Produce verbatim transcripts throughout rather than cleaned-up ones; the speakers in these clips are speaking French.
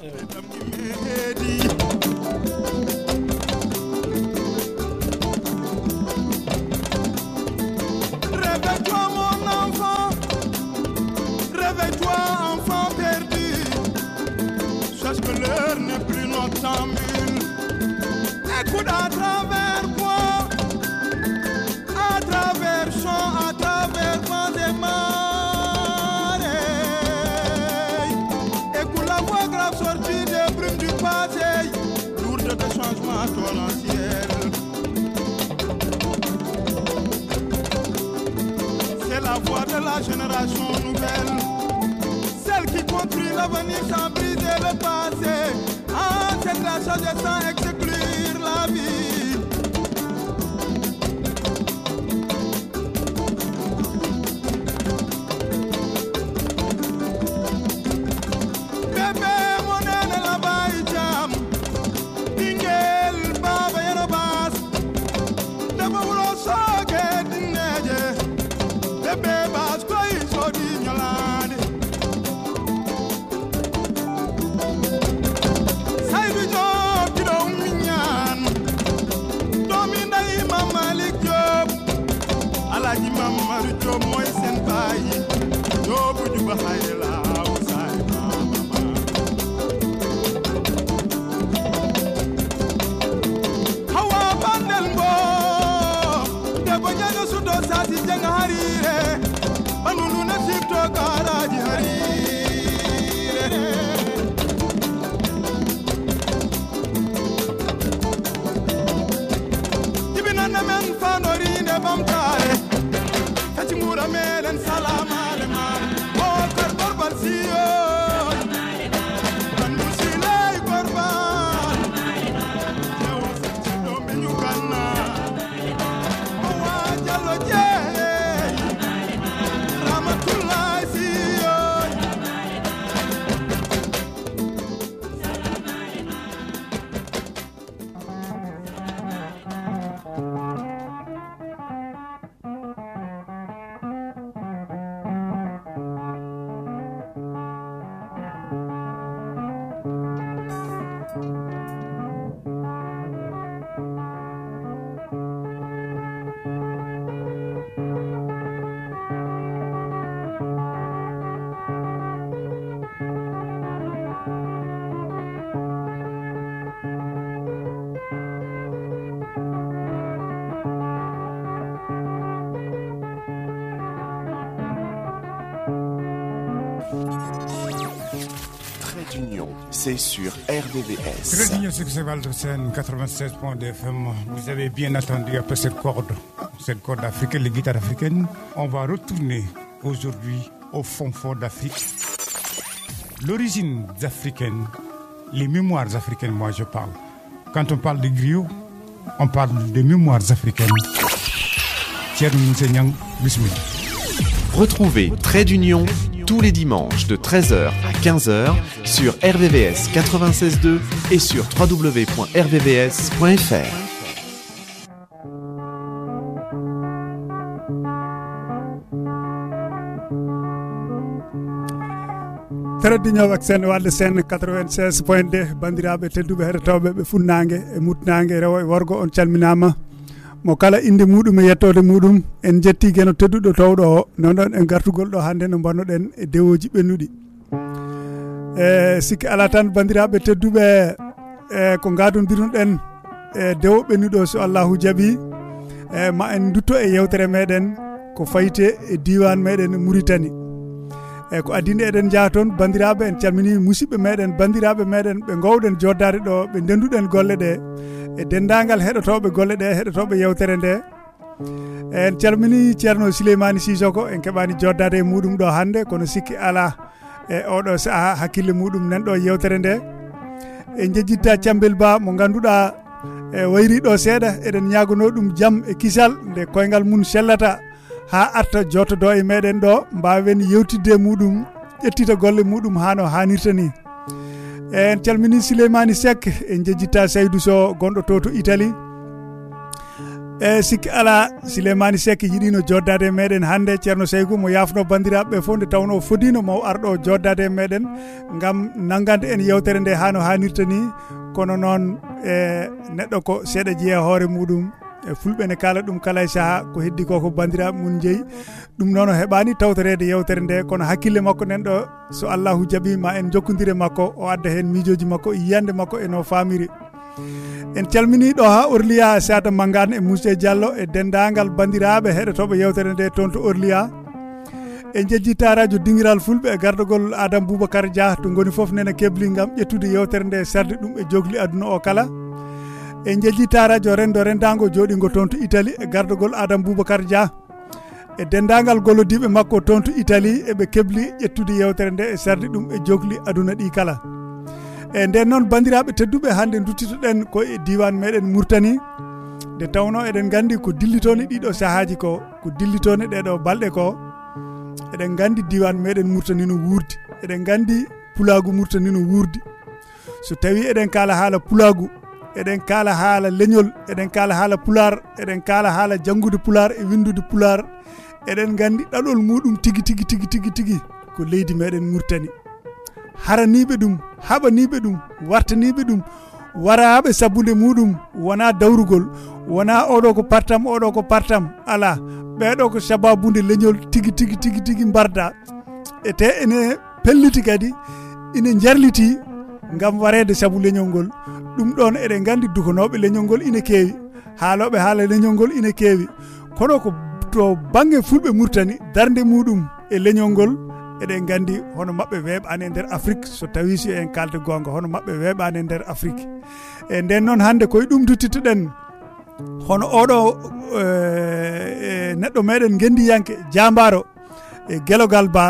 Réveille-toi mon enfant, réveille-toi enfant perdu. Sache que l'heure n'est plus notre tambule. Écoute à travers moi, à travers son, à travers moi des marées. Écoute la voix grave sortie des brumes du passé, lourde de changements torrentiels. La voix de la génération nouvelle, celle qui construit l'avenir sans briser le passé. Ah, c'est la chose sans exclure la vie. Bébé, mon aile la baille jam, dingel, baba yeno bas, de boulo soge dingeje. Bébé, parce qu'ils sont ignorants. C'est du job qui donne mignon. Domine l'imam Malik Job. À la imam Malik Job, moi et Senpai. Job du Bahaï là. C'est sur R D V S. Très bien, succès Val de Seine, quatre-vingt-seize point deux F M. Vous avez bien attendu après cette corde, cette corde africaine, les guitares africaines. On va retourner aujourd'hui au fond fort d'Afrique. L'origine africaine, les mémoires africaines, moi je parle. Quand on parle de griot, on parle de mémoires africaines. Thierry M. Retrouvez Trait d'Union tous les dimanches de treize heures à quinze heures sur R V V S quatre-vingt-seize point deux et sur w w w point r v v s point f r. teredi ñoo ak sen walde sen quatre-vingt-seize point deux bandirabe tedduɓe heɗotawɓe ɓe funnangue e mutnangue rewo e worgo on calminama mo kala inde muɗum e yettode muɗum en jetti gueno tedduɗo towɗo o non ɗon en gartugol ɗo hande no bannoɗen e dewoji ɓennuɗi e sikki ala tan bandiraɓe tedduɓe e ko gadodirunoɗen e dewo ɓennuɗo so allahu jaabi e ma en dutto e yewtere meɗen ko fayte e diwan meɗen Mauritanie. E ko adine eɗen jaa toon bandiraɓe en calmini musidɓe meɗen bandiraɓe meɗen ɓe gowɗen joddade ɗo ɓe ndenduɗen golle ɗe e dendagal heɗotoɓe golle ɗe heɗotoɓe yewtere nde en calmini ceerno Souleymani Sissoko en keɓani joddade e muɗum ɗo hande kono sikki ala e oɗo saaha hakkille muɗum nanɗo yewtere nde en jejjitta Cambel Ba mo ganduɗa e wayri ɗo seeɗa eɗen ñagono ɗum jaam e kisal nde koyngal mum sellata ha arta jotodo e meɗen ɗo mbawen yewtidde muɗum ƴettita golle muɗum ha no hanirta ni en calmini Souleymani Seck en jejjita Saydou So gonɗo to to Italie e sikki ala Souleymane Seck yidino joddade meden hande Thierno Seygou mo yafno bandirabe fo nde tawno fodino mo ardo joddade meden ngam nangande en yewtere nde haano hanirta ni kono non e neddo ko seeda jiye hore mudum e fulbe ne kala dum kala saha ko heddi ko ko bandirabe mun jeyi dum nono hebani tawtorede yewtere nde kono hakkille makko nendo so Allahu jabi ma en jokkundire makko o adda hen mijoji makko yiyande makko eno famiri en calmini do ha Orlia Sada Mangane e Mousse Diallo e dendangal bandirabe hedotobe yewtere nde tonto Orlia en jejjita radio dingiral fulbe e gardogol Adam Bubacarja to ngoni fof nena kebli ngam jettude yewtere nde sarde dum e jogli aduna o kala en jejjita radio rendo rendango jodi go tonto Italie e gardogol Adam Bubacarja e dendangal golodibe makko tonto Italie e be kebli jettude yewtere nde sarde dum e jogli aduna di kala e nden non bandirabe teddube hande duttitoden ko e diwan meden Murtani de tawno eden gandi ko dillitone dido sahaji ko ko dillitone dedo balde ko eden gandi diwan meden Murtani no wurdi eden gandi pulagu Murtani no wurdi so tawi eden kala hala pulagu eden kala hala leñol eden kala hala pular eden kala hala jangudu pular e windudu pular eden gandi dadol mudum tigi tigi tigi tigi tigi ko leydi meden Murtani haranibe dum habanibe dum wartanibe dum warabe sabude mudum wana dawrugol wana odo ko partam odo ko partam ala bedo ko sababude leñol tigi tigi tigi tigi barda ete ene pelliti kadi ene jarliti ngam warede sabu leñol gol dum don ede gandi dukonobe leñol gol ine kewi halobe hala leñol gol ine kewi kono ko to bange fulbe Murtani darnde mudum e leñol gol eden gandi hono mabbe web an en der Afrique so tawisi en kalde gonga hono mabbe web an en der Afrique e den non hande koy dum duttituden hono odo e neddo meden gendi yanke jambaro e gelogal ba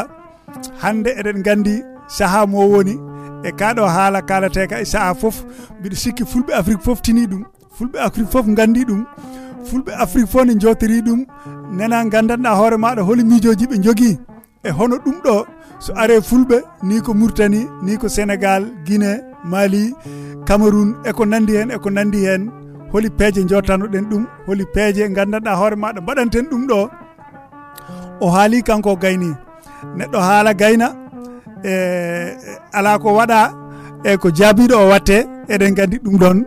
hande eden gandi saha mo woni e kado hala kalate ka saha fof bido sikki fulbe Afrique fof tini dum fulbe Afrique fof gandi dum fulbe Afrique fof ne jotiri dum nena gandanda hore maado holi mijoji be jogi e hono dum do so are fulbe ni ko Murtani ni ko Senegal Guinée Mali Cameroon e ko nandi hen e ko nandi hen holi peje jotano den dum holi peje gandanda hore maado badanten dum do o haali kanko gayni neddo haala gayna e ala ko wada e ko jabido o watte eden gandi dum don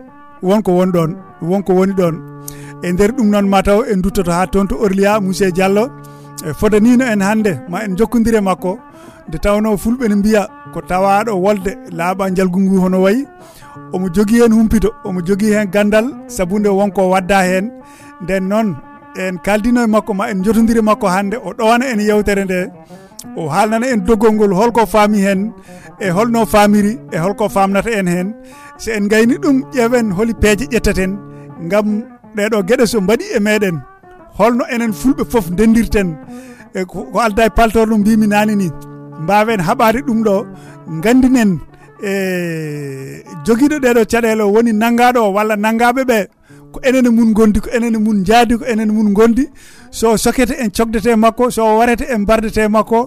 wonko won don wonko woni don e der dum non mataw en duttoto ha tonto Orlia Mousse Diallo fodanino en hande ma en jokkundire makko de tawno fulbe ne biya ko tawado wolde laaba jalgungu hono wayi o mo jogi hen humpito o mo jogi hen gandal sabunde wonko wadda hen den non en kaldino makko ma en jotundire makko hande o doona en yewtere nde o halnana en dogongol holko faami hen e holno faamiri e holko faamnata en hen se en gayni dum yewen holi peje jettaten ngam dedo gede so badi e meden holno enen fulbe fof dendirten e ko alday paltor dum bimi nani ni mbawen habari dum do gandinen e jogido dedo cadelo woni nangado walla nangabe be ko enen mun gondi ko enen mun jaadi ko enen mun gondi so sokete en cogdete makko so warete en bardete makko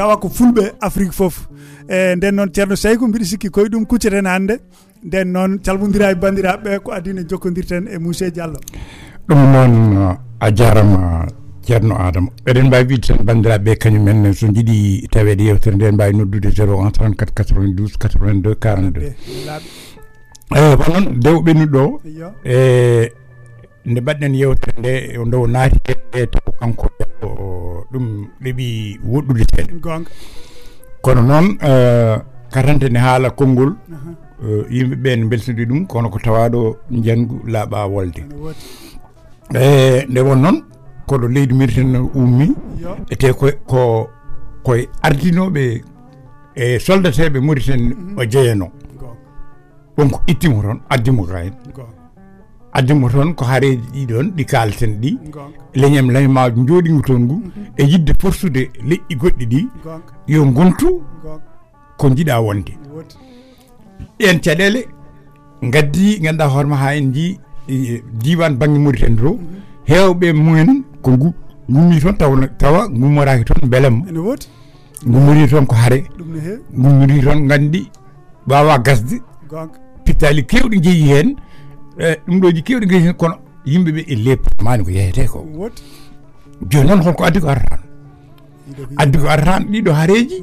tawa ko fulbe Afrique fof e den non Thierno Seygou bidi sikki koy dum kucceten hande den non calbundira e bandirabe ko adina jokkondirten e Mousse Diallo dum non a jarama Thierno Adam eden bay witen bandirabe kanyum en so jidi tawede yewtere den bay noddude zero one three four, eight two, eight two, four two eh banon dew benido eh ne badden yewtere de ndo naati de to kanko dum lebi woddude sen gonga kono non euh karante ne hala kongol yimbe ben belsudi dum kono ko tawado jangu laaba wolde eh nde won non ko do leydi mirten ummi ete ko ko koy ardinobe e soldatebe Mauritanie o jeyeno donc ittimo ron addimo gayen addimo ton ko hareji di don di kalten di leñem layma jodi ngutongu e yidde forsude le'i goddi di yo gontu ko jida wonde en tiadele ngaddi ganda horma ha en ji diwan bangi Mauritanie ro hewbe mumen ko gummi ton taw tawa gumoraki ton belam gumori ton ko hare gumori ton gandi bawa gasdi pitali kewdi jeyi hen dum doji kewdi jeyi kono yimɓe ɓe e leydi maani ko yeyete ko joni noon holko addi ko aratan addi ko aratan ɗiɗo haareji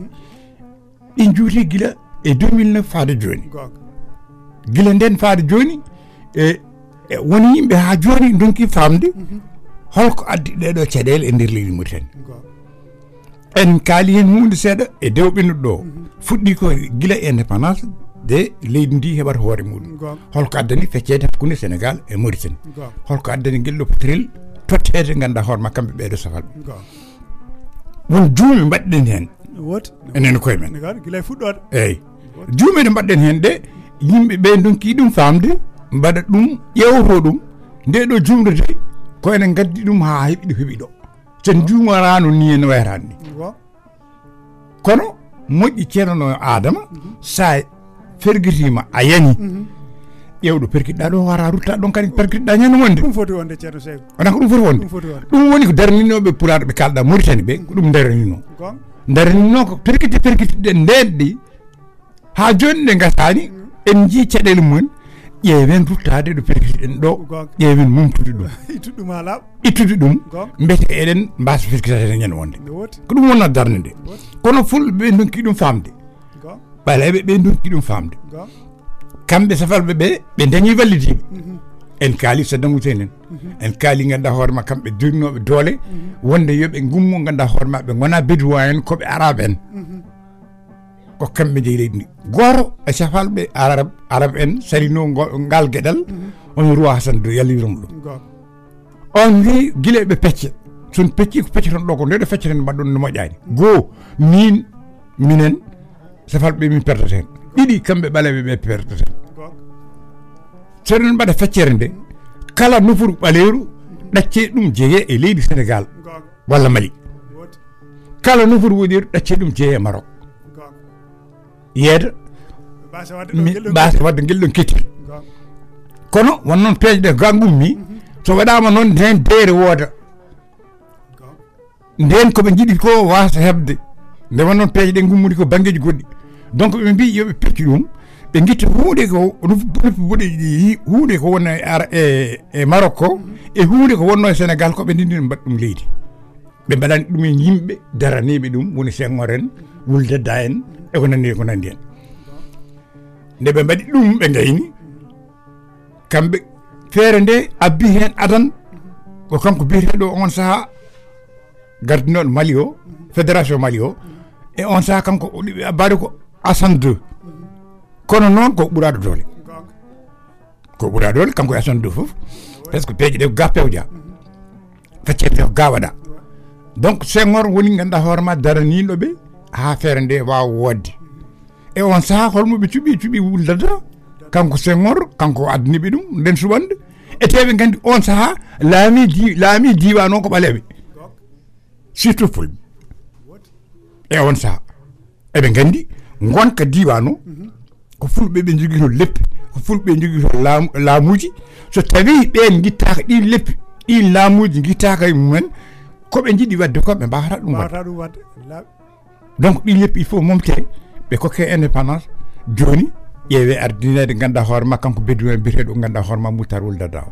ɗi juuti gila e deux mille neuf faade joni gila nden faade joni e woni yimɓe ha joni donki famde holko addi ɗeɗo caɗele e nder leydi Mauritanie en kaali hen hunde seeɗa e dewɓino ɗo fuɗɗi ko gila indépendance de leydi ndi heɓata hoore muɗum holko addani feccede hakkunde Sénégal e Mauritanie holko addani gelɗo potrel tottede ganduɗa hoore ma kamɓe ɓeeɗo safal won juumi mbaɗɗen hen enen koye men eyyi juumi ɗe mbaɗɗen hen ɗe yimɓe ɓe donki ɗum famde mbaɗa ɗum ƴewto ɗum nde ɗo juumdete ko enen gaddi ɗum ha heɓi ɗo heɓi ɗo sen juumarano ni en wayran ni kono moƴƴi ceerno Adama sa fergitima a yani ƴewɗo perkiɗɗa ɗo wara rutta ɗon kadi perkiɗɗa ñande wonde ɗum foti wonde ceerno Seygo wona ko ɗum foti wonde ɗum woni ko darninoɓe pulaɗo ɓe kalɗa Mauritanie ɓe ko ɗum darnino darnino ko perkiti perkitiɗen ndenɗi ha joni ɗe gasani en jii caɗele mumen ƴeewen ruttaade ɗo perkitiɗen ɗo ƴeewen mumtude ɗum ittude ɗum mbete eɗen mbasa perkitade ñande wonde ko ɗum wonno darde nde kono fulɓe ɓe donki ɗum famde ɓaleɓe ɓe donki ɗum famde kamɓe safalɓe ɓe ɓe dañi vallidiɓe en kaali Saddam Hussein en en kaali ganduɗa hoore ma kamɓe dirnoɓe doole wonde yoɓe gummo ganduɗa hoore maɓe gona bédouin en koɓe arabe en ko kamɓe jeyi leydi ndi goto e safalɓe arab arab en salino ngal gueɗal on roi Hassan deux yalliromo ɗum on wi guileɓe pecce son pecci ko pecceton ɗo ko ndeɗo fecceten mbaɗɗon no moƴƴani goo min minen safalɓe min perdata hen ɗiɗi kamɓe ɓaleɓe ɓe perdata hen seɗon mbaɗa feccere nde kala nofuru ɓaleru ɗacce ɗum jeeye e leydi Sénégal walla Mali kala nofuru woɗiru ɗacce ɗum jeeye e Maroc yeeda baasa wadde ngel ɗon kettil kono won noon peeje ɗe ga gummi so waɗama noon nden deere wooda nden koɓe jiɗi ko wasa hebde nde won noon peeje ɗe gummudi ko banggueji goɗɗi donc ɓe mbi yooɓe pecci ɗum ɓe guitta hunde ko noppi boɗeji ɗi hunde ko wonno e e Maroc ko e hunde ko wonno e Sénégal ko ɓe ndindi ɓe mbaɗa ɗum leydi ɓe mbaɗani ɗum e yimɓe daraniɓe ɗum woni Senghor en Wouldeda en e ko nandi ko nandi en nde ɓe mbaɗi ɗum ɓe gayni kamɓe feere nde abbi hen adan ko kanko biyeteɗo on saaha gardinoɗo Mali o fédération Mali o e on saaha kanko ɗiɓe abbade ko Hassan deux kono noon ko ɓuuraɗo doole ko ɓuuraɗo doole kanko Hassan deux foof par ce que peeje ɗe ga pewja feccede ko ga waɗa donc Senghor woni ganduɗa hoore ma daraniɗo ɓe ha feere nde wawa wodde e on saaha holmoɓe cuuɓi cuuɓi Wouldeda kanko Senghor kanko addaniɓe ɗum nden suɓande eteɓe gandi on saaha laami di laami diwan o ko ɓaleɓe surtout fulɓe e on saaha eɓe gandi gonka diwan o ko fulɓe ɓe jogui to leppi ko fulɓe jogui to laamu laamuji so tawi ɓen guittaka ɗin leppi ɗin laamuji guittaka e mumen koɓe jiiɗi wadde ko ɓe mbawata ɗum wadde donc ɗi leppi il faut momte ɓe kokke indépendance joni ƴeewe ardinede ganduɗa hoore ma kanko beddumen biyeteɗo ganduɗa hoore ma Moutar Wouldeda o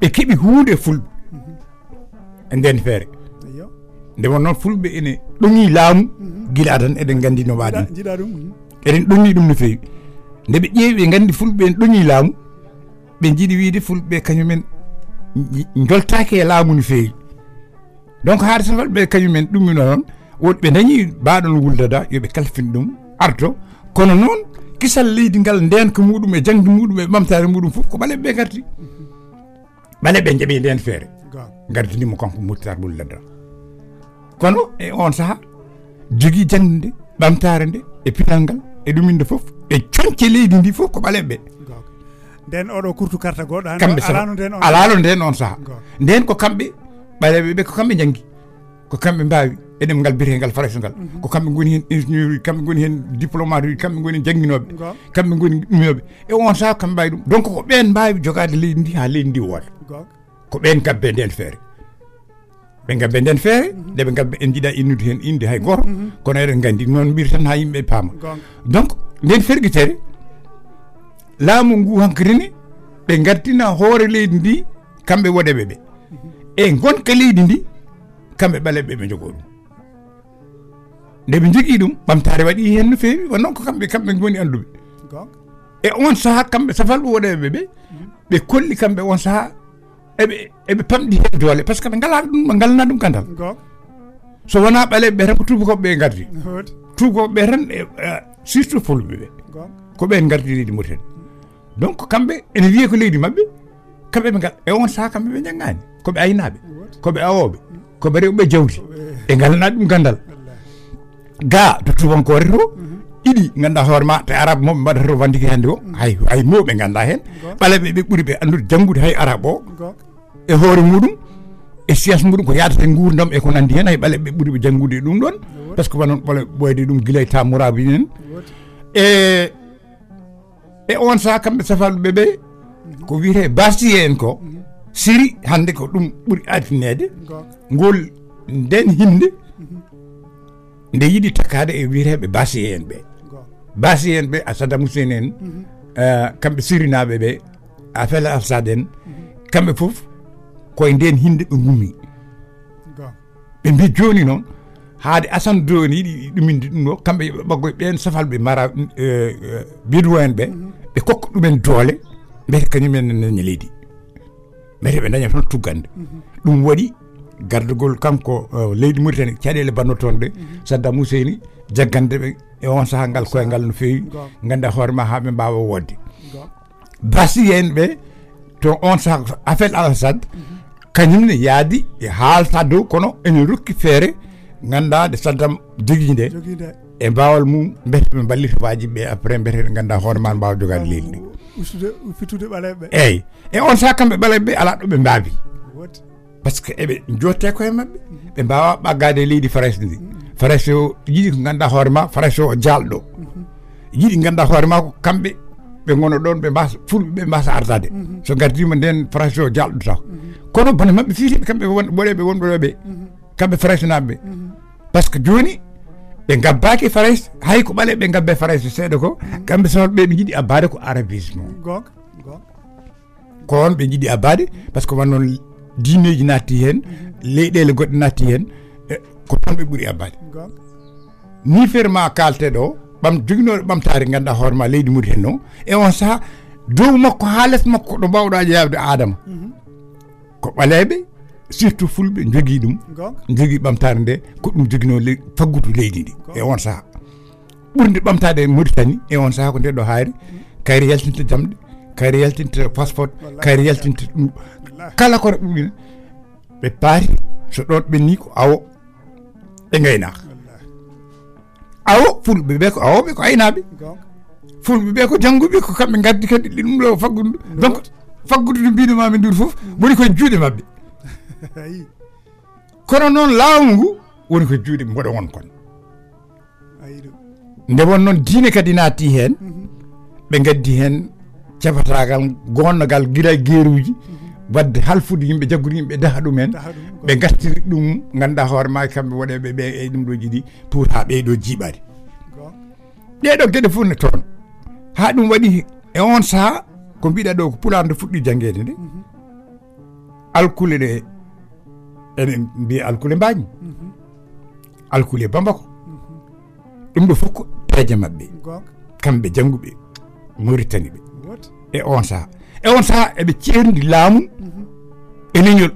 ɓe keeɓi hunde fulɓe e nden feere nde won noon fulɓe ene ɗoŋi laamu guila adan eɗen gandi no waɗi eɗen ɗoŋi ɗum no fewi nde ɓe ƴeewi ɓe gandi fulɓe ene ɗoŋi laamu ɓe jiiɗi wiide fulɓe kañumen joltaki e laamu no fewi donc haade safalɓe kañumen ɗummino noon woɓɓe dañi baɗon Wouldeda yooɓe kalfin ɗum ardo kono noon kisal leydi ngal ndenka muɗum e jangde muɗum e ɓamtare muɗum fof ko ɓaleɓe ɓe garti ɓaleɓe jaɓi nden feere gardinimo kanko Moutar Wouldeda kono e on saaha jogui jangde nde ɓamtare nde e pinal ngal e ɗuminde foof e coñce leydi ndi fof ko ɓaleɓe nden oɗo kurtu karta goɗo kamɓe alano nden on saaha nden ko kamɓe ɓaleɓe ɓe ko kamɓe janggui ko kamɓe mbawi eɗen ngal biyete ngal Faransa ngal ko kamɓe goni hen ingénieur uji kamɓe goni hen diplomate uji kamɓe goni jangguinoɓe kamɓe goni ɗumiyoɓe e on saaha kamɓe mbawi ɗum donc ko ɓen mbawi jogade leydi ndi ha leydi ndi wooda ko ɓen gabbe nden feere ɓe gabbe nden feere nde ɓe gabbe en jiiɗa innude hen inde hay goto kono eɗen gandi noon mbiri tan ha yimɓe paama donc nden ferguitere laamu ngu hankkadine ɓe gardina hoore leydi ndi kambe wode bebe e gon kali dindi kambe balebe be jogo dum de be jogi dum bamtare wadi hen no fewi wonnon ko kambe kambe goni andubi e on saha kambe safal wode bebe be kolli kambe on saha ebe ebe pamdi hen doole parce que be ngala dum be ngalna dum kandal so wona balebe tan ko tubu ko be ngardi tugo be tan surtout pour bebe ko be ngardi di moten donc kambe ene wiye ko leydi mabbe kambe be ngal e on saha kambe be jangani ko be aynabe ko be awobe ko be rewbe jawdi e ngalna dum gandal ga to tubankoore to idi ganda horma te arab mo be badata to vandiki hande o hay hay mo be ganda hen balabe be buri be andude jangude hay arab o e hoore mudum e sias mudum ko yaadata ngurdam e ko nandi hen hay balabe be buri be jangude dum don parce que wonon bole boyde dum gilay ta murabi nen e e on sa kambe safal bebe ko wiite basti en ko siri hande ko dum buri adinede ngol den hinde nde yidi takade e wirebe basi en be basi en be asada musenen euh kambe sirina bebe afela afsaden kambe fof koy den hinde be gumi be mbi joni non haade asan doni dumindi dum kambe baggo ben safal be mara euh bidwen be be kokko dumen doole be kanyumen ne leedi mere be daña ton tugande dum wadi gardugol kanko leydi Mauritanie ciadele banotonde Saddam Hussein jaggande e on sahangal koyngal no fewi ganda horma haabe bawo wodde basi enbe to on sah afel al-Assad kanyum ne yaadi e halta do kono en rukki fere ganda de Saddam joginde e bawal mum bette ballito waji be après bette ganda horma bawo jogade leydi ustude fitude balebe ey e on sah kambe balebe ala do be mbaabi parce que ebe jotte ko mabbe be bawa bagade leydi France ndi France yidi ko ganda horma France o jaldo yidi ganda horma ko kambe be gono don be bas fulbe be bas ardade so gardima den France o jaldo ta kono bone mabbe fiiti kambe won bolebe won bolebe kambe France nabbe parce que joni be gabbaki France hay ko bale be gabbe France seedo ko kambe so be yidi abade ko arabisme gog gog kon be yidi abade parce que wonnon dineji natti hen leydele godde natti hen ko tambe buri abade ni ferma kalte do bam jugno bam taari ganda horma leydi mudi hen no e on sa dow makko haales makko do bawda jawde adama ko balebe surtout fulbe jogi dum jogi bam taari de ko dum jogino le faggutu leydi di e on sa burde bam taade Mauritanie e on sa ko de do haari kayri yaltinta jamde kayri yaltinta passeport kayri yaltinta kala ko dum be pari so do be ni ko awo e ngayna awo ful be be ko awo be ko aynabe ful be be ko jangubi ko kambe gaddi kadi dum lo faggudu donc faggudu dum biino ma min dur fof woni ko juude mabbe ayi kono non lawngu woni ko juude bodo won kon ayi do nde won non diine kadi naati hen be gaddi hen jabatagal gonnagal gira geruuji wadde halfude yimbe jagguri yimbe daha dum en be gartiri dum ganda horma kambe wodebe be e dum do jidi pour ha be do jibade de do gede funne ton ha dum wadi e on sa ko biida do ko pulande fuddi jangede de alkule de en bi alkule bagni alkule bambako dum do fokko peje mabbe kambe jangube Mauritanie be e on sa e on saha eɓe ceerudi laamu e leñol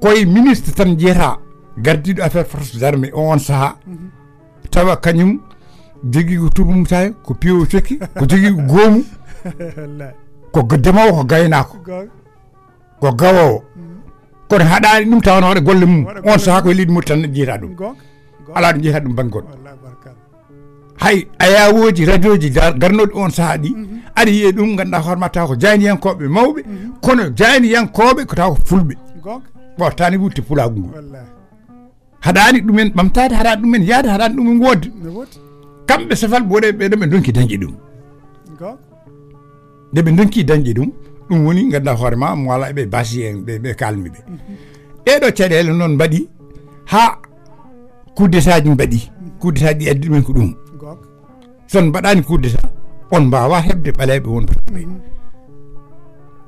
koye ministre tan jeeta gardiɗo affaire force armée on saha tawa kañum jogui ko tubum tawi ko piyo cekki ko jogui ko goomu ko demowo ko gaynako ko gawowo kono haɗani ɗum tawano waɗa golle mum on saha koye leydi mum tan jeeta ɗum ala ɗo jeeta ɗum banggon hay ayawoji radioji garnoɗi on saha ɗi ari e dum ganda horma taw ko jaaniyankoɓe mawɓe kono jaaniyankoɓe ko taw ko fulɓe bo tani wutti pulagu wallahi hadani ɗumen ɓamtade hadani ɗumen yaade hadani ɗumen wodde kamɓe sefal boɗe ɓe ɗum ɓe donki dañƴi ɗum nde ɓe donki dañƴi ɗum ɗum woni ganda horma mo wala ɓe basi en ɓe kalmi ɓe ɗeɗo caɗele noon mbaɗi ha kuddetaji mbaɗi kuddetaji addi ɗumen ko ɗum son mbaɗani kuddeta on mbawa hebde balebe won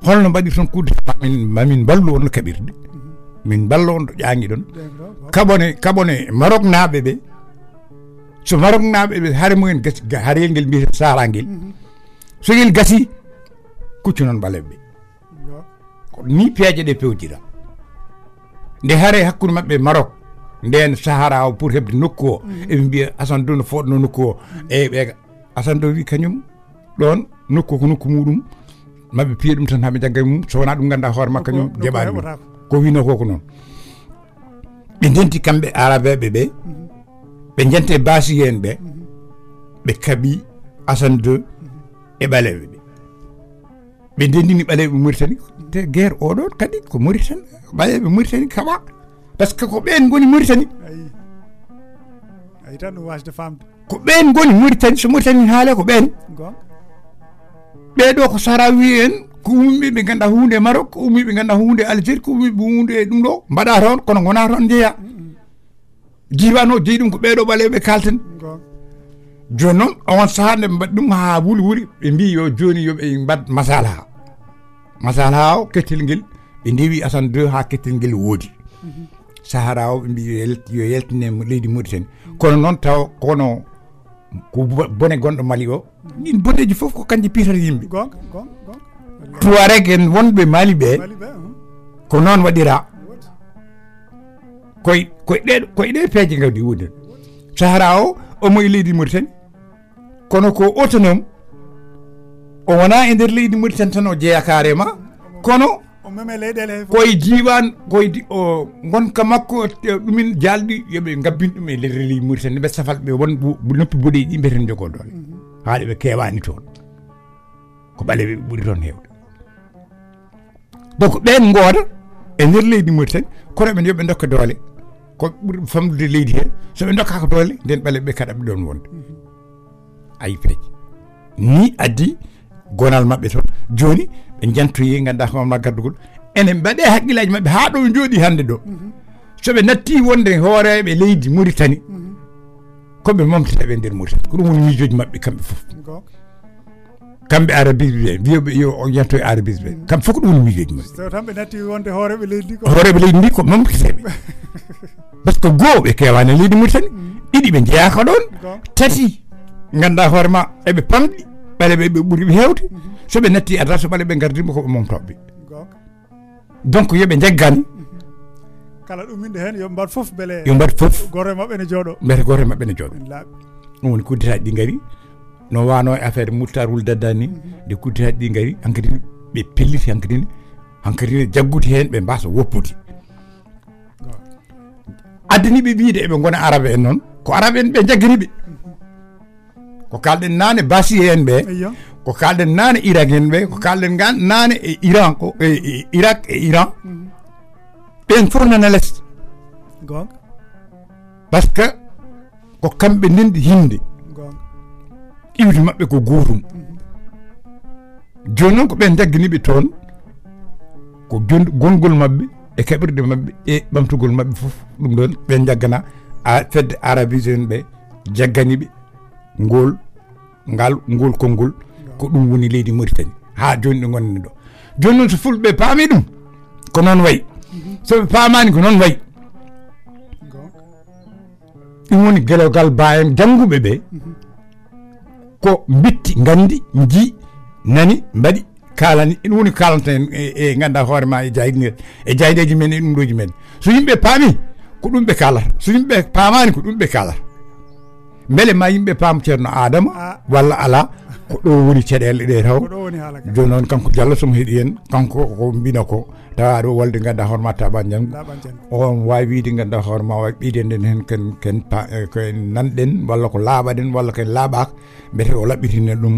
holno mbaɗi ton kudde mamin mamin ballu on kabirde min ballo on jaangi don kabone kabone marok naabe be so marok naabe be haare mumen gasi haare ngel mbi sarangel so ngel gasi kuccu non balebbe ko ni peeje de pewdira nde haare hakkunde mabbe marok nden sahara o pour hebde nokku o e mbiya asan do no fodno nokku o e be asan do wi kanyum don nokku ko nokku mudum mabbe piedum tan haabe jagga mum so wona dum ganda hoore makka nyum debaani ko wino ko ko non be denti kambe arabe be be be jente basi hen be be kabi asan do e balewe be be dendini balewe Mauritanie te guerre o do kadi ko Mauritanie balewe Mauritanie kaba parce que ko ben goni Mauritanie ay tan waaj de fam ko ben goni Mauritanie so Mauritanie haale ko ben gon be do ko sarawi en ko ummi be ganda hunde Maroc ko ummi be ganda hunde Algérie ko ummi be hunde dum do mbada ton kono ngona ton jeya jiwano jeydum ko be do balebe kalten jonon on saande dum ha wuli wuri be mbi yo joni yo be mbad masala masala o ketilgel be dewi asan deux ha ketilgel wodi sahara o be mbi yo yeltine leydi Mauritanie kono non taw kono ko bone gondo Mali o ni bodeji fof ko kanji pitata yimbe gonga gonga Touareg en wonbe Mali be ko non wadira koy koy de koy de peeje ngadi wudde sahara o o moy leydi Mauritanie kono ko autonome o wona e nder leydi Mauritanie tan o jeya carrément kono o meme leydele koy diwan koy o gonka makko dumin jaldi yobe gabbin dum e nder leydi Mauritanie be safal be won noppi bodi di beten jogo dole haade be kewani ton ko balewi buri ton hewde donc ben ngoda e nder leydi Mauritanie kono ben yobe ndokka dole ko buri famdude leydi he so be ndokka ko dole den balewi kada be don wonde ay feji ni adi gonal mabbe ton joni be jantoyi ganda ko ma gaddugol enen bade hakkilaji mabbe ha do jodi hande do so be natti wonde hoorebe leydi Mauritanie ko be momtata be nder Mauritanie ko dum woni mijoji mabbe kambe fof kambe arabi be wiyobe yo on jantoyi arabi be kam fof ko dum woni mijoji mabbe so tambe natti wonde hoorebe leydi ko hoorebe leydi ko momtatabe parce que goobe kewane leydi Mauritanie didi be jeya ko don tati ganda hoorema ebe pamdi balebe be buri be hewte so be natti adras balebe gardimo ko be momtobbe donc yobe jaggani kala dum minde hen yo mbar fof bele yo mbar fof gore mabbe ne jodo mbere gore mabbe ne jodo dum woni kudditaadi di ngari no wano affaire moutarul dadani de kudditaadi di ngari hankadi be pelliti hankadi hankadi jagguti hen be mbasa wopputi adani be biide e be gona arabe en non ko arabe en be jaggiribe ko kalden nane basi en be ko kalden nane Irak en be ko kalden nane e Iran ko e Irak e Iran ben forna na lest gong parce que ko kambe nindi hinde gong iwdi mabbe ko gotum jonnon ko ben daggini be ton ko gongol mabbe e kabirde mabbe e bamtugol mabbe fof dum don ben jaggana a fedde arabisien be jaggani be ngol ngal ngol kongol ko dum woni leydi Mauritanie ha joni do gonne do jonnon so fulbe paami dum ko non way so paamani ko non way dum woni gelegal bayen jangube be ko bitti gandi nji nani mbadi kalani en woni kalanten e ganda hoore ma e jaygne e jaydeji men e dum doji men so yimbe paami ko dum be kalata so yimbe paamani ko dum be kalata mbele ma yimbe pam cerno adama walla ala ko do woni cedel de taw jonon kanko jalla somo hedi en kanko ko mbina ko taado walde ganda hormata banjam on wawi di ganda horma wawi biden den hen ken ken ko nanden walla ko labaden walla ken labak bete o labbitine dum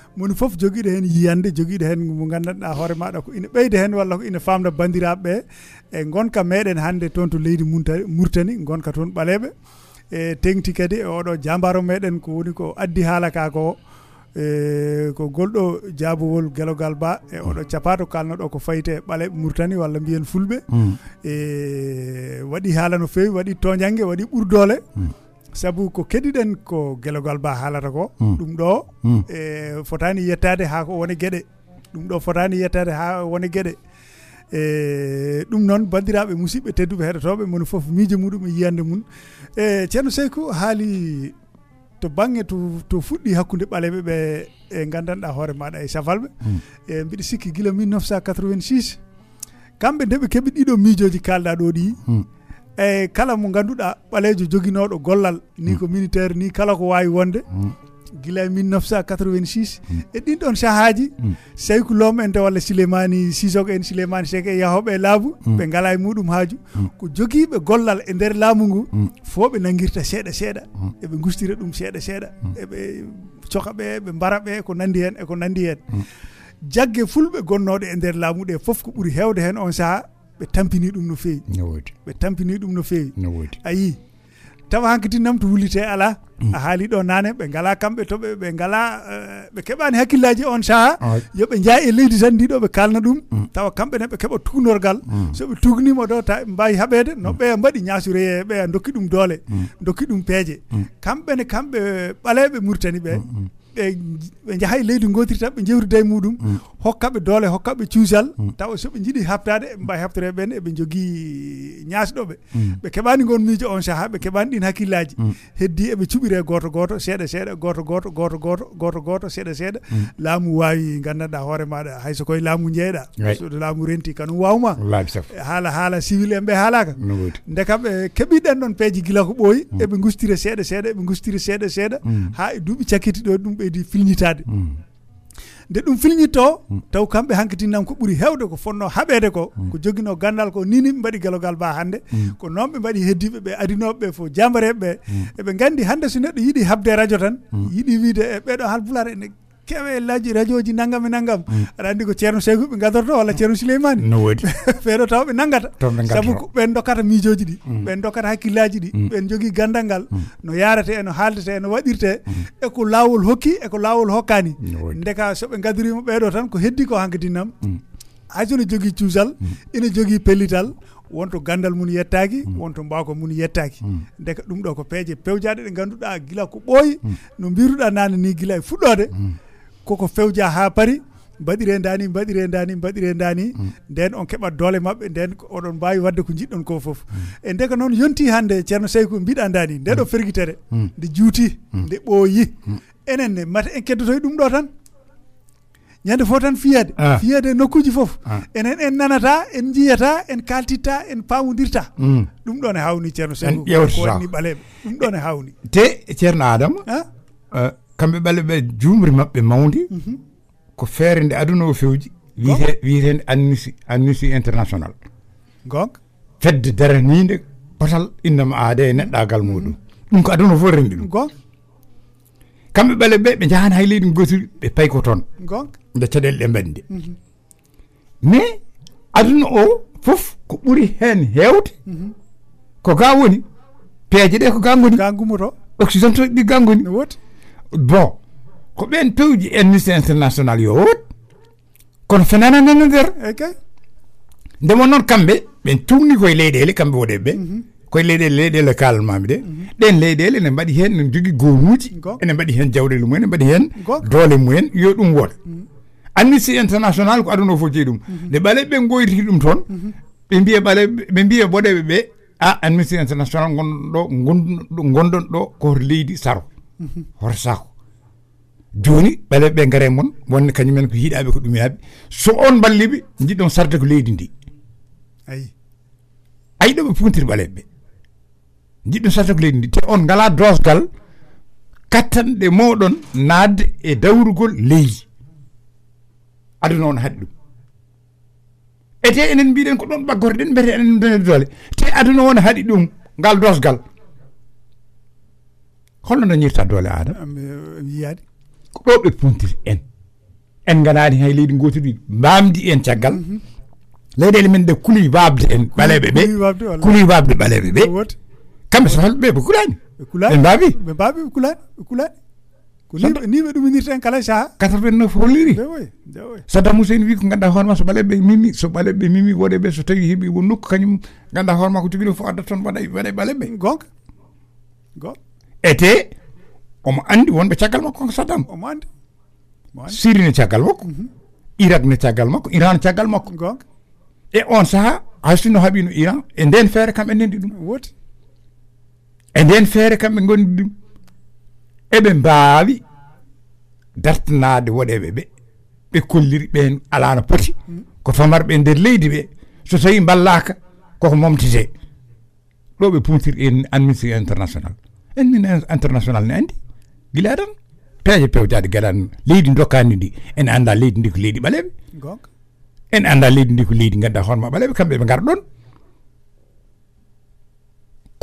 moni fof joguide hen yiyande joguide hen mo gandanɗa hoore maɗa ko ina ɓeyde hen walla ko ina famda bandiraɓe ɓe e gonka meɗen hande toon to leydi Mauritanie gonka toon ɓaleɓe e tengti kadi e oɗo jambaro meɗen ko woni ko addi haala ka ko e ko golɗo jaabuwol gelogal ba e oɗo capato kalnoɗo ko fayte ɓale Murtani walla mbiyen fulɓe e waɗi haala no fewi, waɗi toñangue, waɗi ɓurdole sabu ko kediɗen ko gelogal ba haalata ko ɗum ɗo e fotani yettade ha ko woni gueɗe, ɗum ɗo fotani yettade ha woni gueɗe. E ɗum noon bandiraɓe musidɓe tedduɓe heɗotoɓe mono foof miijo muɗum e yiyande mum e ceerno Seykou haali to banggue to to fuɗɗi hakkude ɓaleɓe ɓe e gandanɗa hoore maɗa e safalɓe e mbiɗa sikki guila mille neuf cent quatre-vingt-six kamɓe ndeɓe keeɓi ɗiɗo miijoji kalɗa ɗo ɗi e kala mo ganduɗa ɓalejo joguinoɗo gollal ni ko militaire ni kala ko wawi wonde guila mille neuf cent quatre-vingt-six e ɗin ɗon sahaji Seykou Lom en walla Souleymani Sissoko en, Souleymani Sek e yahoɓe laabu ɓe ngala e muɗum haaju ko jogiiɓe gollal e nder laamu ngu fo ɓe nanguirta seeɗa seeɗa eɓe gustira ɗum seeɗa seeɗa eɓe coka ɓe ɓe mbara ɓe ko nandi hen eko nandi hen jagge fulɓe gonnoɗe e nder laamu ɗe fof ko ɓuuri hewde hen on saaha ɓe tampini ɗum no feewi, ɓe tampini ɗum no feewi ayi tawa hankkadinam to wulite ala a haali ɗo nane ɓe ngala kamɓe to ɓe ngala ɓe keɓani hakkillaji on saaha yoɓe jaa e leydi tan ndiɗo ɓe kalna ɗum tawa kamɓe ne ɓe keɓa tugnorgal soɓe tugnima ɗo ta ɓe mbawi haɓede no ɓeya mbaɗi ñasureye ɓeya dokki ɗum doole dokki ɗum peeje kamɓene kamɓe ɓaleɓe Murtani ɓe ɓe jaaha e leydi gotiri tan ɓe jewtida e muɗum hokkaɓe doole hokkaɓe cuusal tawa soɓe jiiɗi habtade ɓe mbawi habtore ɓen eɓe jogui ñaasɗoɓe ɓe keɓani gon miijo on saaha ɓe keɓani ɗin hakkillaji heddi eɓe cuɓire goto goto seeɗa seeɗa goto goto goto goto goto goto seeɗa seeɗa laamu wawi gandanɗa hoore maɗa hayso koye laamu jeeyɗa soɗo laamu renti kanum wawma haala haala civil en ɓe haalaka ndekaɓe keeɓiɗen ɗon peeji guila ko ɓooyi eɓe gustira seeɗa seeɗa eɓe gustira seeɗa seeɗa ha e duuɓi cakkiti ɗo ɗum ɓeydi filñitade nde ɗum filñitto taw kamɓe hankkitinnam ko ɓuuri hewde ko fonno haɓede ko ko joguino gandal ko nini ɓe mbaɗi gelogal ba hannde ko noon ɓe mbaɗi heddiɓe ɓe adinoɓeɓe fo jambareɓe ɓe eɓe gandi hannde so neɗɗo yiiɗi habde radio tan yiiɗi wiide e ɓeɗo halpular ene kewe laji radio ji nangam e nangam aɗa andi ko ceerno Seykou ɓe gadorto walla ceerno Souleymani no woodi ɓeɗo taw ɓe nanggata saabu ɓen dokkata miijoji ɗi ɓen dokkata hakkillaji ɗi ɓen jogui gandal ngal no yarate eno haaldete eno waɗirte eko laawol hokki eko laawol hokkani ndeka soɓe gadirima ɓeɗo tan ko heddi ko hankkadinnam hay sono jogui cuusal ene jogui pellital wonto gandal mum yettaki wonto mbawko mum yettaki ndeka ɗum ɗo ko peeje pewjaɗe ɗe ganduɗa guila ko ɓooyi no mbiruɗa nane ni guila e fuɗɗode koko fewja ha pari mbaɗire dani mbaɗire dani mbaɗire dani nden on keɓat doole mabɓe nden oɗon mbawi wadde ko jiɗɗon ko foof e ndeka noon yonti hande ceerno Seykou mbiɗa dani nde ɗo ferguitere nde juuti nde ɓooyi enenne mata en keddotoye ɗum ɗo tan ñande fof tan fiyede fiyede nokkuji foof enen en nanata en jiyata en kaltitta en pamodirta ɗum ɗon e hawni ceerno Seykou ko woni ɓaleɓe ɗum ɗon e hawni te ceerno Adama kamɓe ɓale ɓe jumri maɓɓe mawdi ko feere nde aduna o fewji wiyete wiyetede Amnesty Amnesty International gonga fedde daranide potal innama aade e neɗɗagal muɗum ɗum ko aduna fof rendi ɗum gonga kamɓe ɓale ɓe ɓe jahani hay leydi gotiri ɓe payi ko toon gonga nde caɗele ɗe mbaɗi nde mais aduna o fof ko ɓuuri hen hewde ko ga woni peeje ɗe ko ga goni ga gumoto oxygéne to ɗi ga goni woti bon ko ɓen pewji Amnesty International yo wot kono fenana nana nder nde won noon kamɓe ɓen tugni koye leyɗele kamɓe woɗeɓe ɓe koye leyɗele leyɗele kalanmami ɗe ɗen leyɗele ene mbaɗi hen ene jogui gomuji ene mbaɗi hen jawɗele mumen ene mbaɗi hen doole mumen yo ɗum woɗa Amnesty International ko aduna o fof jeeyi ɗum nde ɓaleɓe ɓe goyriti ɗum toon ɓe mbiya ɓaleɓe ɓe mbiya woɗeɓe ɓe a Amnesty International gonɗo gonɗo gonɗon ɗo ko hoto leydi saro hoto sako joni ɓaleɓe ɓe gaare moon wonde kañumen ko yiiɗaɓe ko ɗumiyaɓe so on balliɓe jiɗɗon sarde ko leydi ndi ayi ayi ɗo ɓe puntiri ɓaleɓe ɓe jiɗɗon sarde ko leydi ndi te on ngala dosgal kattanɗe moɗon naatde e dawrugol leydi aduna on haɗi ɗum ete enen mbiɗen ko ɗon ɓaggorɗen beete enen done doole te aduna on haɗi ɗum ngal dosgal holno dañirta doole aada yiyaade ko ɗo ɓe puntiri en en ganani hay leydi gotiri mbamdi en caggal leyɗele men ɗe kuli wabde en ɓaleɓe ɓe kuli wabde ɓaleɓe ɓe kamɓe safalɓe ɓe ɓe kulani Kula. Mbabi. Mbabi Kula Kula. Kula ni me dum ni ten kala sa. quatre-vingt-neuf roliri. De way. De way. So damu sen wi ko ganda horma so balebe mimi so balebe mimi wode be so tawi hebi bo nokku kanyum ganda horma ko tibino fo adda ton baday baday balebe. Gonk. Gonk. Ete omo andi wonbe caggal makko ko Saddam. Omo andi. Syrie ne caggal makko. Irak ne caggal makko. Iran caggal makko. Gonk. E on saha asino habino Iran e nden feere kam enen di dum. Woti. Et bien, faire comme un gondou. Et bien, bali, d'artena de whatever, et coulir ben à la poti, qu'on fait marre ben de lady, ce soit une balak, qu'on m'omtise. L'obé poutir une amnistie internationale. Une internationale n'endi. Giladan, paye peuta de galan, leading docanidi, et en la leading du lady baleb. Et en la leading du leading à la horma baleb, comme un gardon.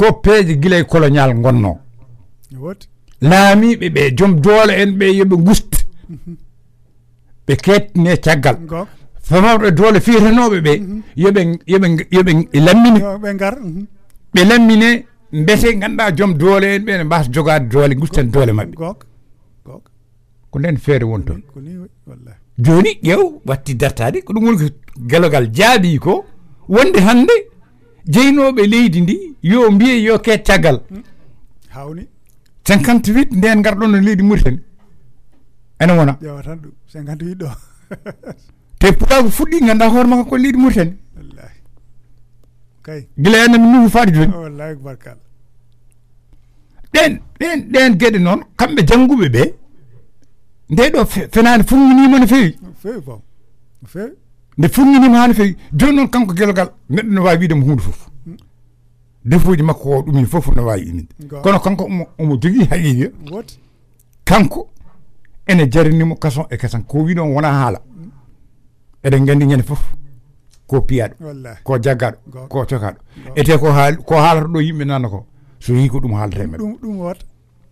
Copé gilay colonial gonno lami be be jom dole en be yobe gust be ket ne tiagal famawbe dole firenobe be yobe yobe yobe lamine be ngar be lamine mbete ganda jom dole en be bass jogade dole gusten dole mabbe gok gok ko len fere wonton joni yew watti dartade ko dum wol gelogal jaabi ko wonde hande jeynobe leydi ndi yo mbiye yo ket tagal hawni cinquante-huit nden gardon no leydi Mauritanie ene wona yo tan do cinquante-huit do te pourtant fuddi ganda horma ko leydi Mauritanie wallahi kay gila en nufu faade joni wallahi barkal den den den gede non kambe jangube be nde do fenane fungini mo no fewi fewi fo fewi ne fungini ma han fewi joni non kanko gelogal neddo no waawi dem hundu fof defuji makko dum fofu no waawi inde kono kanko omo jogi haqiiqe kanko ene jarinimo kason e kasan ko wi don wona haala eden gandi ngene fof ko piado ko jagado ko tokado ete ko haal ko haalata do yimbe nan ko so yi ko dum haalata mebbe dum dum wota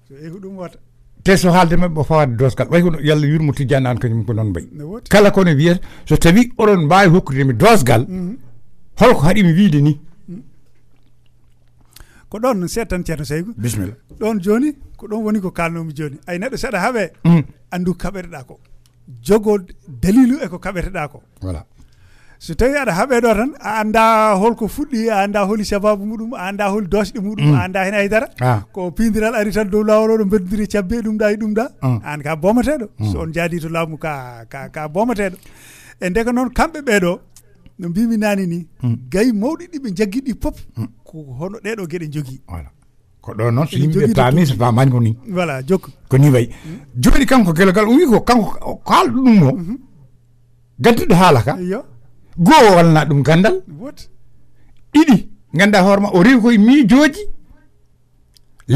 so e ko dum wota te so haalde mebbe faade doskal way ko yalla yurmu tijanan kanyum ko non bay kala ko ne wiye so tawi oron baay hokkude mi dosgal holko hadi mi wiide ni ko don setan tiato seygo bismillah don joni ko don woni ko kalnomi joni ay neddo seda habe andu kaberda ko jogo dalilu e ko kaberda ko voilà so tawi ada habe do tan anda holko fuddi anda holi sababu mudum anda holi dosdi mudum anda hen haydara ko pindiral ari tan dow lawro do beddiri ciabbe dum da dum da an ka bomatedo so on jadi to laamu ka ka ka bomatedo e ndega non kambe be do no bimi nani ni gay mawdi di be jaggidi pop ko hono de do gede jogi voilà ko do non so yimbe tamis va man ko ni voilà jok ko ni way jori kanko gelagal wi ko kanko kal dum mo gaddude halaka yo go walna dum gandal what idi ganda horma o rewi koy mi joji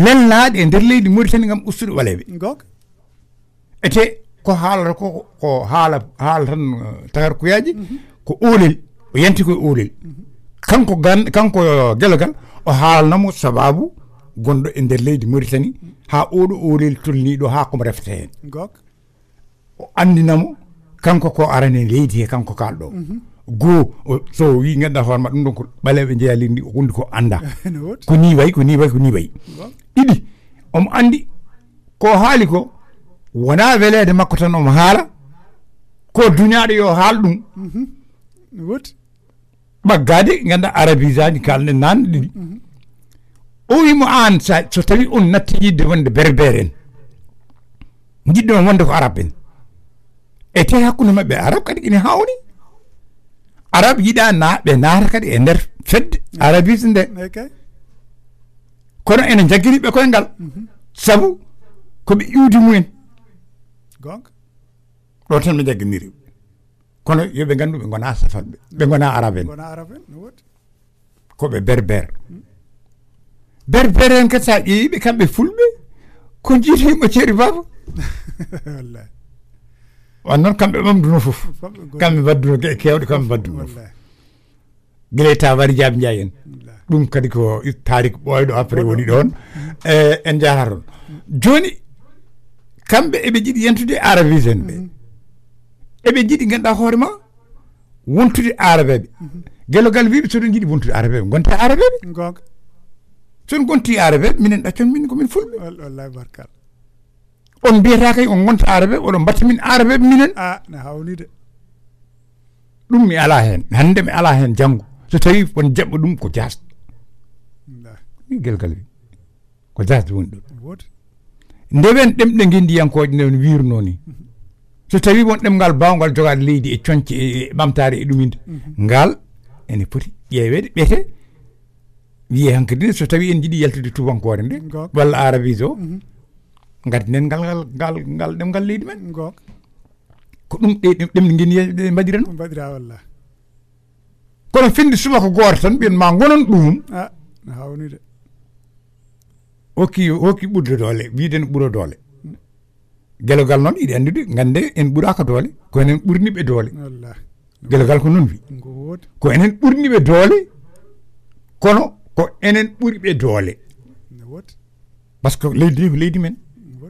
lelnaade e der leydi Mauritanie ngam ustude walebe gok ete ko haala ko ko haala haal tan tagar kuyaji ko olel o yanti ko olel kanko gan kanko gelogal o haalnamo sababu gondo e nder leydi Mauritanie ha odo olel tolni do ha ko refte hen gok o andinamo kanko ko arane leydi e kanko kaldo go so wi ngenda horma dum don ko balewe jeyalindi hundi ko anda ko ni way ko ni way ko ni way idi om andi ko haali ko wona welede makko tan om haala ko duniyaade yo haal dum wot bagade nganda arabisani kalne nan di o wi mo an sa so tawi on nattiide wonde berberen ngiddo wonde ko araben e te hakkuno mabbe arab kadi ina hawni arab yida na be naara kadi e nder fedde arabis nde kono ene jaggiri be koy ngal sabu ko be iwdi mumen gonk do tan me jagginiri kono yobe gandu be gona safalbe be gona araben gona araben wot ko be berber berberen ka sa yi be kambe fulbe ko jiti mo ceri baba wallahi wannan kambe mam duno fof kambe badduno kewde kambe badduno wallahi gile ta wari jab njayen dum kadi ko tarik boydo après woni don e en jaharon joni kambe e be jidi yentude arabisen be ebe jidi ganda horema wontude arabe gelogal wiibe so do jidi wontude arabe gonta arabe gog son gonti arabe minen ɗaccon min komin fulɓe wallahi barkal on mbiyata kay on gonta arabe oɗon mbatta min arabe minen a ne hawlide ɗum mi ala hen hande mi ala hen janggo so tawi on jaɓɓo ɗum ko jasɗo min gelgal wi ko jasɗo woni ɗo ndewen ɗemɗe ngendiyankoje nde on wirno ni so tawi won ɗemgal bawgal jogade leydi e coñce e ɓamtare e ɗuminde ngal ene poti ƴeewede ɓete wiye hankkadine so tawi en jiɗi yaltude tubankore nde walla arabise o ngadinen ngal ngal ngal ɗemgal leydi men ko ɗum ɗe ɗemɗe ngendiyanɗe mbaɗirano mbaɗira wallah kono finde suba ko goto tan ɓiyen ma gonon ɗum hawnide hokki hokki ɓudde doole wiiden ɓuro doole gelogal noon iɗi andude gande en ɓuraka doole ko enen ɓurniɓe doole gelogal ko noon wi ko enen ɓurniɓe doole kono ko enen ɓuriɓe doole par ce que leydi ndi ko leydi men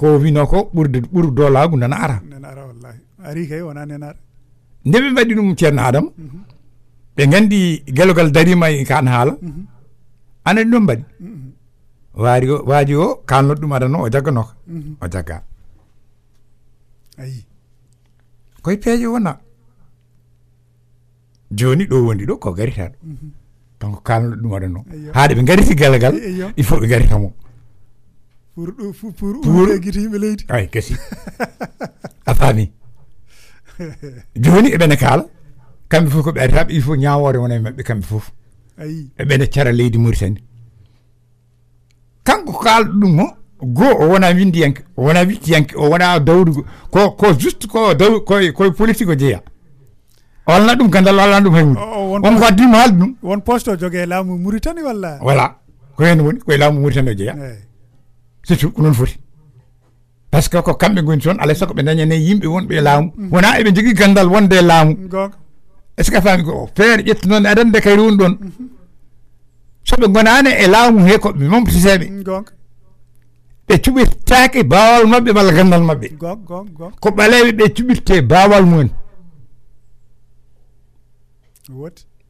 ko wino ko ɓurde ɓur dolagu nana ara nde ɓe mbaɗi ɗum ceerno adama ɓe gandi gelogal darima e ka an haala anani ɗum mbaɗi waari o waaji o kalnoɗo ɗum adano o jagganoko o jagga ayi koye peeje wona joni ɗo wondi ɗo ko garita ɗo donc kalnoɗo ɗum adano haade ɓe gariti galagal il faut ɓe garita mo pour ɗo pour pour eggiti yimɓe leydi ay kasi a faami joni eɓene kaala kamɓe fof koɓe aritaɓe il faut ñawore wona e mabɓe kamɓe fof ayi eɓene cara leydi Mauritanie kanko kalɗo ɗum o goo o wona windiyanke o wona wittiyanke o wona dawrugo ko ko juste ko daw koye koye politique o jeeya o alna ɗum gandal o alana ɗum hay hunde wonko addimo haalde ɗum won poste o jogue laamu Mauritanie walla voilà ko hen woni koye laamu Mauritanie o jeeya surtout ko noon foti par ce que ko kamɓe goni toon alay saago ɓe dañane yimɓe wonɓe e laamu wona eɓe jogui gandal wonde e laamu est ce que a faami ko feere ƴetti noon aɗa nde kayri woni ɗon soɓe gonani e laamu he koɓe momtiseɓe ɓe cuɓirtake bawal mabɓe walla gandal mabɓe ko ɓaleɓe ɓe cuɓirte bawal mumen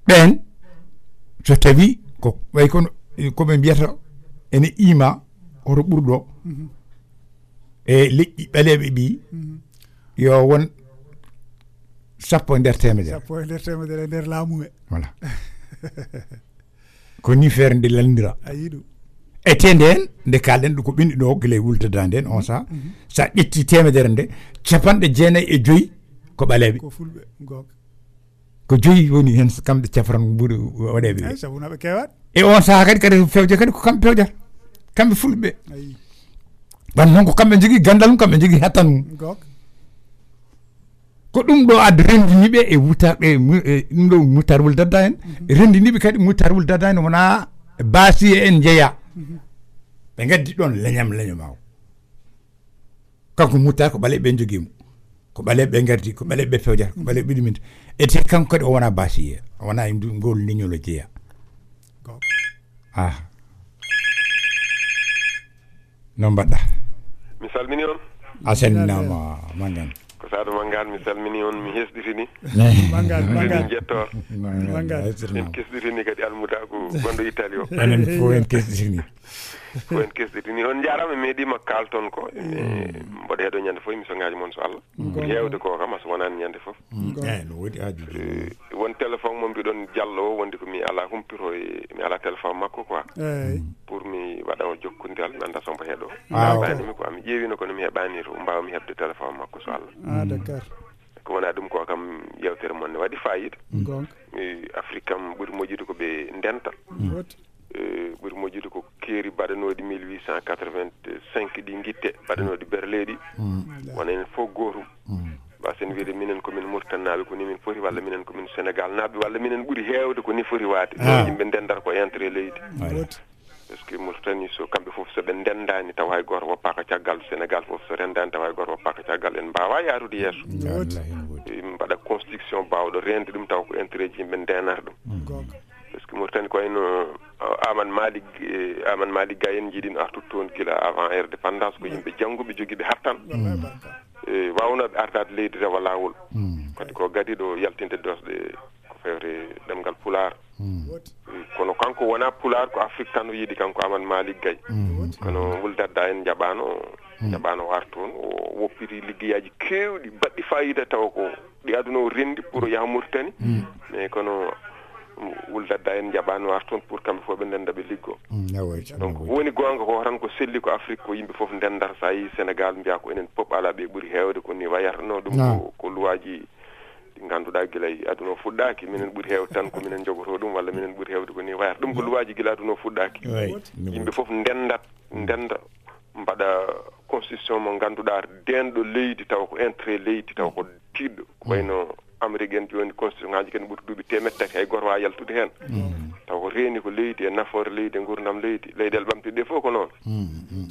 ɓen so tawi ko way kono koɓe mbiyata ene iima oto ɓurɗo e leƴƴi ɓaleɓe ɗi yo won sappo e nder temedere sappo e nder temedere e nder laamu he voilà ko ni feere nde landira ete nden nde kalɗen ɗo ko ɓinɗi ɗo gila e wultada nden on saha sa ƴetti temedere nde capanɗe jeenayi e joyi ko ɓaleɓe ko joyi woni hen kamɓe cafran ɓuuri waɗeɓe e on saha kadi kadi fewje kadi ko kamɓe pewjata kamɓe fulɓeɓe wan noon ko kamɓe jogui gandal mum kamɓe jogui hattan mum ko ɗum ɗo adda rendiniɓe e wutarɗe ɗum ɗo mutar wuldadda hen rendiniɓe kadi mutar wuldadda hen wona baasi en jeeya ɓe gaddi ɗon leñam leñoma o kanko mutar ko ɓaleɓe ɓen jogui mo ko ɓaleɓe ɓe gardi ko ɓaleɓe ɓe pewjata ko ɓaleɓe ɓe ɗuminta ete kanko kadi o wona baasi e o wona ngol leñol o jeeya a no mbaɗɗa mi salmini on a salminama mangan ko saadu mangan mi salmini on mi hesɗitini eɗen jettor en kesɗitini kadi almudagu gonɗo italie o enen fof en kesɗitini ko en kesɗitini on jarama meeɗima kalton ko mboɗo heeɗo ñande foof émissionŋaji moon so allah ɓuuri hewde ko kam so wonani ñande foof eyi no woodi aaju won téléphone mo mbiɗon Diallo o wonde ko mi ala humpito e mi ala téléphone makko quoi eyi pour mi waɗamo jokkodiral mi anda sombo heeɗo heɓanimi quoi mi ƴeewino kono mi heɓani to mbawmi heɓde téléphone makko so allah ah d'accord ko wona ɗum ko kam yewtere moon ne waɗi fayida gonka Afrique kam ɓuuri moƴƴude ko ɓe ndenta ɓuri moƴƴude ko keeri mbaɗanooɗi mille huit cent quatre-vingt-cinq ɗi gitte mbaɗanooɗi berle ɗi wona en fof gootum mbasen wiide minen komin Mauritanie ko ni min foti walla minen komin Sénégal naaɓe walla minen ɓuri heewde ko ni foti waade ɗo yimɓe ndendata ko entré leydi ki Mauritanie so kamɓe fof so ɓe ndendani taw hay goto woppaka caggal, Sénégal foof so rendani taw hay goto woppaka caggal, en mbawa yaarude yesso yimɓe mbaɗa constitution mbawɗo rende ɗum taw ko intérêt ji yimɓe ndenata ɗum. Parce que Mauritanie ko wayno Amane Malik Amane Malik Gaye en jiiɗino artude toon gila avant indépendance ko yimɓe jangguɓe joguiɓe hartan e wawnoɓe ardade leydi rewa lawol, kadi ko gadi ɗo yaltinde dosɗe ko fewre ɗemgal Pulaar. Kono kanko wona Pulaar ko Afrique tan o yiiɗi, kanko Amane Malik Gaye kono wuldadda en jaɓano jaɓano war toon o woppiri liggeyaji kewɗi baɗɗi fayida taw ko ɗi aduna o rendi pour yaha Mauritanie, mais kono wuldadda en jaɓano war toon pour kamɓe fof ɓe ndenda ɓe liggo. Donc woni gonga ko tan ko selli ko Afrique ko yimɓe foof ndendata, sa yi Sénégal mbiya ko enen pop ala ɓe ɓuuri heewde ko ni wayatano ɗum ko luwaji ɗi ganduɗa guila aduna o fuɗɗaki, minen ɓuuri heewde tan ko minen jogoto ɗum walla minen ɓuuri heewde ko ni wayata ɗum ko luwaji guila aduna o fuɗɗaki. Yimɓe foof ndendat ndenda mbaɗa constitution mo ganduɗa denɗo leydi taw ko intérêt leydi taw ko tiɗɗo, ko wayno Amérique en joni constitution ngaji ken ɓuuri duuɓi temet tati hay goto wawa yaltude hen taw ko reeni ko leydi e nafoore leydi e gurdam leydi, leyɗele ɓamtiɗe fof ko noon.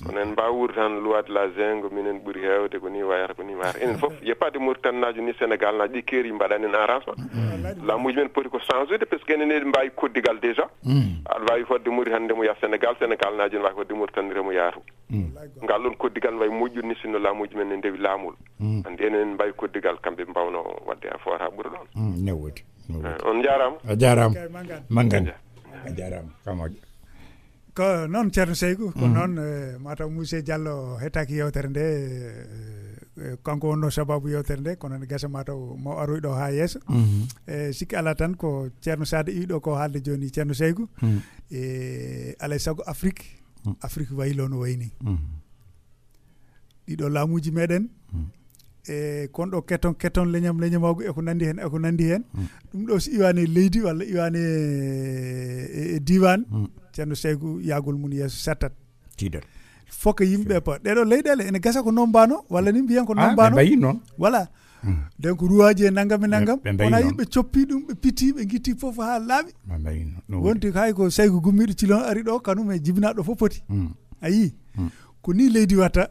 Kono en mbawa wuurde tan loi de la jungle minen ɓuuri hewde ko ni wayata ko ni wayata, enen foof yeppade Mauritanie najo ni Sénégal najo ɗi keeri mbaɗani en arrangement. Laamuji men poti ko changede parce que enen eɗi mbawi koddigal déjà, aɗa wawi fodde Mauritanie nde mo yaha Sénégal, Sénégal najo ne wawi fodde Mauritanie nde mo yaato, ngal ɗon koddigal ne wawi moƴƴude ni sinno laamuji men ne ndewi laamol, andi enen en mbawi koddigal kamɓe mbawno wadde effort. ne wodi on jarama a jarama mangane a jarama kamoƴƴo ko noon ceerno Seygou ko noon mataw monsieur Diallo hettaki yewtere nde kanko wonno sababu yewtere nde, kono ne gasa mataw mo aroy ɗo ha yeeso e sikki ala tan ko ceerno Sada iwiɗo ko haalde joni ceerno Seygou e alay saago Afrique Afrique waylo no wayni ɗiɗo laamuji meɗen e kon ɗo ketton ketton leñam leñamagu eko nandi hen eko nandi hen ɗum ɗo so iwane leydi walla iwane e diwan ceerno Seygou yaagol mun yeeso sattat tiiɗal fokka yimɓe pa ɗeɗo leyɗele ene gasa ko noon mbano walla ni mbiyen ko noon mbano voilà donc ruwaji e naggam e naggam wona yimɓe coppi ɗum ɓe piti ɓe guitti foof ha laaɓi wonti hay ko Seygou gummiɗo cilon ari ɗo kanum e jibinaɗo fof poti ayi ko ni leydi watta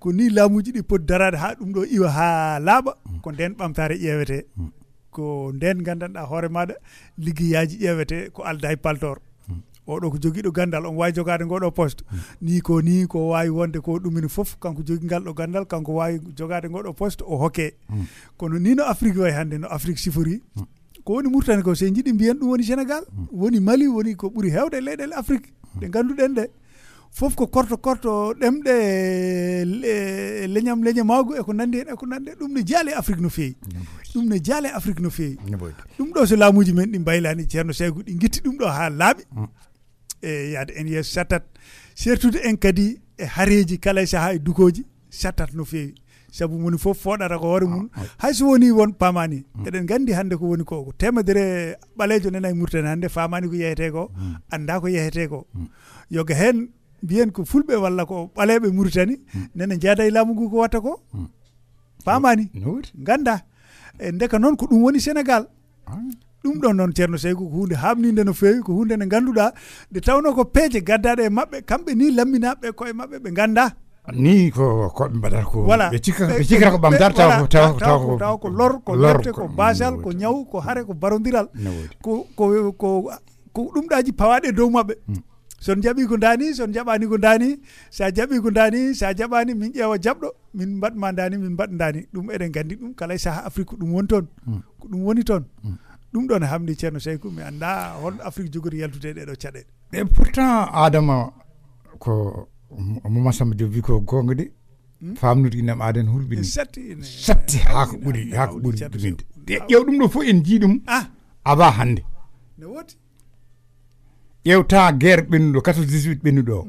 ko ni laamuji ɗi poti darade ha ɗum ɗo iwa ha laaɓa ko nden ɓamtare ƴeewete ko nden gandanɗa hoore maɗa liggeyaji ƴeewete ko alda e paltor oɗo ko joguiɗo gandal on wawi jogade ngoɗo poste ni ko ni ko wawi wonde ko ɗumini foof kanko jogui ngal ɗo gandal kanko wawi jogade ngoɗo poste o hokke. Kono ni no Afrique way hande no Afrique sifori ko woni Mauritanie ko sen jiiɗi mbiyen ɗum woni Sénégal woni Mali woni ko ɓuuri hewde e leyɗele Afrique ɗe ganduɗen ɗe fof ko korto korto ɗemɗe leñam leñamagu eko nandi hen eko nandi ɗum ne jaale Afrique no fewi ɗum ne jaale Afrique no fewi ɗum ɗo so laamuji men ɗi mbaylani ceerno Seygou ɗi guitti ɗum ɗo ha laaɓi e yaade en yeeso sattat sertude en kadi e haareji kala e saaha e dukoji sattat no fewi saabu moni fof fooɗata ko hoore mum hayso woni won pamani eɗen gandi hande ko woni ko ko temedere ɓalejo nana e Mauritanie hande famani ko yeyete ko anda ko yeyete ko yoga hen mbiyen ko fulɓe walla ko ɓaleɓe Mauritanie nene jaada e laamu ngu ko watta ko famani ganda e ndeka noon ko ɗum woni Sénégal. Ɗum ɗon noon ceerno Seygou ko hunde hamninde no fewi, ko hunde nde ganduɗa nde tawno ko peeje gaddaɗe e mabɓe kamɓe ni lamminaɓe koye mabɓe ɓe ganda ni ko koɓe mbaɗata ko ɓe cikkata ko ɓamtare taw taw ko lor ko lette ko basal ko ñaw ko hare ko barodiral ko ko ko ɗumɗaji pawaɗe dow mabɓe. Son jaɓi ko dani son jaɓani ko dani sa jaɓi ko dani sa jaɓani min ƴeewa jaɓɗo min mbaɗma dani min mbaɗ dani ɗum eɗen gandi ɗum kala e saaha Afrique ko ɗum woni toon ko ɗum woni toon ɗum ɗon hamdi ceerno Seygou mi anda hol Afrique jogori yaltude ɗeɗo caɗele. Et pourtant Adama ko Mama Samba Diop wi ko gonga de famnude inam aden hulɓini satti satti ha ko ɓuuri ha ko ɓuuri ɗuminde de ƴeew ɗum ɗo fof en jii ɗum avant hande ne woti ƴewta guerre ɓennuɗo quatorze dix-huit ɓennuɗo o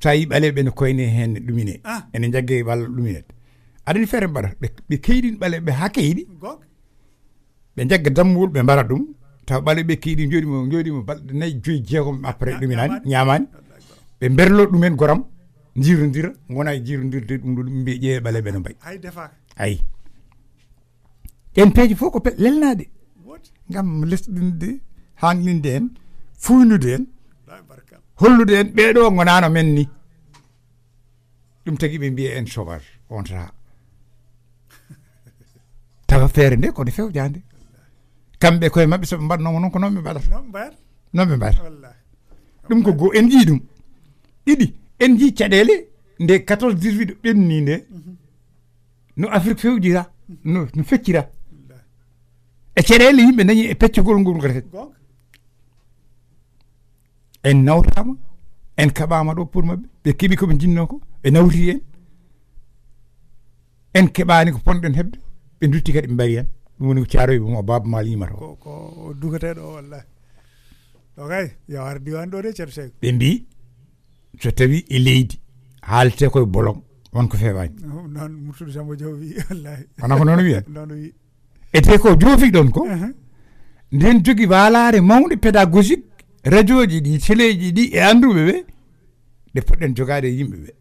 sa yi ɓaleɓe ne koyne hen ɗumine ene jagge walla ɗuminede aɗani feere mbaɗata ɓe keydin ɓaleɓe ha keyɗi ɓe jagga dammol ɓe mbara ɗum taw ɓaleɓe keyɗi jooɗimo jooɗimo balɗe nayyi joyi jeegom après ɗuminani ñamani ɓe berlo ɗumen goram jirodira gona e jirodirde ɗum ɗo ɗum mbiye ƴeewe ɓaleɓe no mbayi ayi ɗen peeje fof ko lelnade ngam lesɗinde hanlinde en fuynude en hollude en ɓeeɗo gonano men ni ɗum tagi ɓe mbiya en sauvage on sahaa tawa feere nde ko nde fewjande kamɓe koye maɓɓe soɓe mbaɗnomo noon ko noon ɓe mbaɗata noon ɓe mbaɗata ɗum ko goo en jii ɗum ɗiɗi en jii caɗele nde quatorze dix-huit ɓenni nde no Afrique fewjira no no feccira e caɗele yimɓe dañi e peccogol ngol ngal heen en nawtama en kaɓama ɗo pour maɓɓe ɓe keeɓi koɓe jinno ko ɓe nawti en en keɓani ko ponɗen heɓde ɓe dutti kadi ɓe mbari en ɗum woni ko caaroyi mo Baba Maal yimata o ko dugateɗo o wallahi ɗo kay yo ar diwan ɗo de ceerno Cheikh ɓe mbi so tawi e leydi haalte koye bolom won ko fewani noon Murtude Sambo Diaw wi wallahi wona ko noon wiyen noon wi ete ko joofi ɗon ko nden jogui waalare mawde pédagogique radio ji ɗi télé ji ɗi e anduɓe ɓe nde poɗɗen jogade e yimɓe ɓe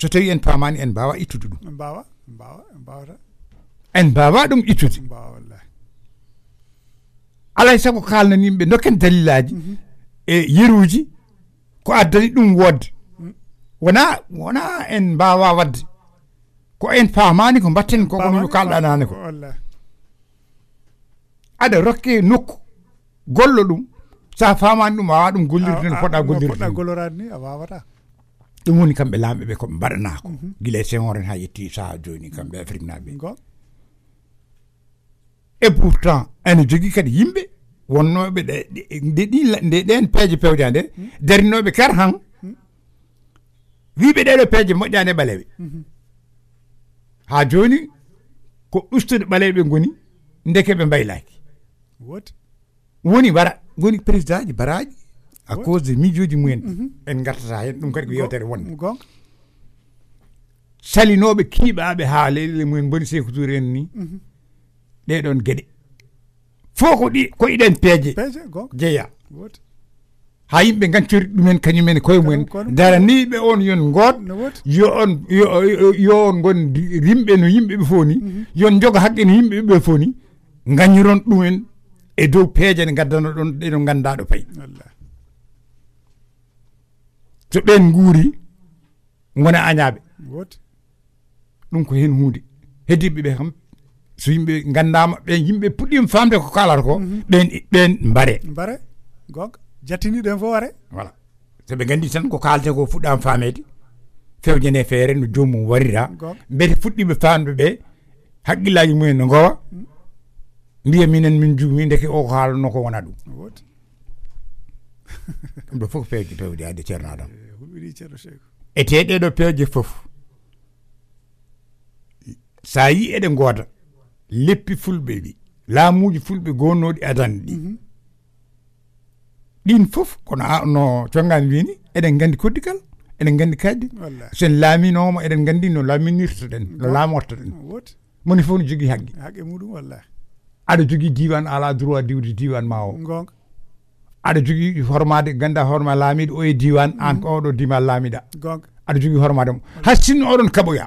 so tawi en paamani en mbawa ittude ɗum mbawa mbawa mbawata en mbawa ɗum ittude alay saago kalnan yimɓe dokken dalilaji e yeruji ko addani ɗum wodde wona wona en mbawa wadde ko en paamani ko mbatten ko kono kalɗa nane ko aɗa rokke nokku gollo ɗum sa faamani ɗum a wawa ɗum gollirde no poɗɗa gollirde gollorade ni a wawata ɗum woni kamɓe laamɓe ɓe koɓe mbaɗana ko guila e Senghor en ha yetti saha joni kamɓe Afrique naaɓe et pourtant ene jogui kadi yimɓe wonnoɓe ɗe nde ɗi nde ɗen peeje pewja nde darinoɓe kar han wiɓe ɗeɗo peeje moƴƴani e ɓaleɓe ha joni ko ustude ɓaleɓe goni ndeke ɓe mbaylaki woni wara goni président ji baraji à cause de miijoji mumen en gartata hen ɗum kadi ko yewtere wonde salinoɓe kiiɓaɓe ha leyɗele mumen boni Sékou Touré en ni ɗeɗon gueɗe fof ko ɗi ko iɗen peeje jeeya ha yimɓe gancori ɗumen kañumen koye mumen daraniɓe on yon goot yo on yo on gon rimɓe no yimɓeɓe fof ni yon joga haqqe no yimɓeɓe fof ni gañiron ɗumen e dow peeje ne gaddano ɗon ɗeɗo ganduɗa ɗo payi so ɓen guuri gona añaaɓe ɗum ko hen hunde heddiɓe ɓe kam so yimɓe gandama ɓen yimɓe puɗɗima famde ko kalata ko ɓen ɓen mbare mbare gonga jattiniɗen fo ware voilà soɓe gandi tan ko kalte ko fuɗɗama famede fewjene feere no joomum warira beete fuɗɗiɓe famde ɓe haqqillaji mumen no gowa mbiya minen min juumi deke o ko haalano ko wona ɗum ɗum ɗo fof ko pewje pewɗi adde ceerno Adam ete ɗeɗo pewje fof sa yi eɗe gooda leppi fulɓe ɗi laamuji fulɓe gonnoɗi adana ɗi ɗin fof kono no congani wini eɗen gandi koddigal eɗen gandi kaddi sen laaminoma eɗen gandi no laaminirtoɗen no laamortoɗen moni fof no jogui haqqe haqqe muɗum wallahi aɗa jogui diwan ala droit diwde diwan ma o gonga aɗa jogui hormade ganda horma laamiɗo o e diwan an ko oɗo diwan laamiɗa gonga aɗa jogui hormade mo ha sinno oɗon kaɓoya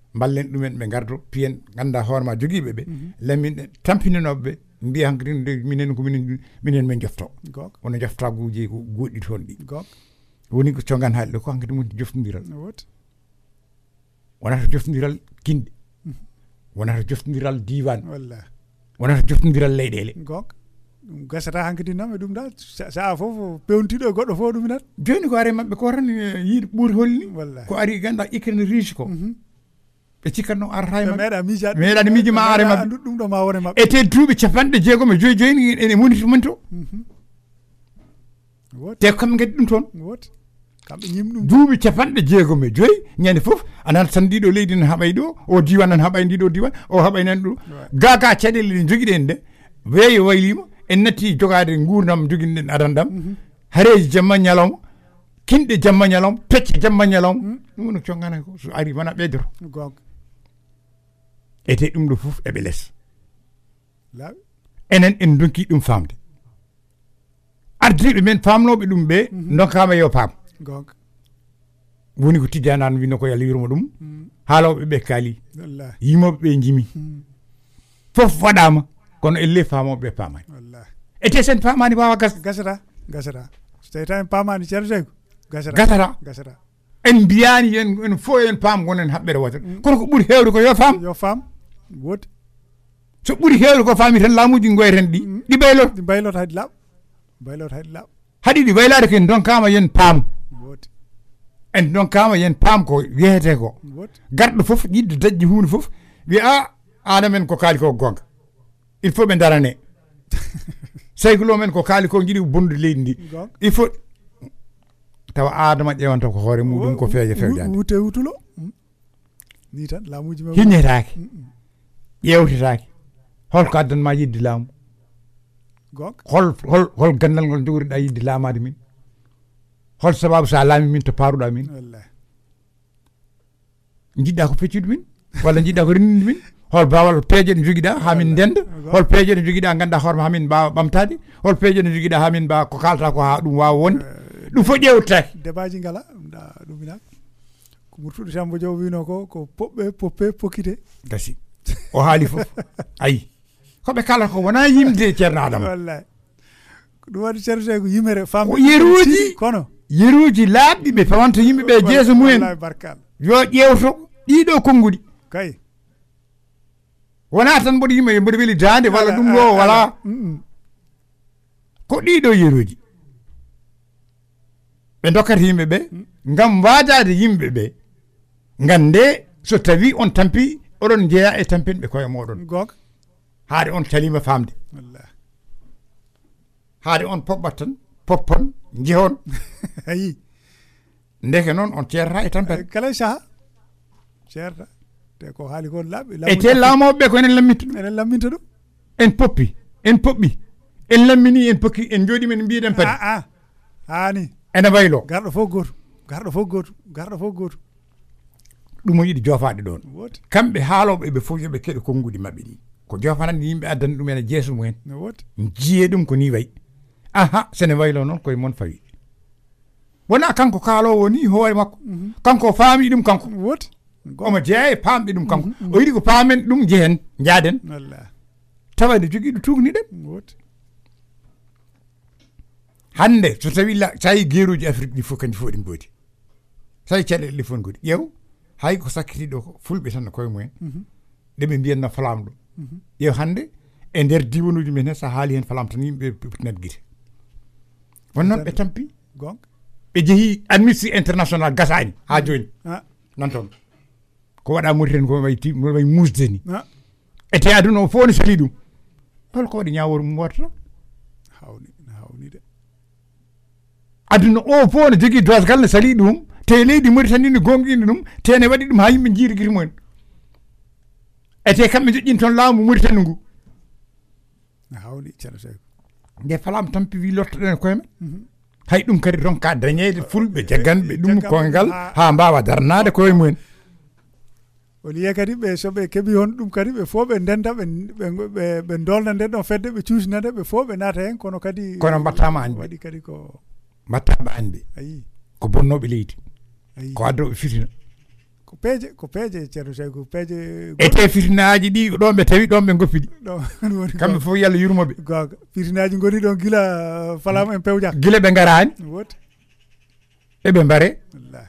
mballen ɗumen ɓe gardo piyen ganda hoorema joguiɓe ɓe lamminɗen tampininoɓeɓe mbiya hankadinde minen ko minen minen min jofto wono joftaguji ko goɗɗi toon ɗi woni ko cogan haalɗo ko hankadi mum joftodiral wonata joftodiral kinɗe wonata joftodiral diwan wallahi wonata joftodiral leyɗele gonga ɗum gasata hankadi nam e ɗum da saha foof pewntiɗo e goɗɗo fof ɗum nan joni ko are mabɓe ko tan yiiɗe ɓuuri holni ko ari ganda ikkane riche ko ɓe cikkanno arata e mabɓe meeɗani miiji ma are mabɓe ɗum ɗo ma wone mabɓe ete duuɓi capanɗe jeegom e joyi joyni ene moniti monti o te kamɓe gadi ɗum toon kamɓe ñim ɗum duuɓi capanɗe jeegom e joyi ñande fof anan tan ndiɗo leydi ne haɓay ɗo o diwan an haɓay ndiɗo diwan o haɓay nan ɗo gaga caɗele ɗe joguiɗen nde weeyo waylima en natti jogade gurdam joguinoɗen adanɗam haareji jamma ñalawma himɓe jamma ñalawm pecce jamma ñalawm ɗum woni ko congana ko so ari wona ɓeydoro gonga ete ɗum ɗo fof eɓe less laaɓi enen en donki ɗum famde ardiɓe men famnoɓe ɗum ɓe donkama yo faam gonga woni ko tijanaan wino ko yalla yurmo ɗum haalowɓe ɓe kaali wallahi yimoɓe ɓe jimi fof waɗama kono elle faamoɓe paamani wallahi ete sen paamani wawa gas gasata gasata so tawi tan paamani certego gasara gasara gasara en biani en en fo en pam gonen habbere wata kono ko buri hewri ko yo fam yo fam wot so buri hewri ko fami tan lamuji ngoyren di di baylot di baylot hadi lab baylot hadi lab hadi di baylade ken donkama yen pam wot en donkama yen pam ko yete ko gaddo fof yidde dajji huuno fof wi a adamen ko kali ko gonga il faut be darane saygulo men ko kali ko jidi bondu leydi il faut tawa adama ƴewanta ko hoore mudum ko feeje fewdande wute wutulo ni tan laamuji me hinetaake ƴewtetaake hol ko addan ma yiddi laamu gok hol hol hol gandal ngol jogurida yiddi laamaade min hol sababu sa laami min to paaruda min wallahi jidda ko feccude min walla jidda ko renndi min hol bawal peeje en jogida ha min ndenda hol peeje en jogida ganda horma ha min baa bamtaade hol peeje en jogida ha min baa ko kaalta ko ha dum waaw wonde du fo jewta debaji ngala da dumina ko murtudo jambo jow wino ko ko pobbe poppe pokite gasi o haali fof ay ko be kala ko wona yimde ceerno adam wallahi ko do wadi chercher ko yimere fambe yeruuji kono yeruuji laabbi be fawanta yimbe be jeeso mu'en yo jewto diido kongudi kay wona tan bodo yimbe bodo weli daande wala dum do wala ko diido yeruuji be dokkati yimbe be ngam waadaade yimbe be ngande so tawi on tampi odon jeya e tampinbe koy modon gog haade on talima famde wallahi haade on pobbatan poppon jihon ayi ndeke non on cerra e tampere kala sa cerra te ko haali ko labbe labbe e te lamobe ko en lammito en lammito do en poppi en pobbi en lammini en pokki en jodi men biiden padi a a haani ene baylo gardo fo goto gardo fo goto gardo fo goto dum o yidi jofaade don kambe haalobe be fof yobe kede kongudi mabbe ni ko jofaande yimbe addan dum ene jeesu mu'en jiye dum ko ni way aha sene baylo non koy mon fawi wona kanko kaalo woni hoore makko kanko faami dum kanko wot o ma jeey paambe dum kanko o yidi ko paamen dum jehen jaaden wallahi tawade jogi dum tugni den wot hande so tawi la tawi geeruuji afrique ni fokandi fo ɗin boodi tawi caɗele ɗe fon godi ƴeew hay ko sakkitiɗo ko fulɓe tan koye mumen ɗe ɓe mbiyanno falamɗo ƴeew hannde e nder diwanuji men he sa haali hen falam tan yimɓe natguite won noon ɓe tampi gonga ɓe jeehi amnistie international gasani ha joni non toon ko waɗa muriten ko way musde ni ete aduna o fof ne sali ɗum holko waɗi ñaworu mum wattata hawni hawni de aduna o fo ne jogi dosgal ne sali dum te leydi Mauritanie ni gongini dum te ne wadi dum ha yimbe jirigiri mon e te kambe jojjin ton laamu Mauritanie ngu hawli cerasay de falam tampi wi lotto den koy men hay dum kadi ronka dañede fulbe jaganbe dum kongal ha mbawa darnade koy men o liya kadi be sobe kebi hon dum kadi be fo be ndenda be be be ndolna den do fedde be ciusnade be fo be naata hen kono kadi kono mbattama an wadi kadi ko mataba ande ayi ko bonnobe leydi ko addo fitina ko peje ko peje ceru sey ko peje e te fitinaaji di do be tawi do be goppidi kambe fo yalla yurmobe goga fitinaaji ngori don gila falam en pewja gila be ngarani wot e be mbare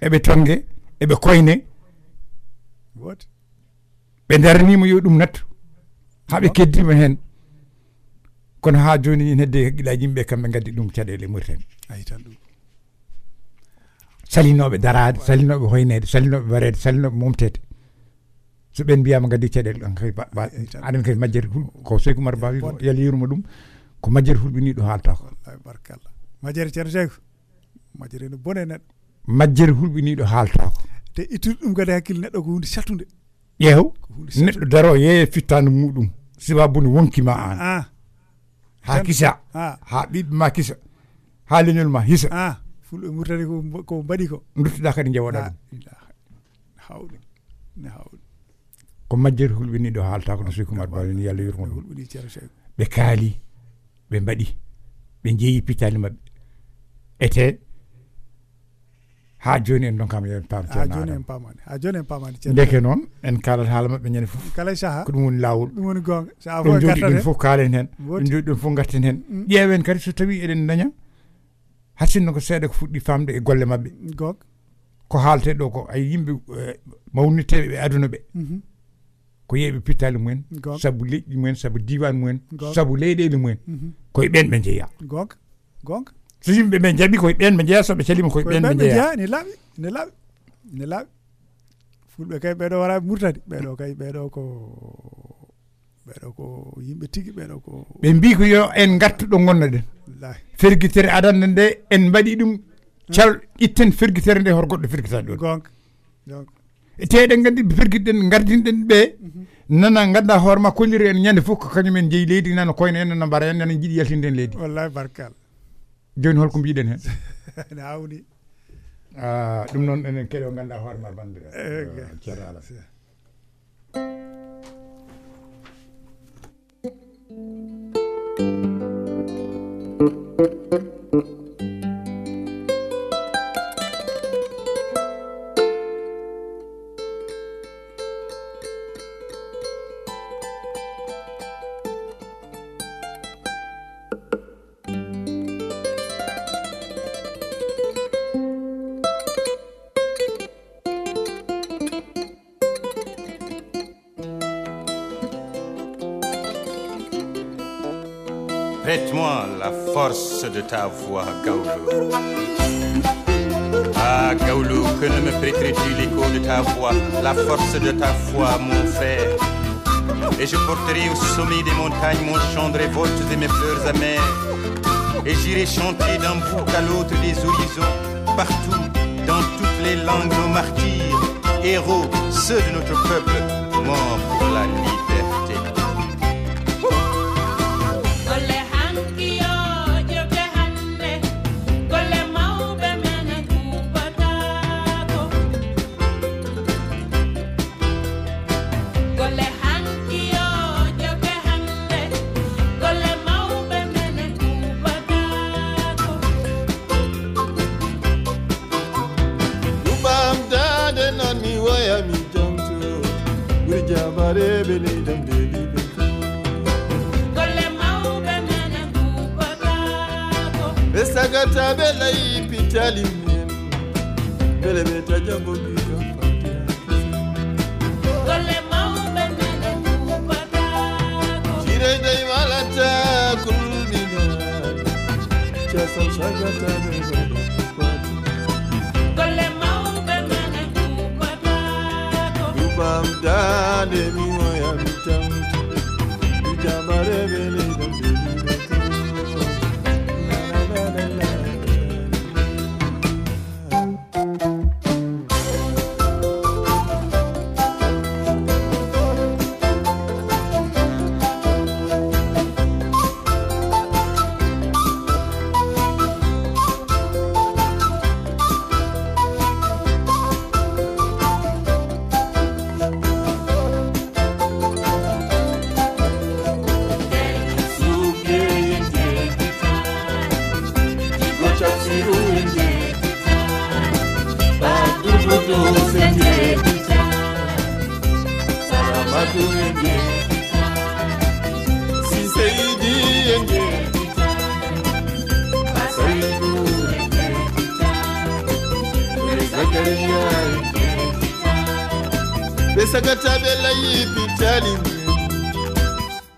e be tonge e be koyne wot be darni mo yo dum nattu habe keddi men hen kono ha joni en hedde gilaji yimbe kambe gaddi dum cadele Mauritanie ay tan dum salinobe darade salinobe hoynede salinobe warede salinobe momtete so ben biyama gaddi cadele don kay aden kay majjer ko Sey Kumar Ba yalla yiruma dum ko majjer hulbini do halta ko ay barakallah majjer cerje ko majjer no bonena majjer hulbini do halta ko te itul dum gaddi hakkil neddo ko hunde satunde yeew neddo daro yeye fittanu mudum sibabuni wonkima an ah ha kisa ha bib ma kisa ha leñol ma hisa ah murtani ko ko badi ko murtuda kadi jawoda hawde ne hawde ko majjer hul woni do halta ko Seykou Oumar Ba ni Yalla yurmo dum be kali be badi be jeeyi pitali mabbe ete ha joni en donkam yen pamte ha joni en pamane ha joni en pamane deke non en kala haala mabbe nyane fof kala saha ko dum woni lawol dum woni gonga sa fo gartade fof kalen hen jodi dum fof garten hen yewen kadi so tawi eden daña hasinno ko seede ko fuddi famde e golle mabbe gog ko halte do ko ay yimbe mawnitebe be aduna be ko yebe pitali mumen sabu leddji mumen sabu diwan mumen sabu leedeli mumen ko ben ben jeya gog gog so yimbe ben jabi ko ben ben jeya so be celima ko ben ben jeya ne labi ne labi ne labi fulbe kay be do wara murtadi be do kay be do ko be do ko yimbe tigi be do ko be mbi ko yo en gattu do gonna den fergitere adande nde en mbadi dum cal itten fergitere nde hor goddo fergitade do gonga donc teede ngandi fergitden gardinden be nana ngada horma kolire en nyande fukko kanyum en jeey leedi nana koyne en nana bara en nana jidi yaltinden leedi wallahi barkal joni holko biiden hen na awdi ah dum non enen kedo nganda horma bandira cerala Prête-moi la force de ta voix, Gaoulou. Ah, Gaoulou, que ne me prêterais-tu l'écho de ta voix, la force de ta voix, mon frère. Et je porterai au sommet des montagnes mon chant de révolte et mes fleurs amères. Et j'irai chanter d'un bout à l'autre des horizons, partout, dans toutes les langues, nos martyrs, héros, ceux de notre peuple, morts pour la liberté.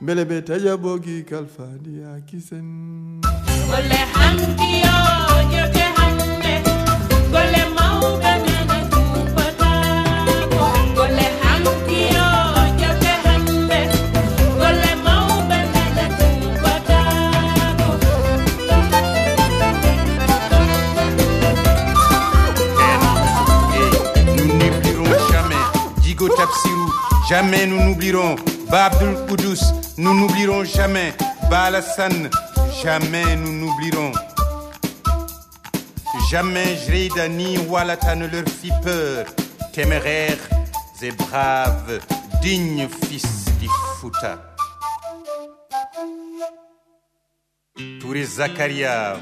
Belebeta yabogi kalfadi akisen Ole hankiyo yoke hanne Ole mauga nana kupata Ole hankiyo yoke hanne Ole mauga nana kupata Nous n'oublierons jamais Djigo Tapsirou Jamais nous n'oublierons Babdul Koudous Nous n'oublierons jamais Balassane, jamais nous n'oublierons. Jamais Jreidani Walata ne leur fit peur, téméraires et braves, dignes fils d'Ifouta. Touré Zakaria,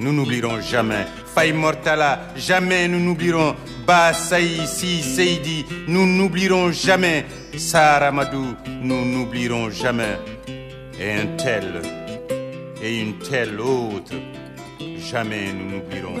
nous n'oublierons jamais. Faye Mortala, jamais nous n'oublierons. Ba Saï, Si, Seidi, nous n'oublierons jamais. Saramadou, nous n'oublierons jamais. Et un tel, et une telle autre, jamais nous n'oublierons.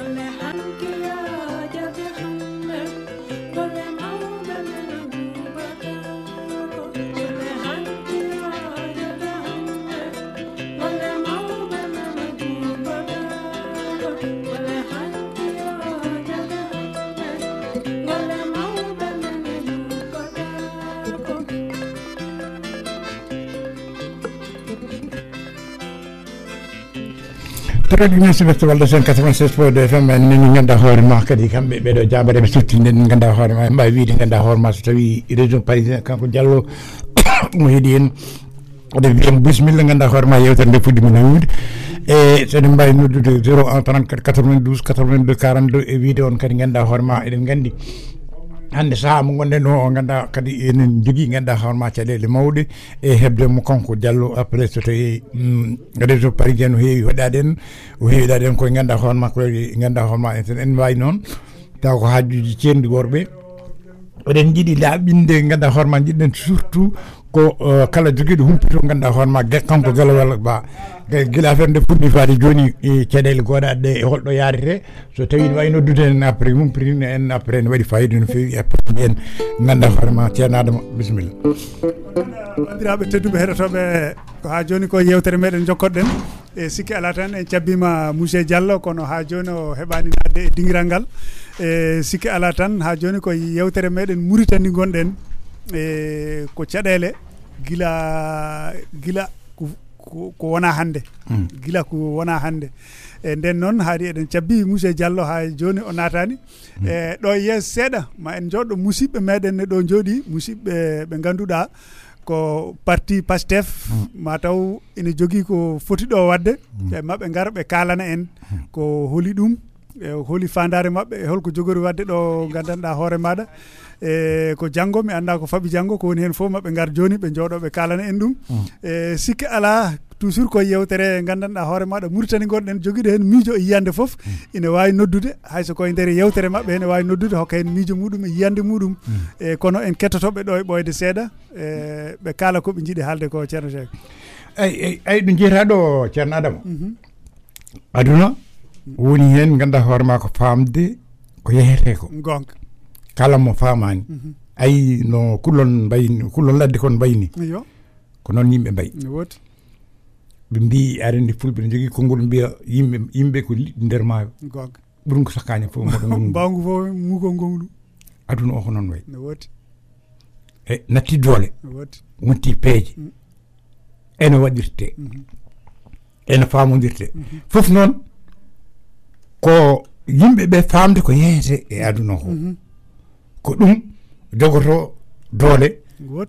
Terima kasih betul betul saya katakan sesuatu dengan dengan anda hormat ketika kami berjalan bersuci dengan anda hormat, bayi dengan anda hormat. Tapi itu juga Paris kan kau jalur muhidin ada yang Bismil dengan anda hormat yang terdekat di Manado. Eh, saya bayi nu duduk zero antara quatre-vingt-douze, quatre-vingt-deux, quarante-deux video dengan anda hormat dengan di. Anda sah mungkin no orang anda kadi ini juga anda hormat cale lemau de hebdo mukang ku jallo apres tu teri rezo Parisian uhi udaden uhi udaden ku anda hormat ku anda hormat enten envai non tahu ku haju di cend gorbe orang jadi labin de anda hormat jadi surtout ko kalau juga dihumpi orang anda hormat dekang ku galawal ba gelafen de puni fari joni cale gora de holdo yari. So tadi saya no duduk na primum prim na prim very fine dan very appealing nanda farma tiada nama Bismillah. Antara betul tu berharap saya hajon ko jauh termerin jokoden. Sikit alatan encabima musye jallo kono hajon o hebani nade dingrangal. Sikit alatan hajon ko jauh termerin muritan dingonden ko cadele gila gila ko wana hande gila ko wana hande. E nden noon haari eɗen cabbi monsieur Diallo ha joni o natani e ɗo yes seeɗa ma en jooɗo musidɓe meɗen ne ɗo jooɗi musidɓe ɓe ganduɗa ko parti PASTEF mataw ene jogui ko foti ɗo wadde e mabɓe gara ɓe kalana en ko holi ɗum e holi fandare mabɓe holko jogori wadde ɗo gandanɗa hoore maɗa e ko janggo mi anda ko faɓi janggo ko woni hen fof mabɓe gar joni ɓe jooɗo ɓe kalana en ɗum e sikki ala toujours ko yewtere gandanɗa hoore maɗa Mauritanie gonɗen joguiɗo hen miijo e yiyande foof ina wawi noddude hayso koye nder yewtere mabɓe ene wawi noddude hokka hen miijo muɗum e yiyande muɗum e kono en kettotoɓe ɗo e ɓoyde seeɗa e ɓe kala koɓe jiiɗi haalde ko ceerno Cheikh ay ay ɗo jeeyata ɗo ceerno Adama aduna woni hen ganda hoore ma ko famde ko yehete ko gonka kala mo famani ayi no kullon mbayni kullon ladde kon mbayni ko noon yimɓe mbayi bimbi arende fulbe jogi kongol biya yimbe yimbe ko liddi der maayo gog burum ko sakane fo mo ngol bangu fo mu ko ngolu aduna o honon way e natti dole wonti peeje ene wadirte ene faamondirte fof non ko yimbe be faamde ko yeete e aduna ho ko dum jogoto dole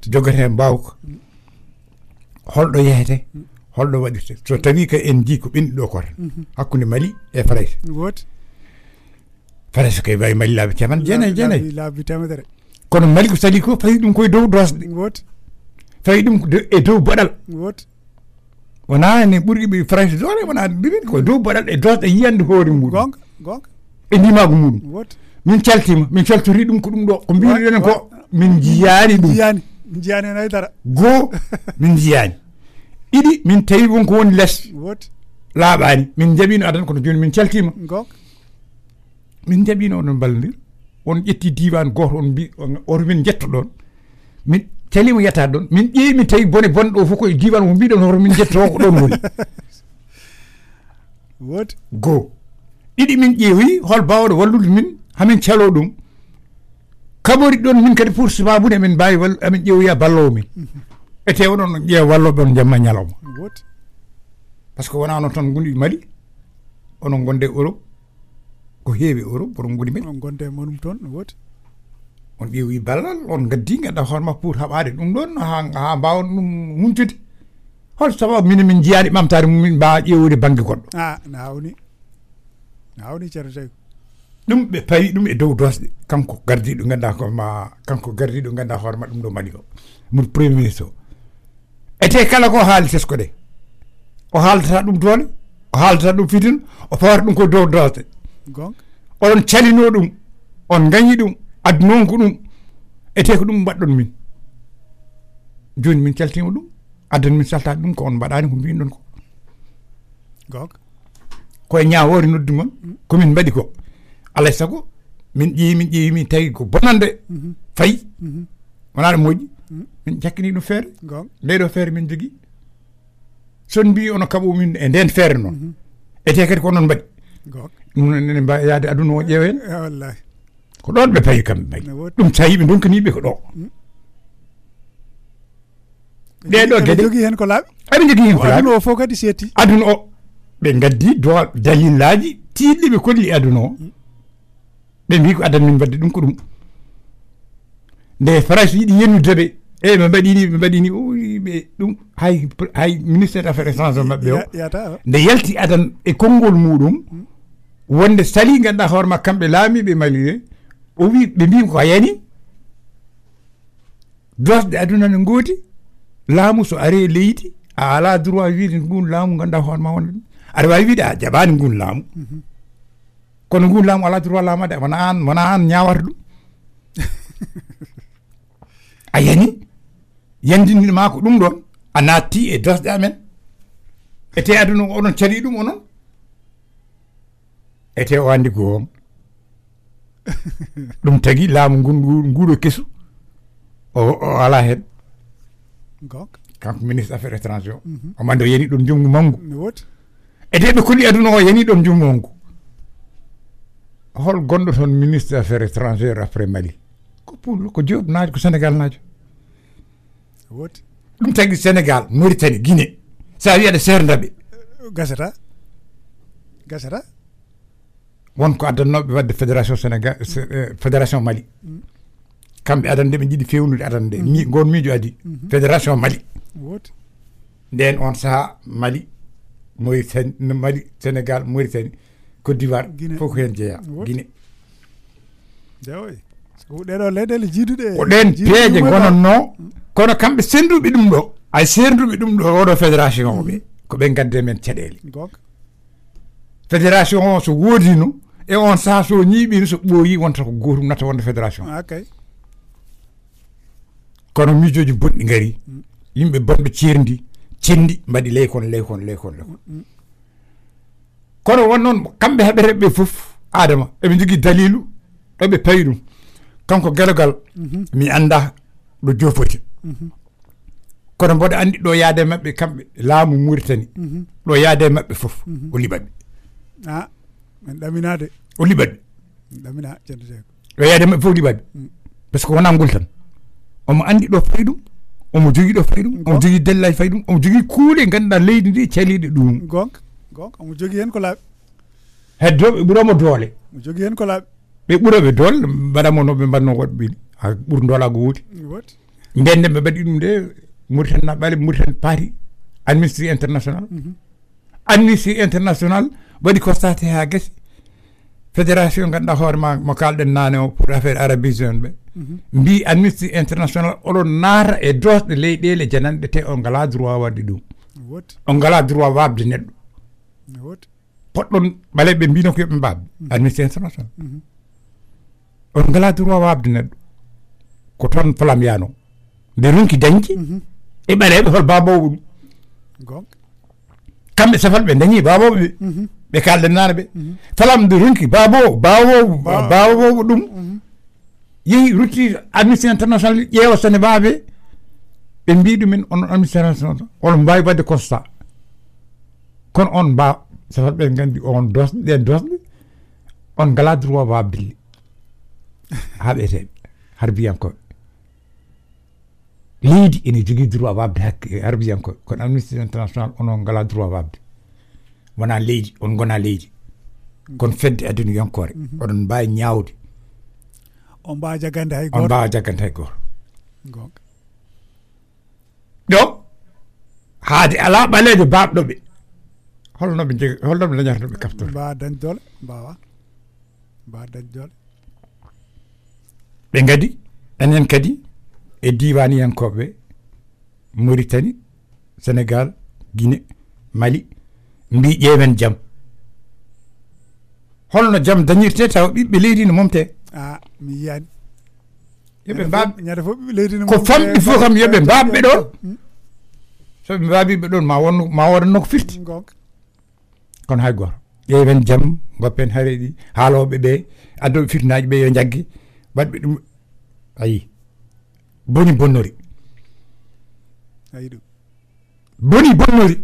jogete mbawko holdo yeete hollo wadirte so tawi ka en ji ko ɓindi ɗo kotan hakkunde Mali e Faransa goto Faransa koye wawi Mali laabi teman jeenayi jeenayi laabi temedere kono Mali ko sali ko fawi ɗum koye dow dosɗe goto fawi ɗum e dow boɗal goto wona ne ɓurɗiɓe Faransa doole wona ɗimin koye dow boɗal e dosɗe yiyande hoore muɗum gonga gonga e ndimago muɗum goto min caltima min caltori ɗum ko ɗum ɗo ko mbinoɗen ko min jiyani ɗum jiyani jiyani en haydara goo min jiyani idi min tawi wonko woni less laaɓaani min jaɓino adan kono joni min caltima min jaɓino oɗon ballodir on ƴetti diwan goto on mbi oto min jetto ɗon min calima yettaɗe ɗon min ƴeewi mi tawi bone bonɗo fof koye diwan mo mbiɗon hoto min jetto ko ɗon woni goo ɗiɗi min ƴeewi hol bawɗo wallude min hamin calo ɗum kaɓori ɗon min kadi pour subabude emin mbawi wallu amin ƴeewoya ballowo min e tew noon on ƴeew walloɓe on jamma ñalawma par ce que wona noon tan gonɗi Mali onon gonde Europe ko heewi Europe onon goni men on gonde monum toon woti on ƴeewi ballal on gaddi ganduɗa hoore ma pour haɓade ɗum ɗon ha ha mbawon ɗum humtude hol sababu mine min jiyaɗi ɓamtare mum min mbawa ƴeewude banggue goɗɗo a nawni hawni ceerno Jaw dum be tawi dum e dow dosde kanko gardi do ganda ko ma kanko gardi do ganda horma dum do mali ko mon premier ministre ete kala ko haaltes ko de o haalta dum doole o haalta dum fitin o faar dum ko dow dosde gonk on calino dum on gagni dum adnon ko dum ete ko dum baddon min joni min caltimo dum adon min salta dum ko on badani ko min don ko gonk ko nyaawori noddu mon ko min badi ko alay sago min djii min djii min tay ko bonande fay wala moji min jakkini do fer le do fer min jogi son bi on kabo min e den fer non e te ket ko non badi non ne ba yaade aduna o jewen wallahi ko don be pay kam bay dum tayibe don kani be ko do de do gedi jogi hen ko laabi abi jogi hen ko laabi no fo kadi seti aduna o be gaddi do dalilaji tiidi be kolli aduna ben bi ko adam min badde dum ko dum de farash yi yenu debe e be badini be badini o be dum hay hay ministère affaires étrangères mabbe o de yelti adam e kongol mudum wonde sali ganda horma kambe laami be mali o wi be bi ko yani dosde aduna no ngoti laamu so are leyti a ala droit wiide ngun laamu ganda horma won are wa wiide a jabani ngun laamu kono ngun laamu ala droit laama de wona an wona an nyaawardum ayani yandini mako dum don anati e dosde amen ete aduna onon cali dum onon ete o andi goom dum tagi laamu ngun ngudo kesu o ala hen gok kanko ministre affaires étrangères o mando yeni dum jumgu mangu ete be kuli aduna o yeni dum jumgu mangu hol gondo ton ministre affaires étrangères après Mali ko pour ko job naaj ko Sénégal naaj wot dum tagi Sénégal Mauritanie Guinée sa wiade serndabe gasata gasata won ko adana be wadde fédération Sénégal fédération Mali kambe adande be jidi fewnude adande mi gon mijo adi fédération Mali wot den on sa Mali Mauritanie Mali Sénégal Mauritanie Côte d'Ivoire foko hen jeya Guinée daoy ko de do ledel jidude ko den peje gononno kono kambe sendubi dum do ay sendubi dum do wodo fédération be ko be gadde men cedeli fédération so wodino e on sa so nyibi so boyi wonta ko gotum nata wonde fédération okay kono mijoji boddi ngari yimbe bombe cierndi ciendi mbadi ley kon ley kon ley kon kono wonnon kambe habe rebbe fof adama e be jogi dalilu do be paydum kanko gelagal mi anda do jofoti kono bodo andi do yaade mabbe kambe laamu Mauritanie do yaade mabbe fof o libadde ah men daminade o libadde damina cedde do yaade mabbe fof libadde parce que wona ngol tan o mo andi do paydum o mo jogi do paydum o jogi dellay faydum o jogi kuule ganda leydi ndi celiide dum gonga gonk on jogi hen ko laab heddo be buromo doole on jogi hen ko laab be burobe dool badamo no be banno god bi ha bur ndola go woti woti ndende be badi dum de Mauritanie bale Mauritanie parti amnesty international amnesty international badi constate ha gess fédération ganda horma mo kalden naane pour affaire arabisation be bi amnesty international olo naara e dosde leydele janande te on gala droit wadde dum woti on gala droit wabde neddo poddon balé be mbino ko be babbe administration national on gala droit wabde neddo ko ton flam yano de runki danki e balé be hol babawu gonk kambe safal be dangi babawu be kalde nanabe flam de runki babawu babawu babawu dum yi ruti administration national yewo sene babbe be mbidu min on administration on mbay badde constat kon on ba safal be gandi on dos de dos on gala droit ba billi habete harbi yanko lead ene jogi droit ba billi harbi yanko kon amnesty international on gala droit ba wona leydi on gona leydi kon fedde aduna yankore on ba nyaawdi on ba jagande hay gor on ba jagande hay gor gog do haade ala balede babdo be holno ɓe jogui holno ɓe dañata ɓe kaftore mbawa dañ doole mbawa mbawa dañ doole ɓe gadi enen kadi e diwaniyankoɓe Mauritanie Sénégal Guinée Mali mbi ƴeewen jam holno jam dañirte taw ɓiɓɓe leydi no momte ah mi yiyani yoɓe mbaɓ ñade fof ɓiɓɓe leydi no ko famɗi fof kam yoɓe mbaɓɓe ɗon soɓe mbaɓiɓe ɗon ma wonno ma waɗanno ko firti kono hay goto ƴeewen jam goppen haareɗi haaloɓe ɓe addoɓe fitnaji ɓe yo jagge waɗɓe ɗum ayi boni bonnori ayi ɗum boni bonnori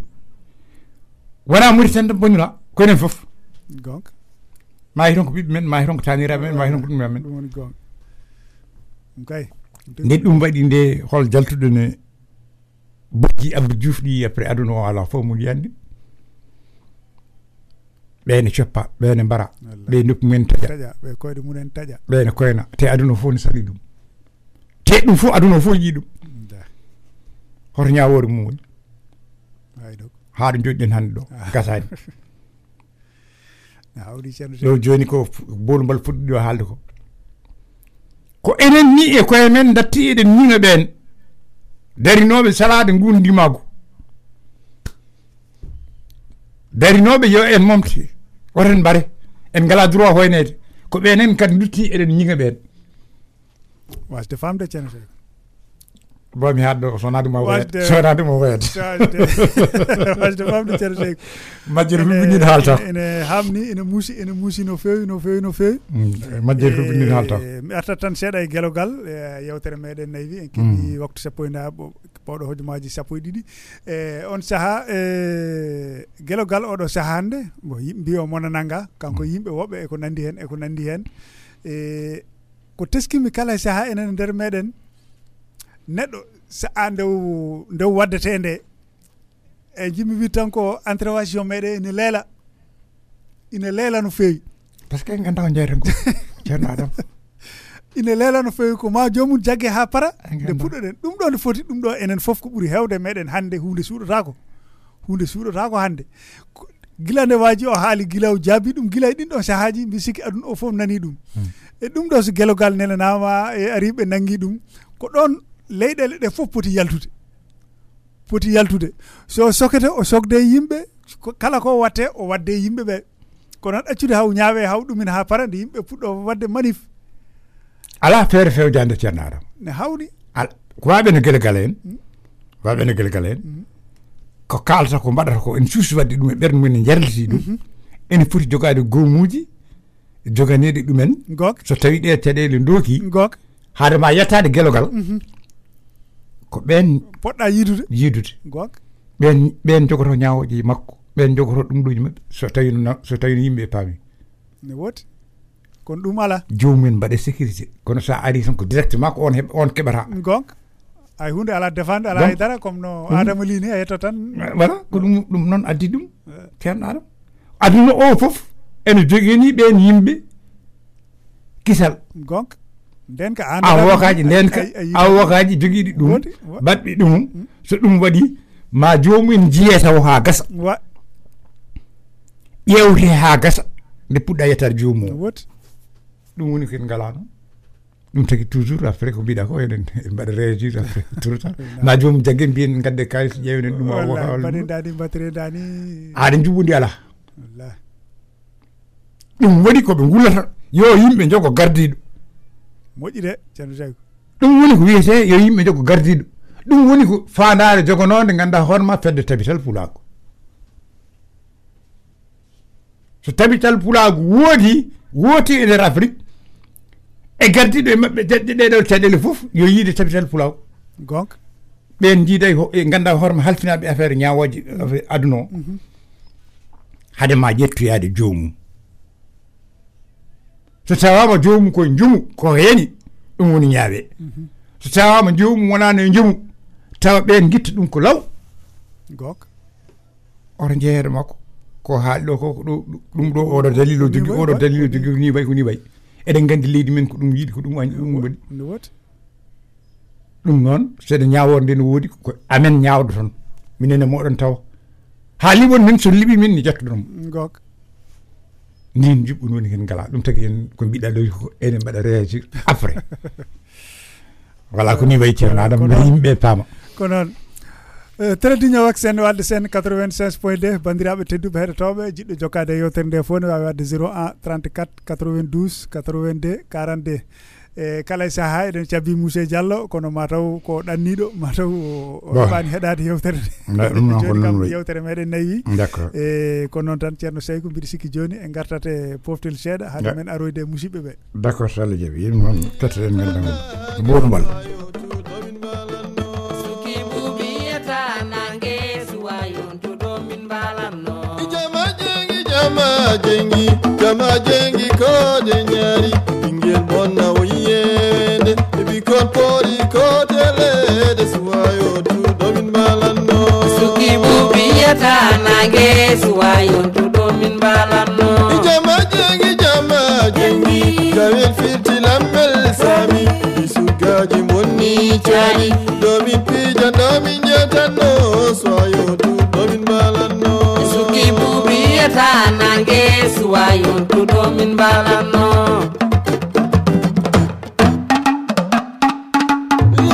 wona Mauritanie tan bonira koyenen fof gonka maayi ton ko ɓiɓɓe men maayi ton ko taniraɓe men maayi ton ko ɗumiraɓe men nde ɗum waɗi nde hol jaltuɗo ne bojji Abdou Diouf ɗi après aduna o ala fof mum yiyandi ɓeyne coppa ɓeyne mbara ɓey noppi mumen taƴa ɓe koyɗe mumen taƴa ɓeyne koyna te aduna fof ne sali ɗum te ɗum fof aduna o fof yii ɗum hoto ñawore mum woni haa ɗo joɗiɗen hannde ɗo gasani ɗo joni ko boolu mbal fuɗɗiɗi o haalde ko ko enen ni e koye men datti eɗen ñuna ɓen darinoɓe salade ngun ndimago darinoɓe yo en momte oten mbare en ngala droit hoynede ko ɓenen kadi dutti eɗen ñiga ɓen wasde famde ceerno Seydou bon mi haɗɗo sona ɗuma woyade sona ɗuma woyade wasde famde ceerno Seydou majjere hulɓiniɗe haalta ene hamni ene muusi ene muusi no fewi no fewi no fewi majjere hulɓiniɗe haalta mi artat tan seeɗa e guelogal e yewtere meɗen nayi wi en keeɓi waktu sappo e naa pawɗo hojomaji sappo e ɗiɗi e on saaha e guelogal oɗo saaha hannde bon yimɓe mbi o monana nga kanko yimɓe woɓɓe eko nandi hen eko nandi hen e ko teskimi kala saaha enen e nder meɗen neɗɗo sa'a ndew ndew waddete nde e jimmi wi tan ko intervention meɗen ene leela ina leela no feewi par ce que en ganda ko jeyten ko ceerno Adam ina leela no feewi ko ma jomum jagge ha para nde puɗɗoɗen ɗum ɗo nde foti ɗum ɗo enen foof ko ɓuuri hewde meɗen hannde hunde suuɗotako hunde suuɗotako hannde gila nde waaji o haali gila o jaabi ɗum gila e ɗin ɗon sahaji mbi sikki aduna o fof nani ɗum e ɗum ɗo so gelogal nelanama e ariɓe nangi ɗum ko ɗon leyɗele ɗe fof poti yaltude poti yaltude so sokete o sokde yimɓe kala ko watte o wadde yimɓe ɓe ko noon accude haw ñaawe haw ɗumin ha para nde yimɓe puɗɗo wadde manif ala feere fewjande ceerno Adam ne hawni ko waɓe no gelegala en waɓe no gelegala en ko kaalata ko mbaɗata ko en suusi wadde ɗum e ɓerde mumen en jarliti ɗum ene foti jogade goomuji joganede ɗumen gook so tawi ɗe caɗele dooki gook haade ma yettade gelogal ko ɓen poɗɗa yiidude yiidude gook ɓen ɓen jogoto ñaawoji makko ɓen jogoto ɗum ɗoji maɓɓe so tawi so tawi no yimɓe paami ne woti kono ɗum ala joomumen mbaɗe sécurité kono sa ari tan ko directement ko on heɓ on keɓata gook ay hunde ala défendre ala haydara comme no Adama li ni a yetto tan voilà ko ɗum ɗum noon addi ɗum ceerno Adam aduna o fof ene jogini ɓen yimɓe kisal gonka nden ka an awokaji nden ka awokaji jogiɗi ɗum baɗɓi ɗum so ɗum waɗi ma joomumen jiye taw ha gasa ƴewte ha gasa nde puɗɗa yettade joomum ɗum woni ko en ngalano ɗum tagi toujours après ko mbiɗa ko eɗen mbaɗa réagir après torota ma jomum jagge mbiyen gadde kalis ƴewnen ɗum awokaɗani aɗa juɓudi ala ɗum waɗi koɓe gullata yo yimɓe jogo gardiɗo moƴƴide ceerno Seydou ɗum woni ko wiyete yo yimɓe jogo gardiɗo ɗum woni ko fandare jogonode ganduɗa hoorema fedde tabital pulago so tabital pulago woodi wooti e nder Afrique e gardiɗo e maɓɓe jaɗɗi ɗeɗo caɗele fof yo yiide tabital pulaw gonka ɓen jiiday e ganduɗa hoorema halfinaɓe affaire ñawoji aduna o haade ma ƴettoyade joomum so tawama joomum koye njumu ko yani ɗum woni ñaawe so tawama joomum wonano e njumu tawa ɓen guitta ɗum ko law gonka oto jeeyere makko ko haali ɗo ko ko ɗo ɗum ɗo oɗo dalil o jogui oɗo dalil o jogui ni wayi ko ni wayi eɗen gandi leydi men ko ɗum yiiɗi ko ɗum wañi ɗum waɗi ɗum noon seeɗa ñaworde nde no woodi ko amen ñawdo toon minen e moɗon tawa Hollywood men so libi men ni jotto dum gok ni njibbu non hen gala dum tagi en ko biida do enen bada réagir après voilà ko ni way tierna adam yimbe tama ko non teredi ñew ak sen wadde sen quatre-vingt-seize point deux bandirabe tedduɓe heɗotoɓe jiɗɗo jokkade e yewtere nde fof ne wawi wadde zéro un trente-quatre quatre-vingt-douze quatre-vingt-deux quarante-deux e kala e saaha eɗen cabbi Moussa Diallo kono mataw ko ɗanniɗo mataw o heɓani heɗade yewtere nde yewtere meɗen nayi e ko noon tan ceerno Seykou mbiɗa sikki joni en gartate poftel seeɗa haade men aroyde musibɓe ɓe d' accord Sall Diaby yim noon ketteten gandam boɗumbal Jama jengi, jama jengi kode nyari Ingel monna o yende, ebi kon pori kode lede Suwayo tu domin balano Suki bubiyata nange, suwayo tu domin balano Jama jengi, jama jengi, kawel firti lammel sami Isugaji moni chari, domin pija domin yatano Suwayo tu domin balano Suki bubiyata Nanges wa yon tudo min balano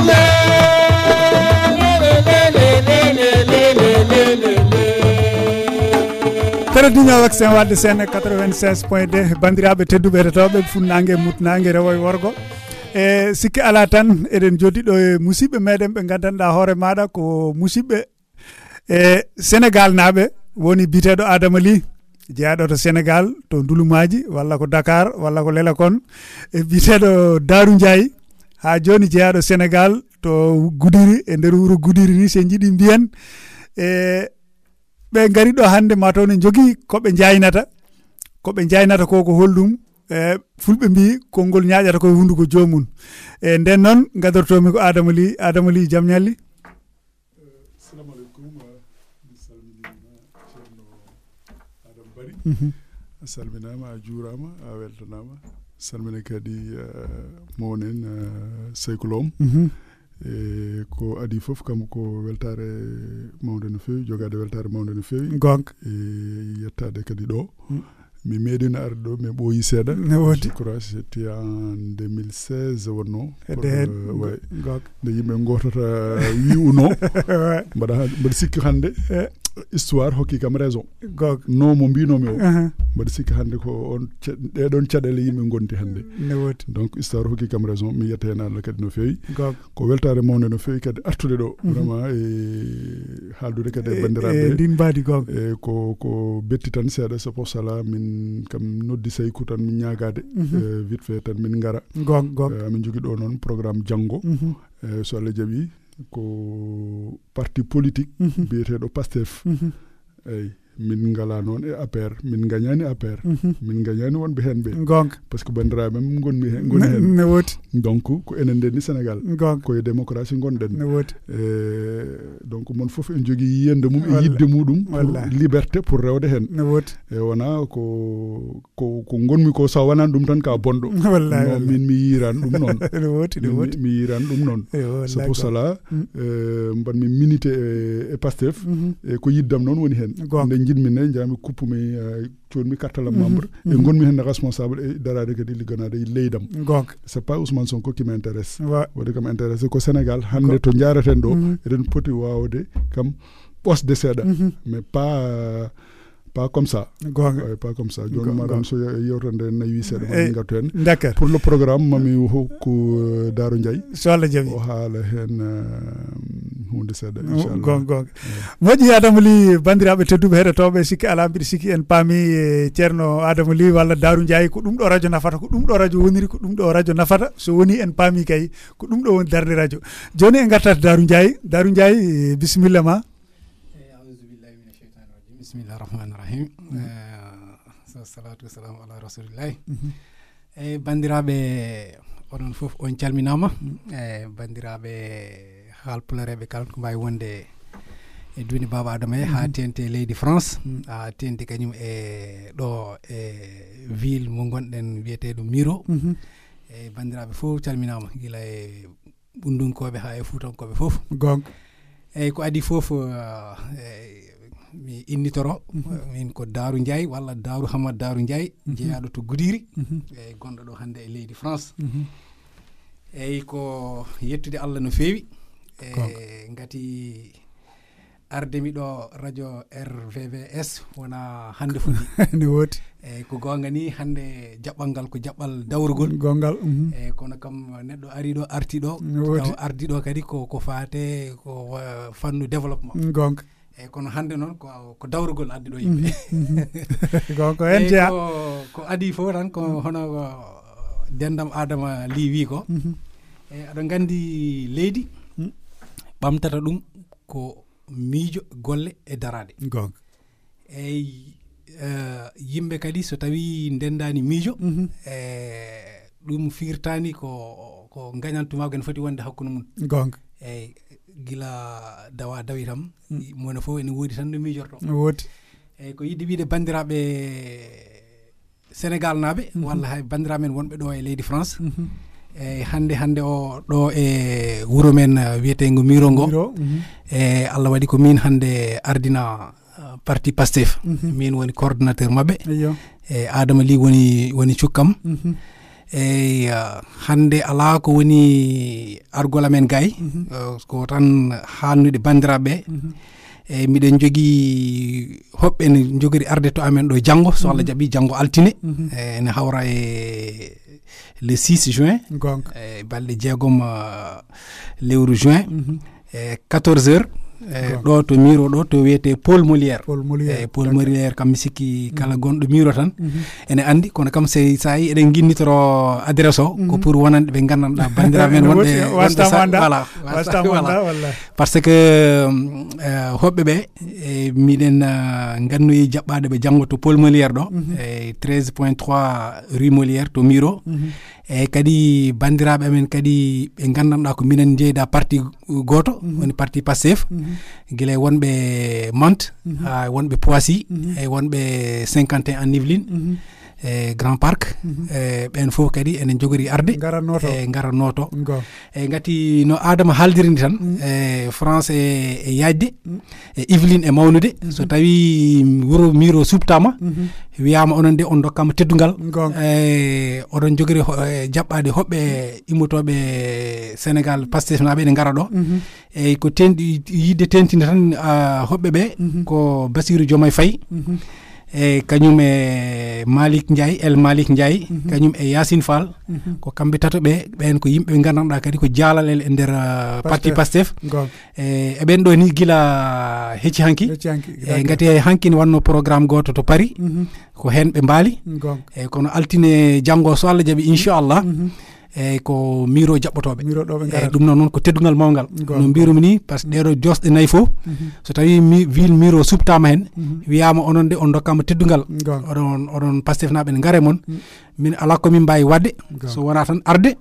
Le le le le le le le le le le le Tere dunya wak sen wadde sen quatre-vingt-seize point deux bandirabe tedduɓe retoɓe funnangue mutnangue rewoy worgo e sikki ala tan eɗen joddiɗo e musibɓe meɗen ɓe gandanɗa hoore maɗa ko musibɓe e Sénégal naɓe woni biteɗo Adama Ly jeyaaɗo to Sénégal to Ndulumaji walla ko Dakar walla ko Lelakon e biteɗo Daaru Ndiaye ha joni jeyaaɗo Sénégal to Goudiri e nder wuro Goudiri ni se jiɗi mbiyen e ɓe ngari ɗo hannde mataw ne jogii koɓe njaynata koɓe njaynata ko ko hollum e fulɓe mbi konngol ñaaƴata koye hunduko joomum e nden noon ngadortomi ko Adama Ly Adama Ly jam ñalli salminama a juurama a weltanama salmina kadi mawnen Seykulom e ko adi fof kam ko weltare mawde no fewi jogade weltare mawde no fewi gonga e yettade kadi ɗo mi meeɗino arde ɗo mi ɓooyi seeɗa ne wodi courage c'était en deux mille seize wonno way nde yimɓe gotota wi uno mbaɗa mbaɗa sikki hannde histoire hokki kam raison no mo mbinomi o mbaɗa sikki hannde ko on ɗeɗon caɗele yimɓe gonti hannde ne wodi donc histoire hokki kam raison mi yetta hen Allah kadi no fewi ko weltare mawde no fewi kadi artude ɗo vraiment e haaldude kadi e bandiraɓe ndin mbaadi gonga e ko ko betti tan seeɗa so po sala min kam noddi Seykou tan min ñaagade vite fait tan min ngara gonga gonga amin jogui ɗo noon programme janggo so Allah jaaɓi ko parti politique biyeteɗo PASTEF eyi min ngala noon e A P R min gagnani A P R min gagnani wonɓe hen ɓe gonga par ce que bandiraɓe men gonmi hen goni hen ne woti donc ko enen ndenni Sénégal gonga koye démocratie gonɗen ne woti donc mon foof en jogui yiyende mum e yidde muɗum pour liberté pour rewde hen ne woti e wona ko ko ko gonmi ko sa wonani ɗum tan ka bonɗo wallahi min mi yirani ɗum noon ne woti ne woti mi yirani ɗum noon c'est pour cela mbaɗmi minité e PASTEF e ko yiddam noon woni hen jinmine jami kuppumi coonmi kartala membre e gonmi hen responsable e darade kadi ligganade e leydam gonga c'est pas Ousmane Sonko qui m'intéresse wode kam intéressé ko Sénégal hande to jaaraten ɗo eɗen poti wawde kam ɓosde seeɗa mais pas pas comme ça gonga pas comme ça joni maɗon so yewtande nayi seeɗa mami gartu hen d'accord pour le programme mami hokku Daaru Ndiaye so Allah jaɓi o haala hen hunde seeɗa inchallah gonga gonga moƴƴi Adama Ly bandiraɓe tedduɓe heɗotoɓe sikki ala mbiɗa sikki en paami ceerno Adama Ly walla Daaru Ndiaye ko ɗum ɗo radio nafata ko ɗum ɗo radio woniri ko ɗum ɗo radio nafata so woni en paami kay ko ɗum ɗo woni darde radio joni en gartat Daaru Ndiaye Daaru Ndiaye bisimilla ma bismillah rahman rahim salatu wassalamu ala rasulillah e bandiraɓe onon fof on calminama e bandiraɓe haalpulareɓe kala ko mbawi wonde e duni baba adama e ha tente leydi France ha tente kañum e ɗo e ville mo gonɗen wiyeteɗo Miro e bandiraɓe fof calminama gila e ɓundunkoɓe ha e fuutankoɓe fof gonga eyyi ko adi fof mi innitoro min ko Daaru Ndiaye walla Daaru Hamad Daaru Ndiaye jeeyaɗo to Gudiri eyi gonɗo ɗo hannde e leydi France eyi ko yettude Allah no feewi e ngati ardemi ɗo radio R V V S wona hannde fuɗɗi nde wooti eyi ko goonga ni hannde jaɓɓal ngal ko jaɓɓal dawrugol goongal eyi kono kam neɗɗo ari ɗo arti ɗo taw ardi ɗo kadi ko ko faate ko fannu développement goonga eyi kono hannde noon ko ko dawrugol addi ɗo yimɓe gonko en jeya ko adi fof tan ko hono dendam Adama Li wi ko eyi aɗa nganndi leydi ɓamtata ɗum ko miijo golle e daraade gonga eyi yimɓe kadi so tawi ndendani miijo e ɗum firtani ko ko gañantumaako en foti wonde hakkunde mum gonga eyi gila dawa dawi tam mona fof ene woodi tan no miijorto no woodi eyi ko yidde wiide bandiraɓe Sénégal naaɓe walla hay bandiraɓe men wonɓe ɗo e leydi France eyi hannde hannde o ɗo e wuro men wiyeteengo miro ngo e Allah waɗi ko min hannde ardina parti PASTEF min woni coordonnateur maɓɓe e Adama Li woni woni cukkam eyi hannde alaa ko woni argol amen gay ko tan haannude banndiraaɓe ɓee eyi miɗen jogii hoɓɓe ene jogori arde to amen ɗo janngo so Allah jaɓii janngo altine e ene hawra e le six juin gonga e balɗe jeegom lewru juin e quatorze heures ɗo to miro ɗo to wiyete Paul Molière eyi Paul Molière kam mi sikki kala gonɗo miro tan ene anndi kono kam so yi eɗen ginnitoro adresse o ko pour wonande ɓe nganndanɗa bandiraɓe men wonɓe voilà voilà par ce que hoɓɓe ɓe miɗen ngannoyi jaɓɓade ɓe janngo to Paul Molière ɗo e treize point trois rue Molière to miro eyi kadi bandiraɓe amen kadi ɓe nganndanɗa ko minen jeyda parti gooto woni parti PASTEF gila wonɓe Mantes ha wonɓe Poissy e wonɓe cinquante et un en Yvelines e Grand Parc e ɓen fof kadi enen jogori arde e garannoto e gati no Adama haaldirini tan e France e yaajde e Yvelines e mawnude so tawi wuro miro subtama wiyama onon de on dokkama teddugal e oɗon jogori jaɓɓade hoɓɓe immotoɓe Sénégal PASTEF naɓe ene gara ɗo eyi ko tenti yidde tentinde tan hoɓɓe ɓe ko Bassirou Diomaye Faye e kañum e Malick Ndiaye el Malick Ndiaye kañum e Yacine Fall ko kamɓe tato ɓe ɓen ko yimɓe ɓe nganndanɗa kadi ko jaalal en e nder parti PASTEF e eɓen ɗo ni gila hecci hanki e ngati hanki ne wanno programme gooto to Paris ko heen ɓe mbaali e kono altine janngo so Allah jaɓi inchallah eyi ko miro jaɓɓotoɓe eyi ɗum noon noon ko teddugal mawgal no mbirumi ni par ce que ɗeɗo josɗe nayyi fof so tawi ville miro subtama hen wiyama onon de on dokkama teddugal oɗon oɗon PASTEF naɓe ne gaare moon min ala komin mbawi wadde so wona tan arde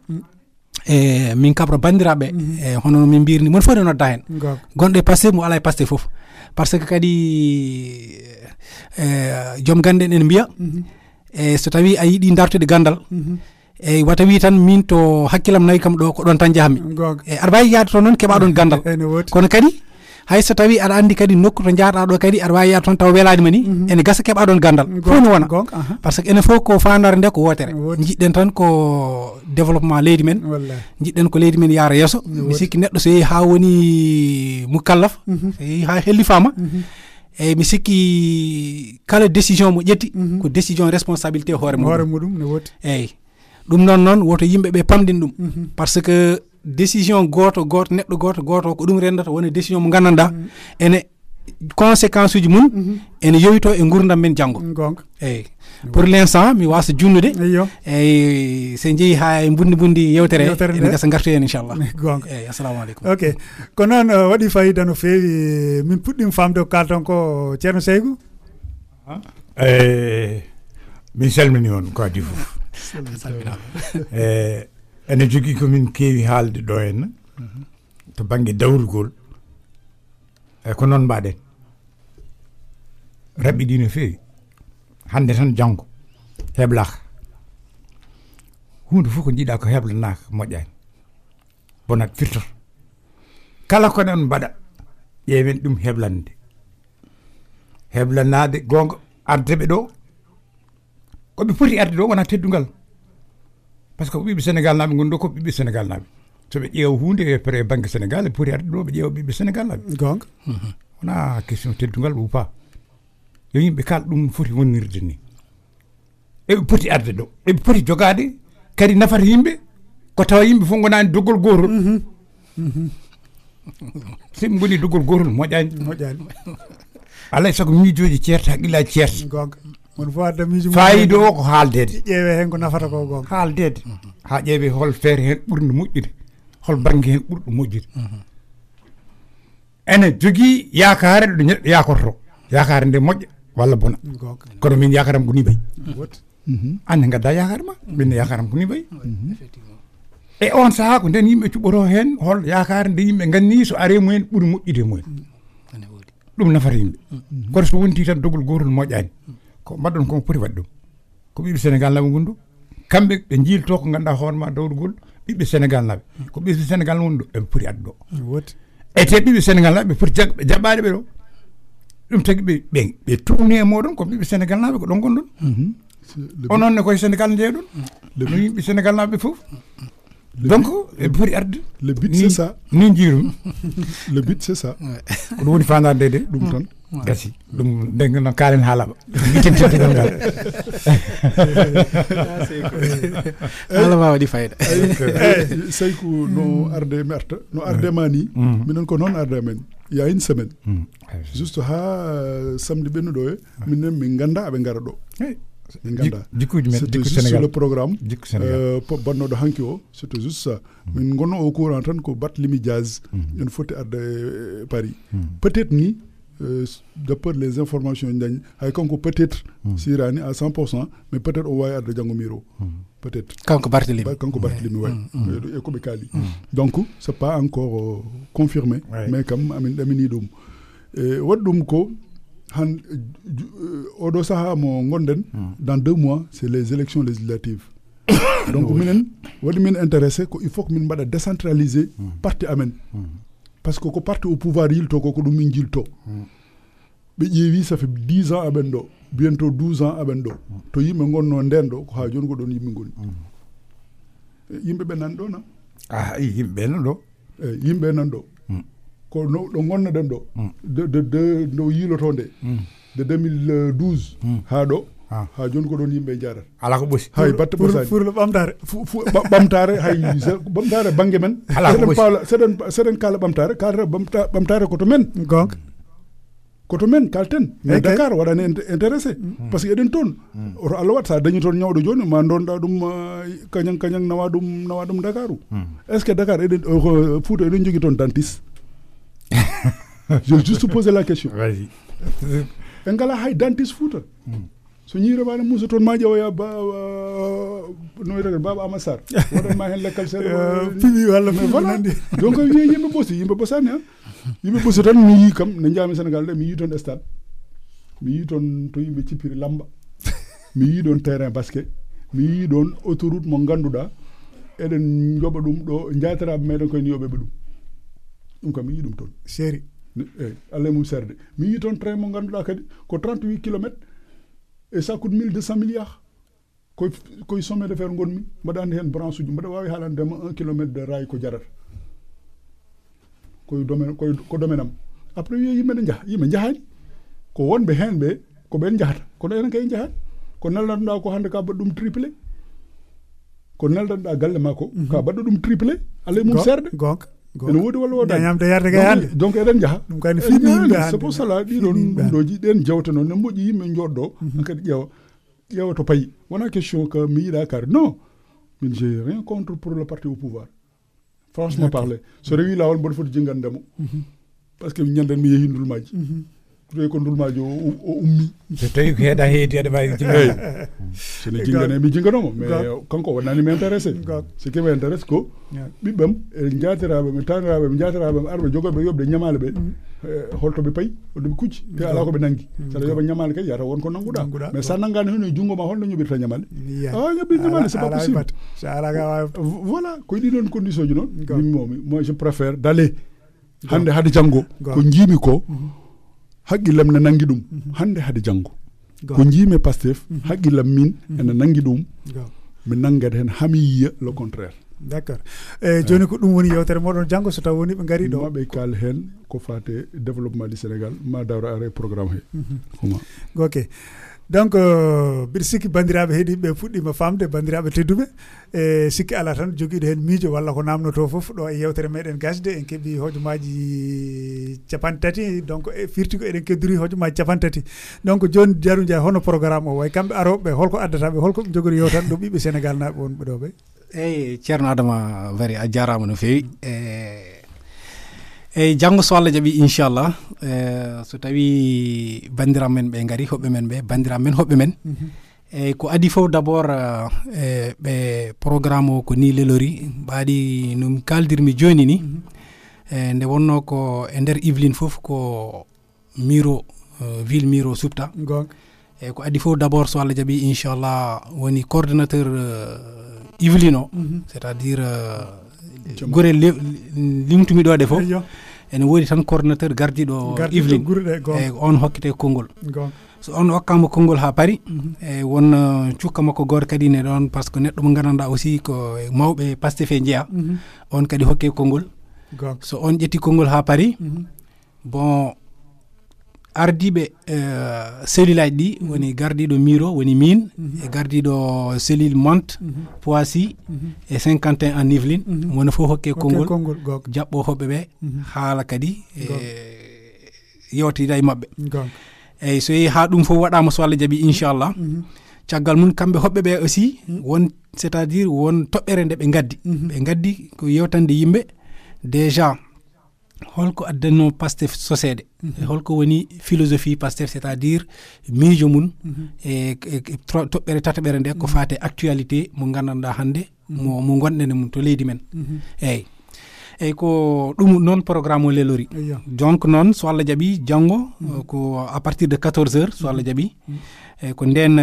e min kabra bandiraɓe e hono min mbirni mon fof ne nodda hen gonɗo e PASTEF mo ala e PASTEF foof par ce que kadi joom gande en ene mbiya e so tawi a yiiɗi dartude gandal eyi wata wi tan min to hakkilam nayi kam ɗo ko ɗon tan jahami eyi aɗa wawi yaade toon noon keeɓa ɗon gandal kono kadi hay so tawi aɗa andi kadi nokku to jaaɗa ɗo kadi aɗa wawi yaade toon taw welanima ni ene gasa keeɓa ɗon gandal fof ne wona par ce que enen fof ko fandare nde ko wotere jiɗɗen tan ko développement leydi men jiɗɗen ko leydi men yaara yeeso mi sikki neɗɗo so yeehi ha woni mukallaf so yeehi ha hellifama eyi mi sikki kala décision mo ƴetti ko décision responsabilité hoore muɗum eyi ɗum noon noon woto yimɓe ɓe pamɗin ɗum par ce que décision goto goto neɗɗo goto goto ko ɗum rendata woni décision mo gandanɗa ene conséquence uji mum ene yowito e gurdam men janggo eyi pour l' instant mi wasa junnude eyi so jeeyi ha e bunde bunde yewtere ene gasa gartoy hen inchallah gonga eyi assalamu aleykum ok ko noon waɗi fayida no fewi min puɗɗima famde ko kalton ko ceerno Seygou e min salmini on ko adi fof ene jogii komin keewi haalde ɗo henna to baŋnge dawrugol e ko noon mbaɗen raɓɓi ɗi no feewi hannde tan janngo heɓlaaka huunde fof ko njiɗaa ko heɓlanaaka moƴƴaani bonat firtor kala ko noon mbaɗa ƴeewen ɗum heɓlande heblanade gonga ardeɓe ɗo ko ɓe poti arde ɗo wona teddungal parce que ɓiɓɓe Sénégal naaɓe gonɗo ko ɓiɓɓe Sénégal naaɓe so ɓe ƴeew hunde e pré banque Sénégal ɓe poti arde ɗo ɓe ƴeew ɓiɓɓe Sénégal naaɓe gonga wona question teddungal ou pas yo yimɓe kala ɗum foti wonnirde ni eɓe poti arde ɗo eɓe poti jogade kadi nafata yimɓe ko tawa yimɓe fof gonaani doggol gootol so ɓe ngoni doggol gootol moƴaani moƴaani alay sago miijooji ceerta haqillaji ceerta gonga mono fof adda miijo fayida o ko haaldeede ƴeewee heen ko nafata ko gonga haaldeede haa ƴeewee hol feere heen ɓurdu moƴƴude hol bange heen ɓurdu moƴƴude ene jogii yaakaare ɗo neɗɗo yaakortoo yaakaare nde moƴƴa walla bona kono min yaakaram ko ni bay anne gadda yakarma min yakaram ko ni bay e on saha ko nden yimɓe cuɓoro hen hol yakar nde yimɓe ganni so are mumen ɓuri moƴƴude mumen ɗum nafata yimɓe kono so wonti tan dogol gotol moƴƴani ko mbaɗɗon ko poti waɗɗum ko ɓiɓɓe Sénégal naɓe gonɗo kamɓe ɓe jiilto ko ganduɗa hoorema dawdugol ɓiɓɓe Sénégal naɓe ko ɓiɓɓe Sénégal wonɗo eɓe poti adduɗo e te ɓiɓɓe Sénégal naɓe ɓe poti jaɓɓade ɓe ɗo ɗum tagi ɓe ɓe tourné e moɗon ko ɓiɓɓe Sénégal naɓe ko ɗon gonɗon onon ne koye Sénégal njeeɗon no yimɓe Sénégal naɓe fof donc ɓe poti arde le but c'est ça ni jiirum le but c'est ça ko ɗum woni fandade de ɗum tan gasi ɗum ndegno kaalen haalaɓa mitentitegal ngal haala ma waɗi fayida sayi ko no arde mi arta no ardema ni minen ko noon arde amen il y a une semaine juste ha samedi ɓennuɗo e minen min ganda aɓe ngara ɗo c'était juste le programme bannoɗo hanki o c'était juste ça min gonno au courant tan ko bat limi jazz ene foti arde Paris peut être ni d'après les informations dañ hay kanko peut être sirani à cent pour cent mais peut être o wawi arde janggo miro peut être kanko Barthélémy kanko Barthélémy way e koɓe kaali donc c'est pas encore confirmé mais kam amin ɗamini ɗum e waɗi ɗum ko han oɗo saha mo gonɗen dans deux mois c'est les élections législatives donc minen waɗi min intéressé ko il faut que min mbaɗa décentraliser parti amen parce que ko parti au pouvoir yilto ko ko ɗum min jilto ɓe ƴeewi ça fait dix ans aɓen ɗo bientôt douze ans aɓen ɗo to yimɓe gonno nden ɗo ko ha joni ko ɗon yimɓe goni yimɓeɓe nan ɗo na a yimɓeɓe nan ɗo eyi yimɓeɓe nan ɗo ko no ɗo gonnoɗen ɗo de de no yiiloto nde de deux mille douze ha ɗo ha joni ko ɗon yimɓe jarata ala ko ɓosi hay batte ɓosani pour le ɓamtare ɓamtare hay ɓamtare banggue men ala ko ɓosi seɗen seɗen kaala ɓamtare kalata ɓamtare koto men gonga koto men kalten mais Dakar waɗani intéressé par ce que eɗen toon oto Allah wat sa dañi toon ñawɗo joni ma donɗa ɗum kañan kañan nawa ɗum nawa ɗum Dakaru est ce que Dakar eɗen Fouta eɗen jogui toon dentiste je vais juste poser la question. Vas-y. En gala hay dentiste Fouta. So ñire wala muso ton ma jaw ya ba no regal baba Amassar. Wala ma hen lekkal sel. Fiwi wala me bonandi. Donc wiye yimɓe bosi yimɓe bosani ha. Yimɓe bosi tan mi yi kam ne jami Sénégal de mi yi ton stade. Mi yi ton to yimɓe cipiri lamba. Mi yi don terrain basket. Mi yi don autoroute mo ganduɗa eɗen joɓa ɗum ɗo jaatiraɓe meɗen koye yoɓe ɓe ɗum. Ɗum kam mi yi ɗum ton séri eyi Allah e mum serde mi yi toon train mo ngannduɗaa kadi ko trente-huit kilomètres et ça coûte mille deux cent milliards koy koye sommet de fer ngonmi mbaɗaandi heen branche uji mbaɗa waawi haalandema un kilomètre de rail ko jarata koye domaine koye ko domaine am après wiye yimɓe ne njaha yimɓe njahaani ko wonɓe heen ɓe ko ɓen njahata kono enen kay njahaani ko nellanɗaa ko hannde ka mbaɗa ɗum triplé ko nellanɗaa galle maa ko ka mbaɗa ɗum triplé Allah e mum serde gonka ene woodi walla wodani donc eɗen jaha ɗum kani fiɓiɓe c'est pour cela ɗiɗon ɗumɗoji ɗen jewte noon ne moƴƴi yimɓe joɗɗo kadi ƴeewa ƴeewa to payi wona question que mi yiiɗa kar non min j'ai rien contre pour le parti au pouvoir franchement parler so rewi lawol mboɗo foti jingandemo par ce que ñanden mi yeehi ndulmaji toyi ko ndulmaji o ummi so tawi ko heeɗa heedi aɗa wawi jingaeyi sene jingane mi jinganomo mais kanko o wonnani mi intéressé so kewi intéresse ko ɓiɓɓam e jaatiraɓe ɓe taniraɓe ɓe jaatiraɓe ɓe arɓe jogoɓe yoɓde ñamale ɓe holtoɓe payi holtoɓe kucci te ala koɓe nangui saɗa yoɓa ñamale kadi yata wonko nannguɗa mais sa nanggani hen e junngo ma holno ñoɓirta ñamale a ñoɓir ñamale c'est pas possible voilà koye ɗiɗon condition ji noon mimmomi moi je préfère d' aller hande haade janggo ko jiimi ko hagilam na nangi dum hande hade jango ko jimi pastef hagilam min ene nangi dum mi nangade hen hamiya le contraire. D'accord. Et joni ko dum woni yewtere modon jango so taw woni be gari do be kal hen ko faté développement du Sénégal ma dawra aré programme he. OK. Donc birsiki bandirabe hedi be fuddi ma famde bandirabe teddube e sikki ala tan jogido hen miijo walla ko namnoto fof do e yewtere meden gasde en kebi hojumaaji capantati donc e firti ko eden kedduri hojumaaji capantati donc joni jarunja hono programme o way kambe arobe holko addatabe holko jogori yewtan do bibe Sénégal na won be do be eyi Ceerno Adama Wari a jaarama no feewi e eyi janngo so Allah jaɓi inchallah so tawi bandiraɓe men ɓe ngari hoɓɓe men ɓe bandiraɓe men hoɓɓe men eyi ko adi fof d'abord ɓe programme o ko ni lelori ɓaadi no mi kaldirmi jooni ni e nde wonno ko e nder Yvelines fof ko miro ville miro subta e ko adi fof d'abord so Allah jaɓi inchallah woni coordonnateur Yvelines o c'est-à-dire gore limtumi ɗo ɗe fof ene woodi tan coordonnateur gardiɗo Yvelines e on hokkite konngol so on hokkama konngol ha paari e won cukka makko goto kadi ne ɗon par ce que neɗɗo mo gandanɗa aussi ko mawɓe PASTEF jeeya on kadi hokke konngol so on ƴetti konngol ha paari bon ardiɓe cellule aji ɗi woni gardiɗo miro woni min e gardiɗo cellule mont poissy e cinquante et un en Yvelines wona fof hokke konngol jaɓɓo hoɓɓe ɓe haala kadi e yewtida e maɓɓe eyyi so yehi ha ɗum fof waɗama so Allah jaaɓi inchallah caggal mum kamɓe hoɓɓe ɓe aussi won c'est à dire won toɓɓere nde ɓe gaddi ɓe gaddi ko yewtande yimɓe déjà holko addanno PASTEF soseede holko woni philosophie PASTEF c'est-à-dire miijo mun e toɓɓere tataɓere nde ko faate actualité mo gandanɗa hannde mo mo gonɗene mum to leydi men eyyi eyyi ko ɗum noon programme o lelori donc noon so Allah jaɓi janngo ko à partir de quatorze heures so Allah jaɓi e ko nden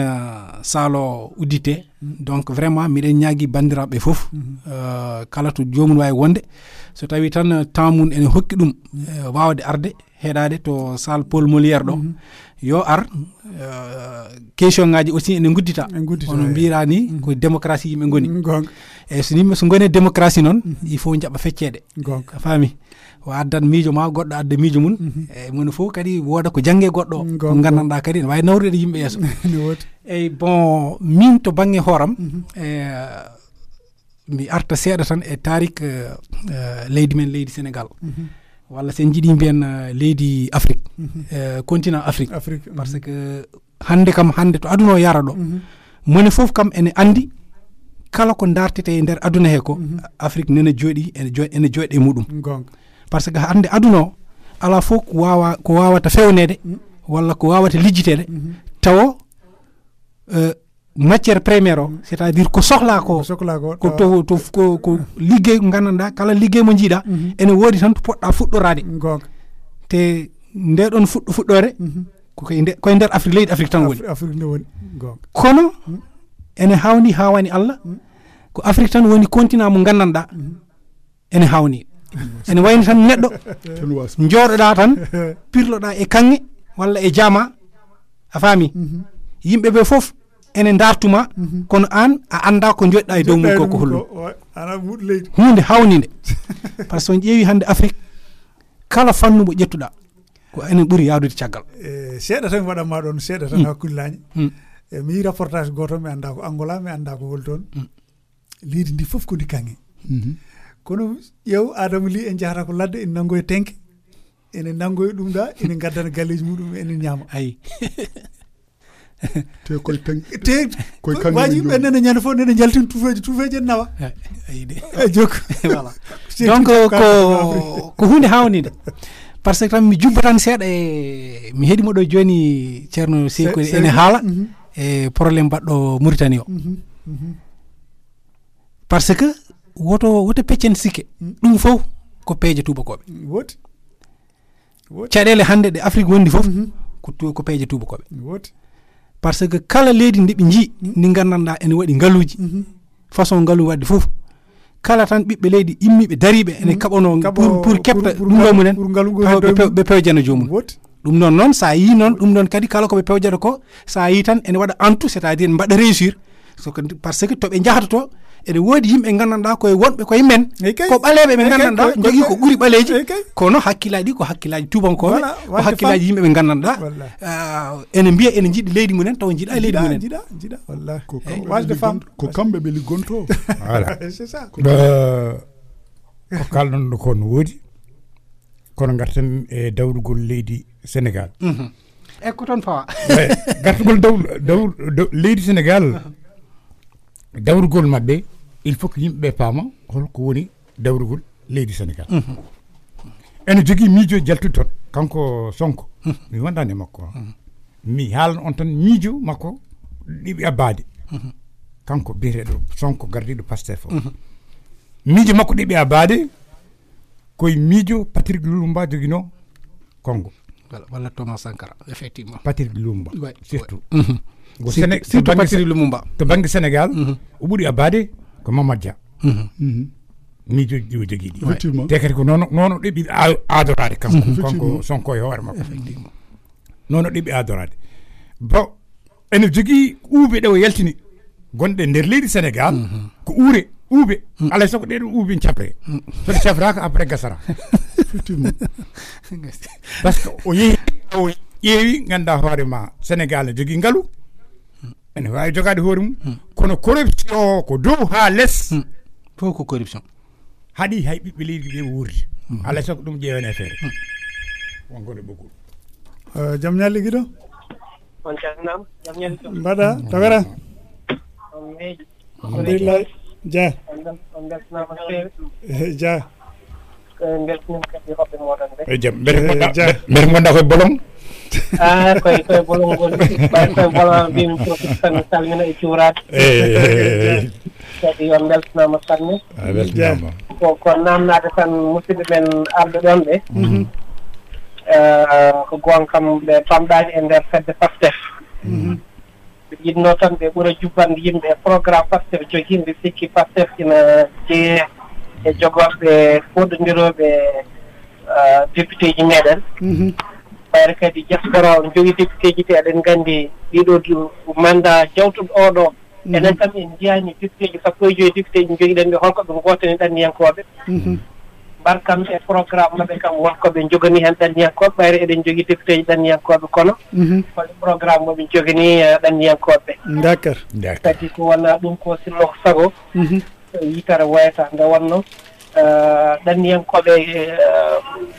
saalo uddite donc vraiment miɗen ñaagui bandiraɓe fof kala to joomum wawi wonde so tawi tan temps mum ene hokki ɗum wawde arde heɗade to salle Paul Molière ɗo yo ar question ngaji aussi ene guddita ono mbira ni ko démocratie yimɓe goni eyyi so yimɓe so goni démocratie noon il faut jaɓa feccede a faami o addan miijo ma goɗɗo adda miijo mum eyyi moni fof kadi wooda ko jangge goɗɗo o ko gandanɗa kadi ne wawi nawrude yimɓe yesso eyyi bon min to banggue hooram e mi arta seeɗa tan e tarik leydi men leydi Sénégal walla sen jiiɗi mbiyen leydi Afrique continent Afrique par ce que hande kam hande to aduna o yara ɗo moni fof kam ene andi kala ko dartete e nder aduna he ko Afrique nene jooɗi ene jooɗe muɗum par ce que hande aduna o ala fof ko wawa ko wawata fewnede walla ko wawata lijjitede tawo matière première o c'est à dire ko sohla ko ko to ko liggey ko gandanɗa kala liggey mo jiiɗa ene woodi tan to poɗɗa fuɗɗorade te nde ɗon fuɗɗo fuɗɗore koye nder Afrique leydi Afrique tan woni kono ene hawni hawani Allah ko Afrique tan woni continent mo gandanɗa ene hawni ene wayno tan neɗɗo jooɗoɗa tan pirloɗa e kanŋe walla e jaama a faami yimɓe ɓe fof ene dartuma kono an a anda ko joɗɗa e dow mum ko ko hollum hunde hawnide par ce que on ƴeewi hande Afrique kala fannu mo ƴettuɗa ko enen ɓuuri yawdude caggal seeɗa tan waɗanma ɗon seeɗa tan hakkullañi mi yi reportage goto mi anda ko Angola mi anda ko wol toon leydi ndi foof ko ndi kanŋe kono ƴeew Adama Ly en jahata ko ladde ene nangoye tenke ene nangoye ɗum ɗa ene gaddana galleji muɗum ene ñaama ayi te koye te koye kanŋe waji yimɓe nene ñande fof nene jaltin tuufeji tuufeji en nawa ayide jokk voilà donc ko ko hunde hawnide par ce que tan mi jubba tan seeɗa e mi heeɗimo ɗo joni ceerno Seyko ene haala e probléme mbaɗɗo Mauritanie o par ce que woto woto peccen sikke ɗum fof ko peeje tubakoɓe woti caɗele hannde ɗe Afrique wondi fof ko peeje tubakoɓe woti par ce que kala leydi ndi ɓe jii ndi gandanɗa ene waɗi ngaluji façon ngalu wadde fof kala tan ɓiɓɓe leydi immiɓe dariɓe ene kaɓono pour kepta ɗum ɗo munen ɓe pewjana joomum Dum non non sa yi non dum non kadi kala ko be pewjata ko sa yi tan ene wada antu c'est-à-dire mbada réussir parce que to be jahato to ene wodi yimbe gandanda koy wonbe koy men ko balebe be gandanda jogi ko guri baleji kono hakkilaji ko hakkilaji tubankobe ko hakkilaji yimbe be gandanda ene biya ene jidi leydi munen taw jidi ay leydi munen jida jida wallahi ko wajde fam ko kambe be ligonto voilà c'est ça ko kalnon ko no wodi kono garten e dawrugol leydi Sénégal e ko ton fawa gartugol daw daw leydi Sénégal dawrugol mabbe il faut que yimbe paama hol ko woni dawrugol leydi Sénégal ene jogi miijo jaltu tot kanko Sonko mi wandane makko mi halan on tan miijo makko dibi abade kanko biredo Sonko gardido PASTEF miijo makko dibi abade koy miijo Patrick Lumumba jogino Congo voilà Thomas Sankara effectivement Patrick Lumumba ouais, surtout ouais. Mm-hmm. Go Sénégal surtout Patrick Lumumba to bangi Sénégal o buri abade ko Mamadja hmm mi joggi joggi effectivement tekati ko non non debi adorade kanko kanko Sonko yo war mako effectivement non non debi adorade bon ene joggi uube de o yaltini gonde nder leydi Sénégal ko uure uube alay soko de uube chapre to chapra ka après gasara effectivement parce que o yewi o yewi ganda hoore ma Sénégal jogi ngalu ene waawi jogaade hoore mum kono corruption ko dow ha less fo ko corruption hadi hay bibbe leydi be wurdi alay soko dum jeewene fere won gole bogu euh jam nyalli gido on jannam jam nyalli bada tagara alhamdulillah ja ja e jam mbere ko mbere gonda ko bolom ah koy koy bolom bolom bay koy bolom bi mi ko tan salmina e ciurat eh sadi on beltna ma sanne ah beltna ko ko namna tan musibbe men ardo don be euh ko gonkam be famdaaji e nder fedde PASTEF il no tan be ɓura jubbande yimɓe e programme PASTEF jogimɓe sikki PASTEF ina jeeye e jogorɓe foɗodiroɓe député ji meɗen ɓayre kadi jaskoro on jogi député ji te eɗen gandi ɗiɗo mandat jawtuɗo oɗo enen kam en jiyani député ji sappo e joyi député ji jogiɗen ɓe holko ɓe gotani ɗanniyankoɓe mbar kam e programme maɓɓe kam wonkoɓe jogani hen ɗanniyankoɓe ɓayre eɗen jogi député ji ɗanniyankoɓe kono kono programme moɓe jogani ɗanniyankoɓe d'accord kadi ko wona ɗum ko sillo sago yitara wayata nda wonno ɗanniyankoɓe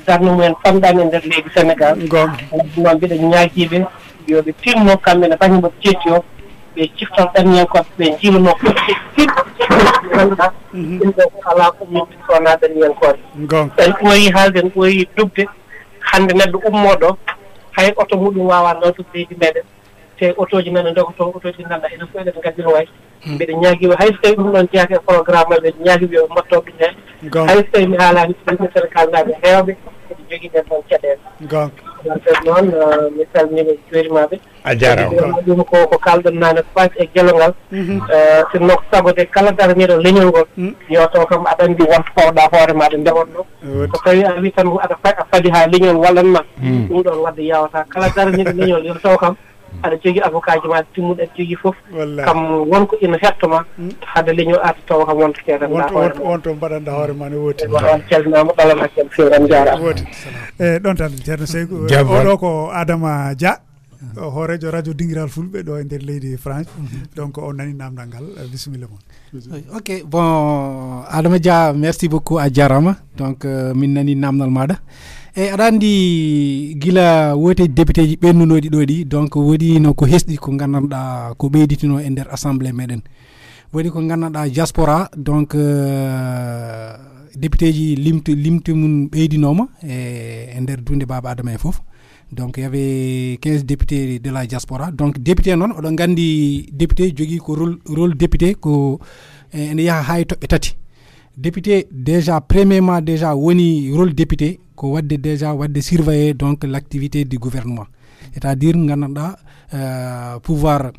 darno mumen famɗani e nder leydi Sénégal noon mbiɗen ñaagiɓe yoɓe tinno kamɓe ne bañi mboɓe cetti o ɓe ciftan ɗanniyankoɓe ɓe jiilano fofi ganduɗa ɗumɗo ala ko yimɓe sowona ɗanniyankoɓe tawi ɓooyi haalden ɓooyi dubde hande neɗɗo ummoɗo hay oto muɗum wawa nawtude leydi meɗen te oto ji nana dogoto oto ji nana ene fo enen gaddino way mbiɗa ñaagiɓe hay so tawi ɗum noon jeeyaka e programme aɓe ñaagiɓe yoɓe mbattoɓe ɗum hen hay so tawi mi haalani ɗumɓe Sénégal naɓe hewɓe eɓe jogui nden toon caɗele gonkaen noon mi salmini jurimaɓe a jarama ɗum ko ko kalɗon nane fas e gelongal sinno ko sagode kala daraniɗo leñol ngol yewto kam aɗa andi wonto fawɗa hoore maɗa ndewonno so tawi a wi tan aɗa a faadi ha leñol wallanma ɗum ɗon wadde yawata kala daraniɗo leñol yewto kam ada jogi avocat ma timude jogi fof kam wonko ina hettoma hada leño arta taw kam wonto kedan da hoore on to badanda hoore ma ne woti on celnama dalama cel firan jara woti e don tan ceerno Seykou o do ko Adama Dia hoore jo radio dingiral fulbe do e nder leydi France donc on nani namdal ngal bismillah mon OK bon Adama Dia merci beaucoup à Jarama donc min nani namdal mada e aɗa andi gila wote député ji ɓennunoɗi ɗo ɗi donc wodi no ko hesɗi ko gandanɗa ko ɓeyditino e nder assemblée meɗen wodi ko gandanɗa diaspora donc député ji limti limti mum ɓeydinoma e e nder dunde baba adama e foof donc y avait quinze députés de la diaspora donc député noon oɗon gandi député jogi ko rôle rôle député ko ene yaha hay toɓɓe tati député déjà premièrement déjà woni rôle député ko wadde déjà wadde surveiller donc l'activité du gouvernement c'est-à-dire gandanɗa euh, pouvoir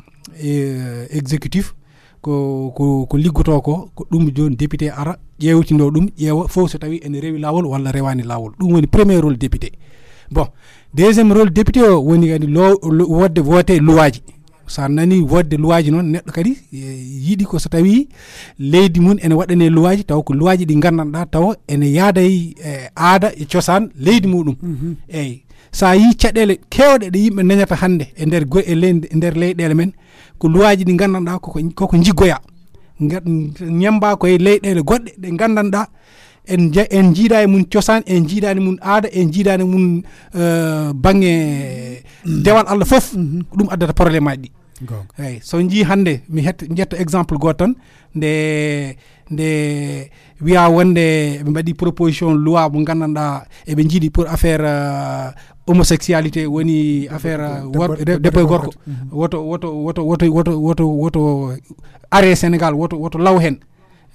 euh, exécutif ko ko ko liggoto ko ko ɗum joni député ara ƴewtino ɗum ƴeewa fof so tawi ene rewi lawol walla rewani lawol ɗum woni premier rôle député bon deuxième rôle député o woni kadi wodde voté loi ji, sa nani wodde loi ji noon neɗɗo kadi yiɗi ko so tawi leydi mum ene waɗane loi ji taw ko loi ji ɗi gandanɗa taw ene yaada e aada e cosaan leydi muɗum. Eyyi sa yi caɗele kewɗe ɗe yimɓe dañata hannde e nder e nder leyɗele men ko loi ji ɗi gandanɗa koko koko jiggoya ñemba koye leyɗele goɗɗe ɗe gandanɗa en en jiida e mun cosaan en jiidani mun aada en jiidani mun bange dewal Allah fof ko ɗum addata probléme aji ɗi. Eyyi so jii hannde mi hetta jetta exemple goto tan nde nde wiya wonde ɓe mbaɗi proposition loi mo gandanɗa eɓe jiiɗi pour affaire homosexualité woni affaire worɓe debbo e gorko woto woto woto woto woto woto woto are Sénégal woto woto law hen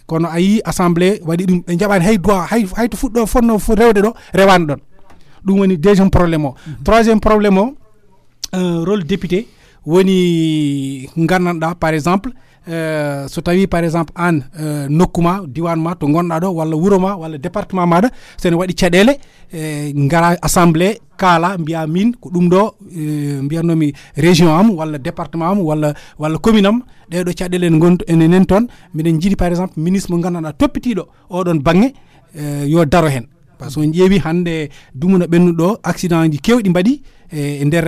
kono ayi assemblée waɗi ɗum ɓe jaɓani hay droit hay hayto fuɗɗo fonno rewde ɗo rewani ɗon ɗum woni deuxiéme probléme o. Troisiéme probléme o rôle député woni gandanɗa par exemple so tawi par exemple an nokku ma diwan ma to gonɗa ɗo walla wuro ma walla département maɗa sene waɗi caɗele gara assemblée kaala mbiya min ko ɗum ɗo mbiyatnomi région am walla département am walla walla commune am ɗeɗo caɗele en gon ene nen toon miɗen jiiɗi par exemple ministre mo gandanɗa toppitiɗo oɗon bange yo daro hen par ce que on ƴeewi hannde dumuna ɓennuɗo accident ji kewɗi mbaɗi e nder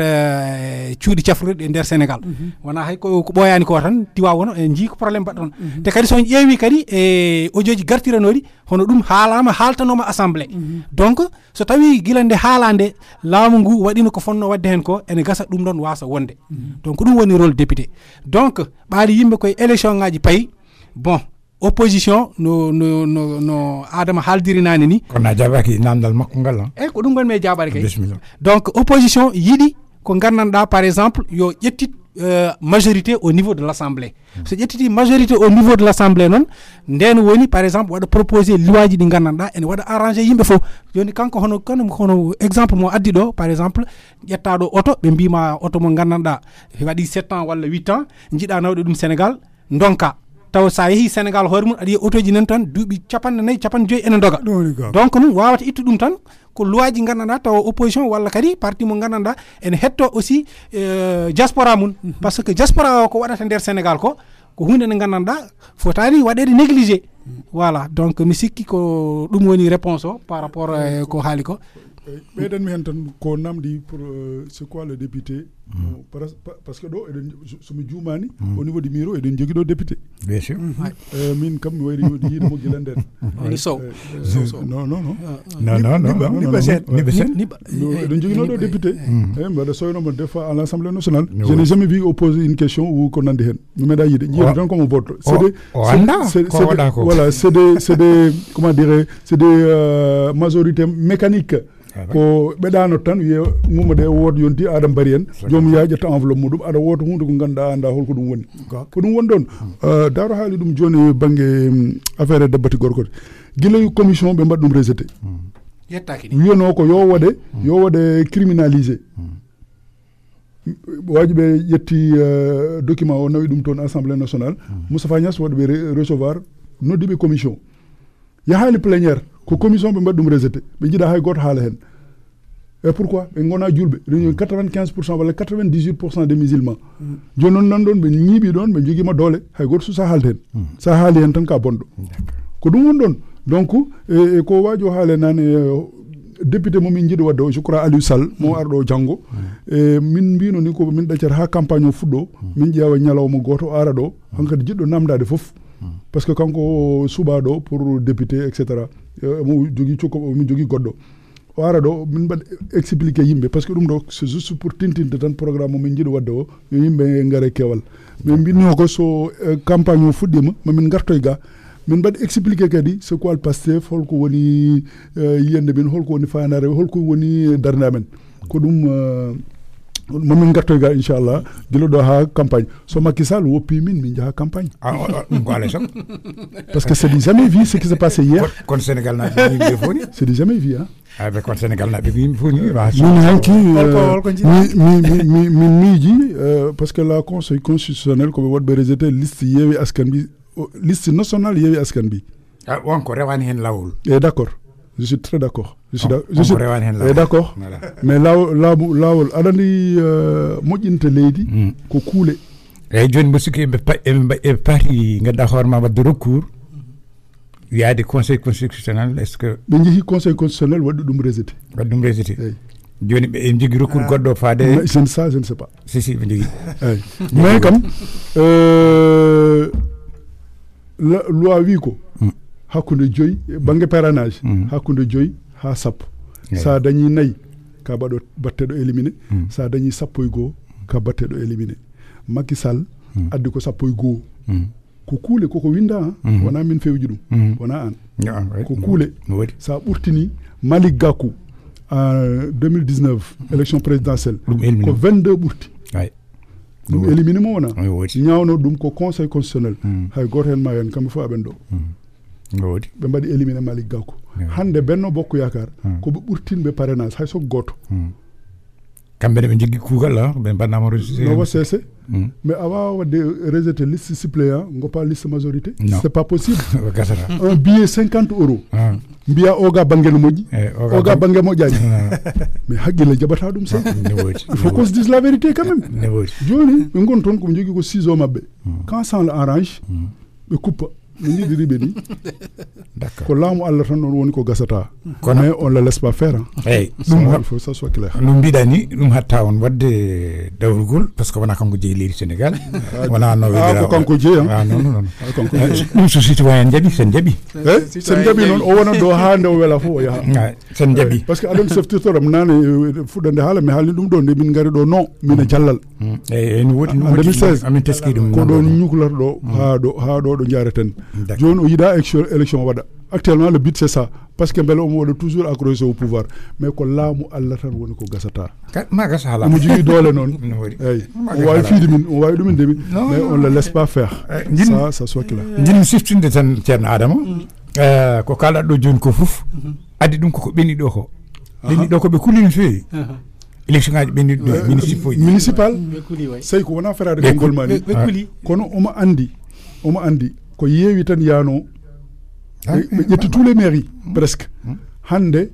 cuuɗi cafruɗi e nder Sénégal wona hay ko ɓoyani ko tan tiwa wono en jii ko probléme mbaɗa toon te kadi so on ƴeewi kadi e audio ji gartiranoɗi hono ɗum haalama haaltanoma assemblée donc so tawi gila nde haala nde laamu ngu waɗino ko fonno wadde hen ko ene gasa ɗum ɗon wasa wonde donc ɗum woni rôle député. Donc ɓaali yimɓe koye élection ngaji payi bon opposition no no no no adama haaldiri nani ni kono a jaɓaki namdal makko ngal an eyyi ko ɗum gonmi e jaɓade kay. Donc opposition yiɗi ko gandanɗa par exemple yo ƴettit euh, majorité au niveau de l'assemblée. Mm. So ƴettiti majorité au niveau de l'assemblée noon nden woni par exemple waɗa proposé loi ji ɗi gandanɗa ene waɗa arrangé yimɓe fof joni kanko hono kono hono exemple mo addi ɗo par exemple ƴettaɗo oto ɓe mbima oto mo gandanɗa waɗi sept ans walla huit ans jiiɗa nawɗo ɗum Sénégal donka taw sa yeehi Sénégal hoore mum aɗa yiya auto ji nan tan duuɓi capanɗe nayyi capanɗe joyi ene doga donc ɗum wawata ittu ɗum tan ko loi ji gandanɗa taw opposition walla kadi parti mo gandanɗa ene hetto aussi diaspora mum par ce que diaspora o ko waɗata nder Sénégal ko ko hunde nde gandanɗa fotani waɗede négligé. Voilà donc mi sikki ko ɗum woni réponse o par rapport e ko haali ko. Ɓeyɗen mi hen tan ko namdi pour c'est quoi le député parce que ɗo eɗen somi juumani au niveau du miro eɗen jogui ɗo député bien sûr min kam mi wayri yodi yiiɗomo guila nden non non non non non non niɓe sen niɓe sen eɗen joguino ɗo député e mbaɗa soynomo des fois à l' assemblée nationale je n'ai jamais vu opposer une question ou ko nandi hen mi meeɗa yiide jiiɗi tan komo botto c'est des voilà c'est des c'est des comment dirais c'est des majorités mécaniques ko ɓeɗano tan wiye muma de wood yonti aɗa mbari en jomum yaa ƴetta enveloppe muɗum aɗa woota hunde ko ganduɗa anda holko ɗum woni ko ɗum woni ɗon daaro haali ɗum joni banggue affaire dabbati gorko de guila commission ɓe mbaɗi ɗum rejeté yettaki ni wiyano ko yo waɗe yo waɗe criminalisé waji ɓe ƴetti document o nawi ɗum toon assemblée nationale Moustapha Niass waɗiɓe recevoir noddiɓe commission yahani plénière ko commission ɓe mbaɗi ɗum rejeté ɓe jiɗa hay goto haala hen e pourquoi ɓe gona julɓe réunion quatre-vingt-quinze pour cent walla quatre-vingt-dix-huit pour cent des musulmans joni noon nan ɗon ɓe ñiiɓi ɗon ɓe joguima doole hay goto so sa haalde hen sa haali hen tan ka bonɗo ko ɗum woni ɗon donc e ko waji o haale nane député momin jiiɗi wadde o je crois Aliou Sall mo arɗo janggo e min mbino ni ko min ɗaccata ha campagne o fuɗɗo min ƴeewa ñalawma goto ara ɗo hankkadi jiɗɗo namdade foof par ce que kanko suuɓa ɗo pour député et cetera omo jogui cukko omo jogui goɗɗo o ara ɗo min mbaɗ expliqué yimɓe par ce que ɗum ɗo c'est juste pour tintinde tan programme omin jiiɗi wadde o yo yimɓe gaare kewal mais mbinno ko so campagne o fuɗɗima mamin gartoy ga min mbaɗi expliqué kadi c'est quoi le PASTEF holko woni yiyande men holko woni fayandare holko woni darde amen ko ɗum mamin gartoy ga inchallah gila ɗo ha campagne so Macky Sall woppi min min jaaha campagne ɗum ko alay sago parce que c'est du jamais vu ce qui s'est passé hier kono Sénégal naɓe yimɓe foni c'est du jamais vu a kono Sénégal naɓe yimɓe foni min hanki mi min miiji parce que la conseil constitutionnel koɓe waɗɓe rejeté liste Yewwi Askan Wi liste nationale Yewwi Askan Wi wonko rewani hen lawol e d'accord Je suis très d'accord. Je suis d'accord. Mais là, là, là, alani mojinte lady kokule. Et je ne me suis pas pari ngadahor ma de recours. Il y a des conseils constitutionnels. Est-ce que les conseils constitutionnels vont nous résister? Vont nous résister. Je ne sais, je ne sais pas. Si si, mais comme la loi Vico. Hakunde joy bangue parrainage hakunde joy ha sap sa dañi nay ka bado batte do éliminer sa dañi sappo go ka batte do éliminer Macky Sall addi ko sappo go ko kuule ko ko winda wona min fewji dum wona an ko kuule sa burtini Malick Gakou en deux mille dix-neuf élection présidentielle ko vingt-deux burti dum éliminer mo wona ñawno dum ko conseil constitutionnel hay goto en mayen kam fo abendo ngodi be mbadi éliminer Malick Gakou hande benno bokku yakar ko be burtine be parrainage hay sok goto kambe be jiggi kugal la be banama rejeter no cesse mais avant de rejeter liste suppléant ngo pas liste majorité c'est pas possible un billet cinquante euros biya oga bangel moji oga bangel mojaji mais haguila jabata dum sa il faut qu'on se dise la vérité quand même joni be gonton ko joggi ko ciseaux mabbe quand ça l'arrange be coupe d'accord. Mais on ne le laisse pas faire. Hein. Hey, ça, il faut que ça soit clair. Nous avons dit parce qu'on a concouru le Sénégal. On a concouru. Ah non, non, non. Nous sommes citoyens d'Abi, c'est Ndjabi. C'est Ndjabi, non, on a deux handes, on a la foi. C'est Ndjabi. Parce que Adam Seftitor, on a le foot dans le hall, mais Halil Lumdon, les Mingardo, non, Mina Jalal. Et nous, en deux mille seize, quand on a nucléaire, on a John Ouida élection wada. Actuellement le but c'est ça parce que Mbelo on toujours accroché au pouvoir mais ko laamu Allah tan woni ko gasata ma gasala mu jigi doole non on way fi dum on way dum demi mais on le laisse pas faire ça ça soit clair ndin siftinde tan Thierno Adama euh ko kala do joni ko fof addi dum ko ko beni do ko beni do ko be kulini fe élection municipal sey ko wona frère de Ngolmani kono o ma andi o ma andi ko yewi tan yaano be jetti tous les mairies presque hande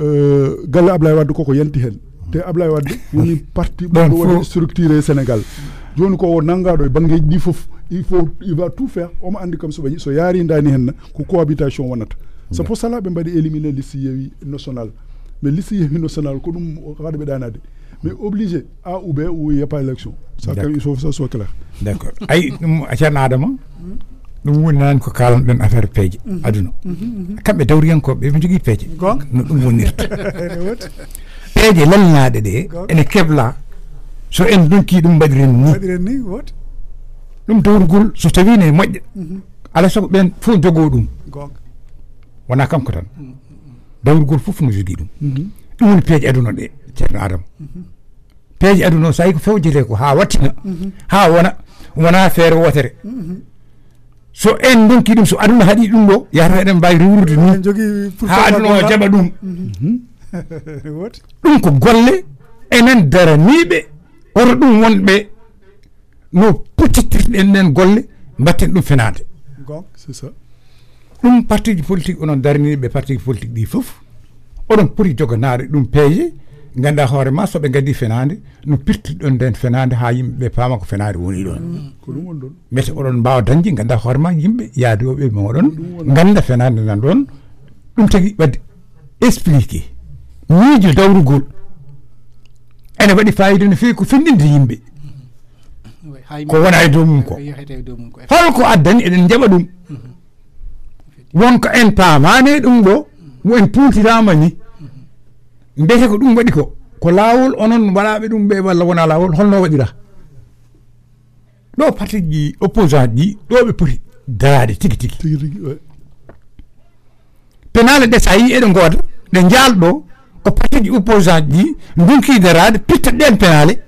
euh galla Ablaye Wade ko ko yanti hen te Ablaye Wade woni parti bo woni structuré Sénégal joni ko o nanga do bangeji di fof il faut il va tout faire o ma andi comme so so yaari ndani hen ko cohabitation wonata c'est pour ça là be mbadi éliminer liste yewi national mais liste yewi national ko dum xade be danade mais obligé A ou B ou il n'y a pas élection. Ça, il faut que ça soit clair. D'accord. Aïe, Thierno Adama, nous avons dit que nous avons affaire Pédje. Aduna. Quand nous avons dit que nous avons dit Pédje, nous avons dit Pédje, nous avons dit Pédje, nous avons dit Kevla, nous avons dit nous avons dit nous avons dit nous avons dit nous avons dit nous avons dit nous avons dit nous ɗum peeje aduna ɗe Thierno Adama peeje aduna o so tawi ko fewjete ko ha wattina ha wona wona feere wotere so en donki ɗum so aduna haɗi ɗum ɗo yahata eɗen mbawi rewrude ɗum ha aduna o jaɓa ɗum ɗum ko golle enen daraniɓe oto ɗum wonɓe no puccitirɗen nen golle mbatten ɗum fenade ɗum parti ji politique onon daraniɓe parti ji politique ɗi foof oɗon poti jogonaade ɗum peeje ngannduɗaa hoore ma so ɓe ngaddi fenaande no pirtiɗon nden fenaande haa yimɓe ɓe paama ko fenaande woni ɗon mbete oɗon mbaawa dañde ngannduɗaa hoore ma yimɓe yaadooɓe mooɗon ngannda fenaande nan ɗon ɗum tagi wadde expliqué miijo dawrugol ene waɗi fayida no feewi ko fenndinde yimɓe ko wona e dow mum ko holko addani eɗen njaɓa ɗum wonko en paamaane ɗum ɗo mo en puutirama ni mbete ko ɗum waɗi ko ko laawol onon waɗaɓe ɗum ɓe walla wona laawol holno waɗira ɗo parti ji opposant ji ɗo ɓe poti darade tigi tigi penale de sa yi eɗe gooda ɗe jaalɗo ko parti ji opposant ji ndunki darade pitta ɗen penale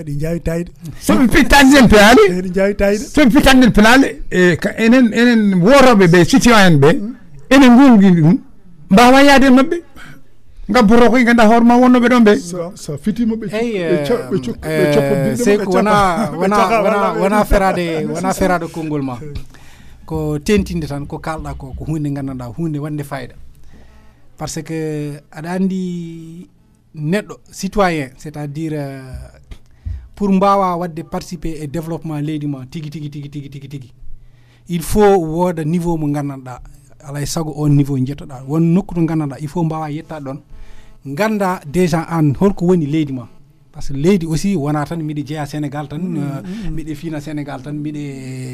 aɗi jaawi tayde soɓe pittani ɗen penale eɗi jaawi tayde soɓe pittani ɗen penale e enen enen woroɓe ɓe citoyen en ɓe enen gongini ɗum mbawa yaade e mabɓe gabboro koye ganduɗa hoore ma wonnoɓe ɗon ɓe so fitimaɓe ɓe coppodiɗe sey ko wona wona wona ferade wona ferade konngol ma ko tentinde tan ko kalda ko ko hunde gandanɗa hunde wande fayida par ce que aɗa andi neɗɗo citoyen c'est à dire pour mbawa wadde participer e développement leydi ma tigi tigi tigi tigi tigi tigi il faut woda niveau mo gandanɗa alay sago on niveau jettoɗa won nokku to gandanɗa il faut mbawa yetta ɗon ganda déjà an holko woni leydi ma parce que leydi aussi wona tan miɗe jeeya Sénégal tan miɗe fiina Sénégal tan miɗe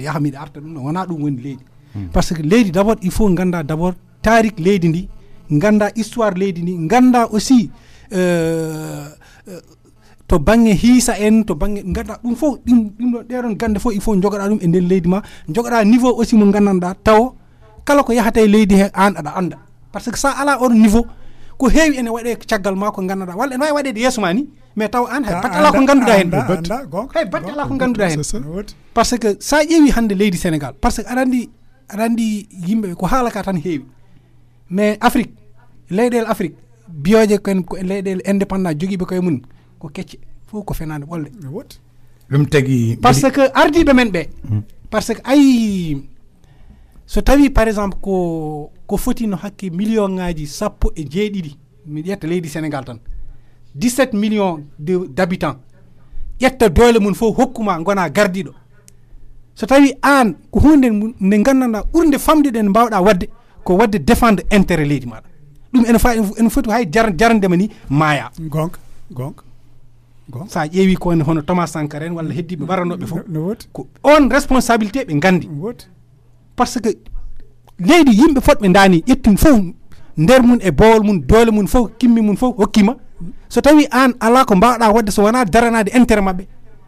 yaha miɗe arta ɗum wona ɗum woni leydi parce que leydi d'abord il faut ganda d'abord tarik leydi ndi ganda histoire leydi ndi ganda aussi euh, euh, to bangge hiisa en to bangge ganda ɗum fof ɗum ɗum ɗeɗon gande fof il faut jogoɗa ɗum e nder leydi ma jogoɗa niveau aussi mo gandanɗa taw kala ko yahata e leydi he an aɗa anda par ce que sa ala on niveau ko heewi ene waɗe caggal ma ko gandanɗa walla ene wawi waɗede yeeso ma ni mais taw an hay batte ala ko ganduɗa hen hay batte ala ko ganduɗa hen par ce que sa ƴeewi hande leydi Sénégal par ce que aɗa andi aɗa andi yimɓeɓe ko haala ka tan heewi mais Afrique leyɗele Afrique biyoje ko en leyɗele indépendant jogiiɓe koye mum ko kecce fof ko fenande ɓolle ɗum tagi par ce que ardiɓe men ɓe par ce que ayi so tawi par exemple ko ko fotino hakke million ngaji sappo e jeeɗiɗi mi ƴetta leydi Sénégal tan dix-sept millions d'habitants ƴetta doole mum fof hokkuma gona gardiɗo so tawi an ko hunde nde gandanɗa ɓurde famde ɗe nde mbawɗa wadde ko wadde défendre intérêt leydi maɗa ɗum ene fa ene foti hay jarandema ni maaya gonka gonka gonka sa ƴeewi ko hono Thomas Sankara en walla heddiɓe waranoɓe fof ko on responsabilité ɓe gandi par ce que leydi yimɓe fotɓe dani ƴettin fof nder mum e bowol mum doole mum fof kimmi mum fof hokkima so tawi an ala ko mbawɗa wadde so wona daranade intérêt mabɓe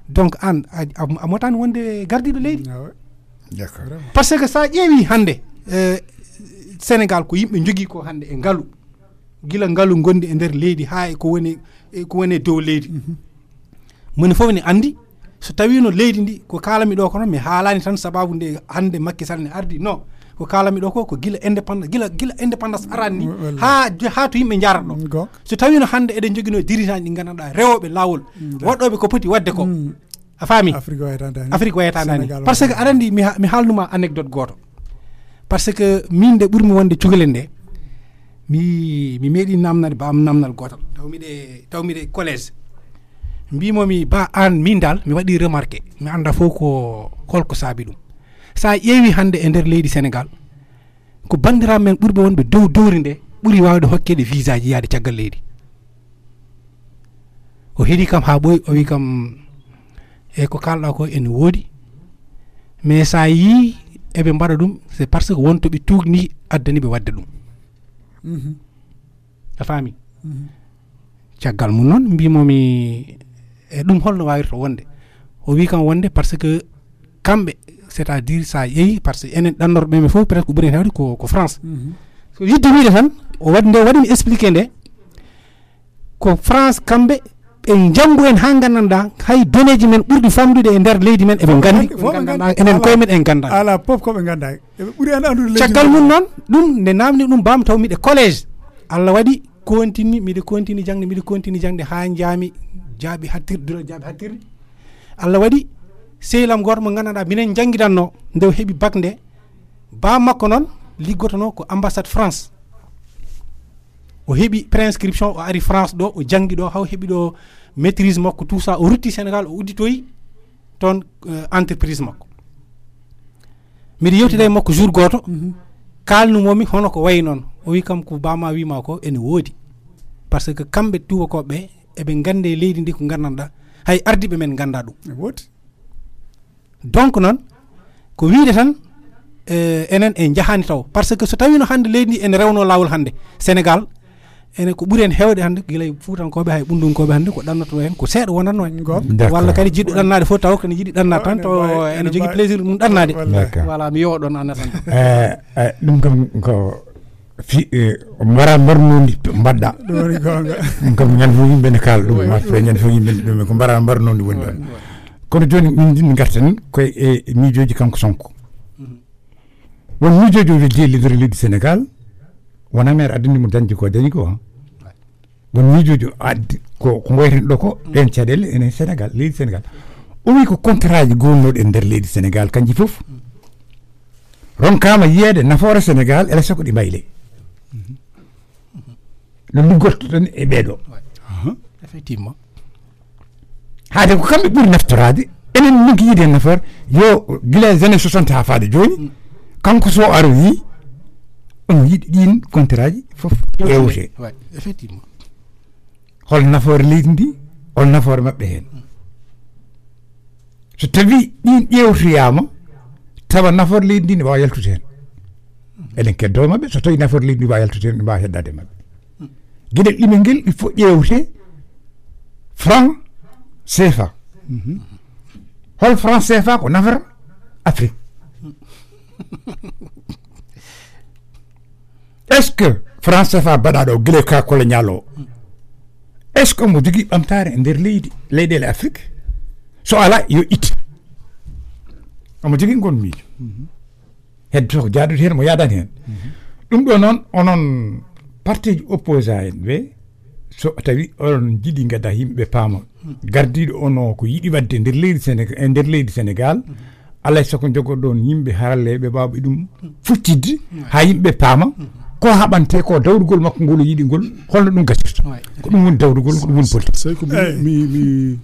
donc an a motani wonde gardiɗo leydi d'accord par ce que sa ƴeewi hande Sénégal ko yimɓe jogi ko hande e ngalu gila ngalu gondi e nder leydi ha e ko woni ko woni dow leydi moni fof ne andi so tawi no leydi ndi ko kalami ɗo kono mi haalani tan sababu nde hande Macky Sall ne ardi non ko kalami ɗo ko ko gila indépendance gila gila indépendance arani ni ha ha to yimɓe jarat ɗo so tawi no hande eɗen joguino dirigeant ɗi gandanɗa rewɓe lawol waɗoɓe ko poti wadde ko a faami Afrique wayatandani par ce que aɗa andi mi haalnuma anecdote goto par ce que min de ɓurmi wonde cukalel nde mi mi meeɗi namnade bam namnal gotal taw miɗe taw miɗe collège mbimomi ba an min dal mi waɗi remarqué mi anda fof ko holko saabi ɗum sa ƴeewi hande e nder leydi Sénégal ko bandiraɓe men ɓurɓe wonɓe dow dowri nde ɓuuri wawde hokkede visa ji yaade caggal leydi o heeɗi kam ha ɓooyi o wi kam e ko kalɗa ko ene woodi mais sa yii eɓe mbaɗa ɗum c'est parce que won to ɓe tugni addani ɓe wadde ɗum a faami caggal mum noon mbimomi e ɗum holno wawirta wonde o wi kam wonde par ce que kamɓe c'est à dire sa yeeyi par ce que enen ɗannorɓe ɓe fof peut être ko ɓuuri hewde ko ko France so yidde wiide tan o waɗi nde waɗimi expliqué nde ko France kamɓe en janngu en ha gandanɗa hay doneji men ɓurdi famdude e nder leydi men eɓe gandi enen koye men en ganda ala pop koɓe ganda eɓe ɓuuri an andude leydi caggal mum noon ɗum nde namdi ɗum bam taw miɗe collège allah waɗi continue miɗe continue jangde miɗe continue jangde ha jaami jaaɓi hattirde jaaɓi hattirde allah waɗi sehilam goto mo gandanɗa minen jangguidanno nde o heeɓi bac nde ba makko noon liggotono ko ambassade France o heeɓi préinscription o ari France ɗo o janggi ɗo haw heeɓi ɗo maitrise makko tout ça o rutti Sénégal o udditoyi toon entreprise makko mbiɗa yewtida e makko jour goto kalnumomi hono ko wayi noon o wi kam ko bama wima ko ene woodi par ce que kamɓe tubakoɓeɓe eɓe gande leydi ndi ko gandanɗa hay ardiɓe men ganda ɗum donc noon ko wiide tan enen en jahani taw par ce que so tawino hande leydi ndi ene rewno lawol hande Sénégal ene ko ɓuuri en hewde hannde gila fuutankoɓe hay ɓundunkoɓe hannde ko ɗannoto hen ko seeɗa wonatno hen walla kadi jiɗɗo ɗannade fof taw kene jiɗi ɗannade tan to ene jogui plaisir ɗum ɗannade voilà mi yowa ɗon annatan ɗum kam ko fi mara mbarnodi mbaɗɗa ɗum kam ñande fof yimɓe ne kaala ɗum matae ñande fof yimɓe ɗum ko mbara mbarnodi woni ɗon kono joni min jinmi garten koye e miijoji kanko Sonko won miijoji o jeelidore leydi Sénégal wona maire addani mo dañdi ko dañi ko won miijoji addi ko ko goyten ɗo ko ɗen caɗele enen Sénégal leydi Sénégal o wi ko contrat ji gonnoɗe e nder leydi Sénégal kanji fof ronkama yiyede nafoore Sénégal ela soko ɗi mbayle no liggortoɗon e ɓeeɗo effectivement haade ko kamɓe ɓuri naftorade enen ninki yiide nafoore yo guila années soixante ha faade joni kanko so aro yi omo yiɗi ɗin contrat ji fof ewte effectivement hol nafoore leydi ndi hol nafoore maɓɓe hen so tawi ɗin ƴewtoyama tawa nafoore leydi ndi ne wawa yaltude hen eɗen keddo mabɓe so tawi nafoore leydi ndi wawa yaltude hen ne mbawa heddade mabɓe gueɗel ɗimel ngel il faut ƴewte franc C F A hol franc C F A ko nafara Afrique est ce que franc C F A mbaɗaɗo o guila ka colonial o est ce que omo jogui ɓamtare e nder leydi leyɗele Afrique so ala yo itti omo jogui gon miijo heddoto ko jaadude hen mo yaadani hen ɗum ɗo noon onon parti ji opposant en ɓe so tawi onon jiɗi gadda yimɓeɓe paama gardiɗo ono ko yiɗi wadde e nder leydi Sénégal e nder leydi Sénégal alay soko jogoɗon yimɓe haralleɓe mbawɓe ɗum futtidde ha yimɓeɓe paama ko haɓante ko dawrugol makko ngol yiɗi ngol holno ɗum gasirta ko ɗum woni dawrugol ko ɗum woni politique sawi ko mi mi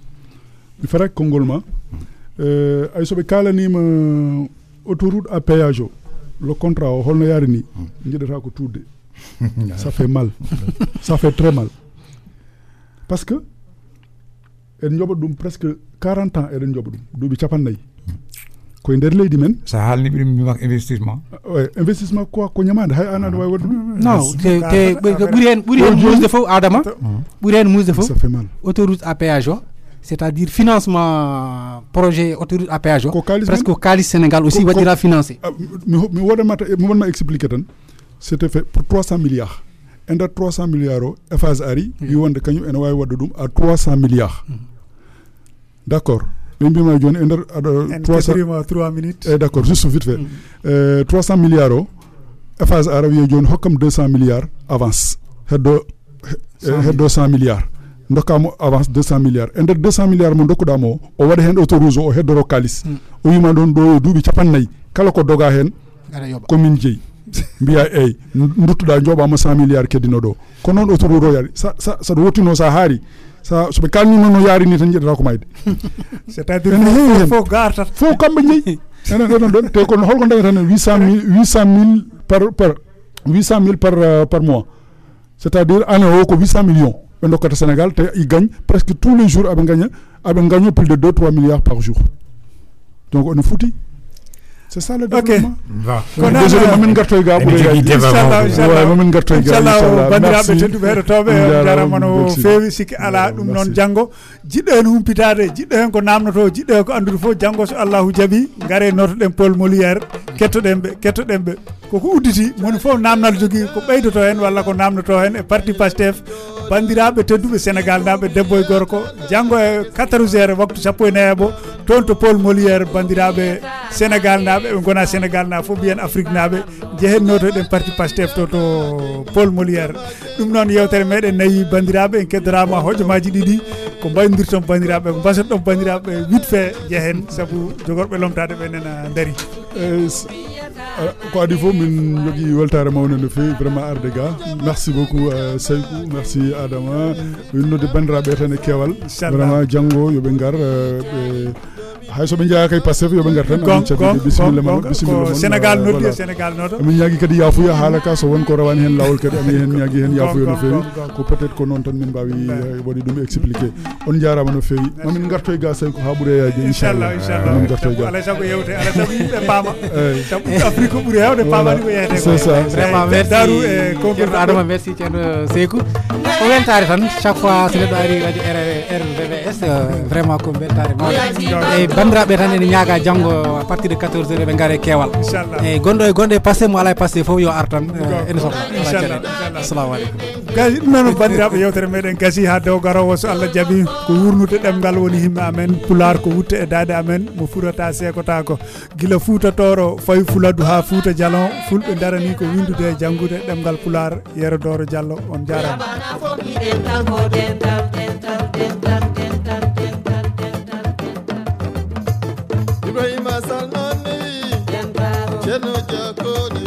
mi fara konngol ma ay soɓe kalanima autoroute à péage o le contrat o holno yaari ni jiɗata ko tudde ça fait mal ça fait très mal parce que eɗen joɓa ɗum presque quarante ans eɗen joɓa ɗum duuɓi capannayyi koye nder leydi men so haalni ɓiɗum mbimaka investissement investissement quoi ko ñamade hay an aɗa wawi wadde ɗum non te ɓuuri hen ɓuuri hen musde fof adama ɓuuri hen musde fof autoroute à péage o c'est à dire financement projet autoroute à péage o presque ko kalis Sénégal aussi waɗira financé mi woɗamata mi wonma expliqué tan c'était fait pour trois cents milliards e nder trois cents milliards o éphase ari wi wonde kañum ene wawi wadde ɗum à trois cents milliards d' accord ɓe mbima joni e nder aɗa trois minutes eyi d' accord juste vite fait trois cents milliards o phase ara wiye joni hokkam deux cents milliards avance heddo heddo cent milliards dokkamo avance deux cents milliards e nder deux cents milliards mo dokkuɗama o o waɗa hen autoroute o heddoro kalis o wima ɗon ɗo duuɓi capannayyi kala ko doga hen commune jeeyi mbiya eyyi duttuɗa jooɓama cent milliards keddino ɗo ko noon autoroute o yaari saɗa wottino sa haari sa soɓe kalnima no yaari ni tan jiɗata ko mayde c'est à dire fof gartat fof kamɓe jeeyi enen ɗoɗon ɗon te kono holko daña tan huit cent mille huit cent mille par par huit cent mille par par mois c'est à dire année o ko huit cent millions ɓe dokkata Sénégal te i gagne presque tous les jours aɓe gaña aɓe gaño plus de deux trois milliards par jour donc ono foti c'est ça le développement kono désolé mamin gartoy ga ɓuure inchallah mamin gartoy ga inchallah bandiraɓe tedduɓe heɗotoɓe on jarama no fewi sikki ala ɗum noon janggo jiɗɗo hen humpitade jiɗɗo hen ko namdoto jiɗɗo hen ko andude foof janggo so allahu jaaɓi gaare notoɗen Paul Molière kettoɗen ɓe kettoɗen ɓe koko udditi moni foof namdal jogui ko ɓeydoto hen walla ko namdoto hen e parti PASTEF bandiraɓe tedduɓe Sénégal naɓe debbo e gorko janggo e quatorze heures waktu sappo e nayaɓo toon to Paul Molière bandiraɓe Sénégal naɓe ɓe gona Sénégal na fof mbiyen Afrique naaɓe jehen notoɗen parti PASTEF to to Paul Molière ɗum noon yewtere meɗen nayyi bandiraɓe en keddorama hojomaji ɗiɗi ko mbaynodirton bandiraɓe ko mbasotoɗon bandiraɓe huit fait jehen saabu jogorɓe lomtade ɓen ene daari ko adi fof min jogui weltare mawne no fewi vraiment arde ga merci beaucoup Saykou merci Adama winnode bandiraɓe tan e kewal vraiment janggo yooɓe gar ɓe hay soɓe jeeyaka e PASTEF yooɓe gar tan on cabide bisimilla ma bisimilla mon Sénégal noddi e Sénégal noto emin ñaagui kadi yafuya haala ka so wonko rawani hen lawol kadi amin hen ñaagui hen yafuya no fewi ko peut être ko noon tan min mbawi waɗi ɗum expliqué on jarama no fewi mamin gartoy ga Saykou ha ɓuure yaaji inchallah inchallah min gartoy ga alay saago yewte alay saago yimɓe paama saabu Afrique ko ɓuuri hewde paamani ko yeyete c'est ça vraiment merci daru e concours Adama merci ceerno Saykou ko weltare tan chaque fois so neɗɗo ari radio R V V S vraiment ko weltare mawde e bandiraɓe tan ene ñaaga janggo à partir de quatorze heures eɓe gaare kewal eyyi gonɗo e gonɗo e passé mo ala e passé foof yo ar tan ene sohla inchallah assalamu aleykum gasi ɗum noon bandiraɓe yewtere meɗen gasi ha dow garowo so Allah jaaɓi ko wurnude ɗemgal woni himɓe amen pular ko wutte e daade amen mo furata seekota ko guila Fouta Toro fayi Fuladu ha Fouta Jalon fulɓe darani ko windude e janggude ɗemgal pular Yero Doro Diallo on jarama Ibrahima Salmani Eno Jako.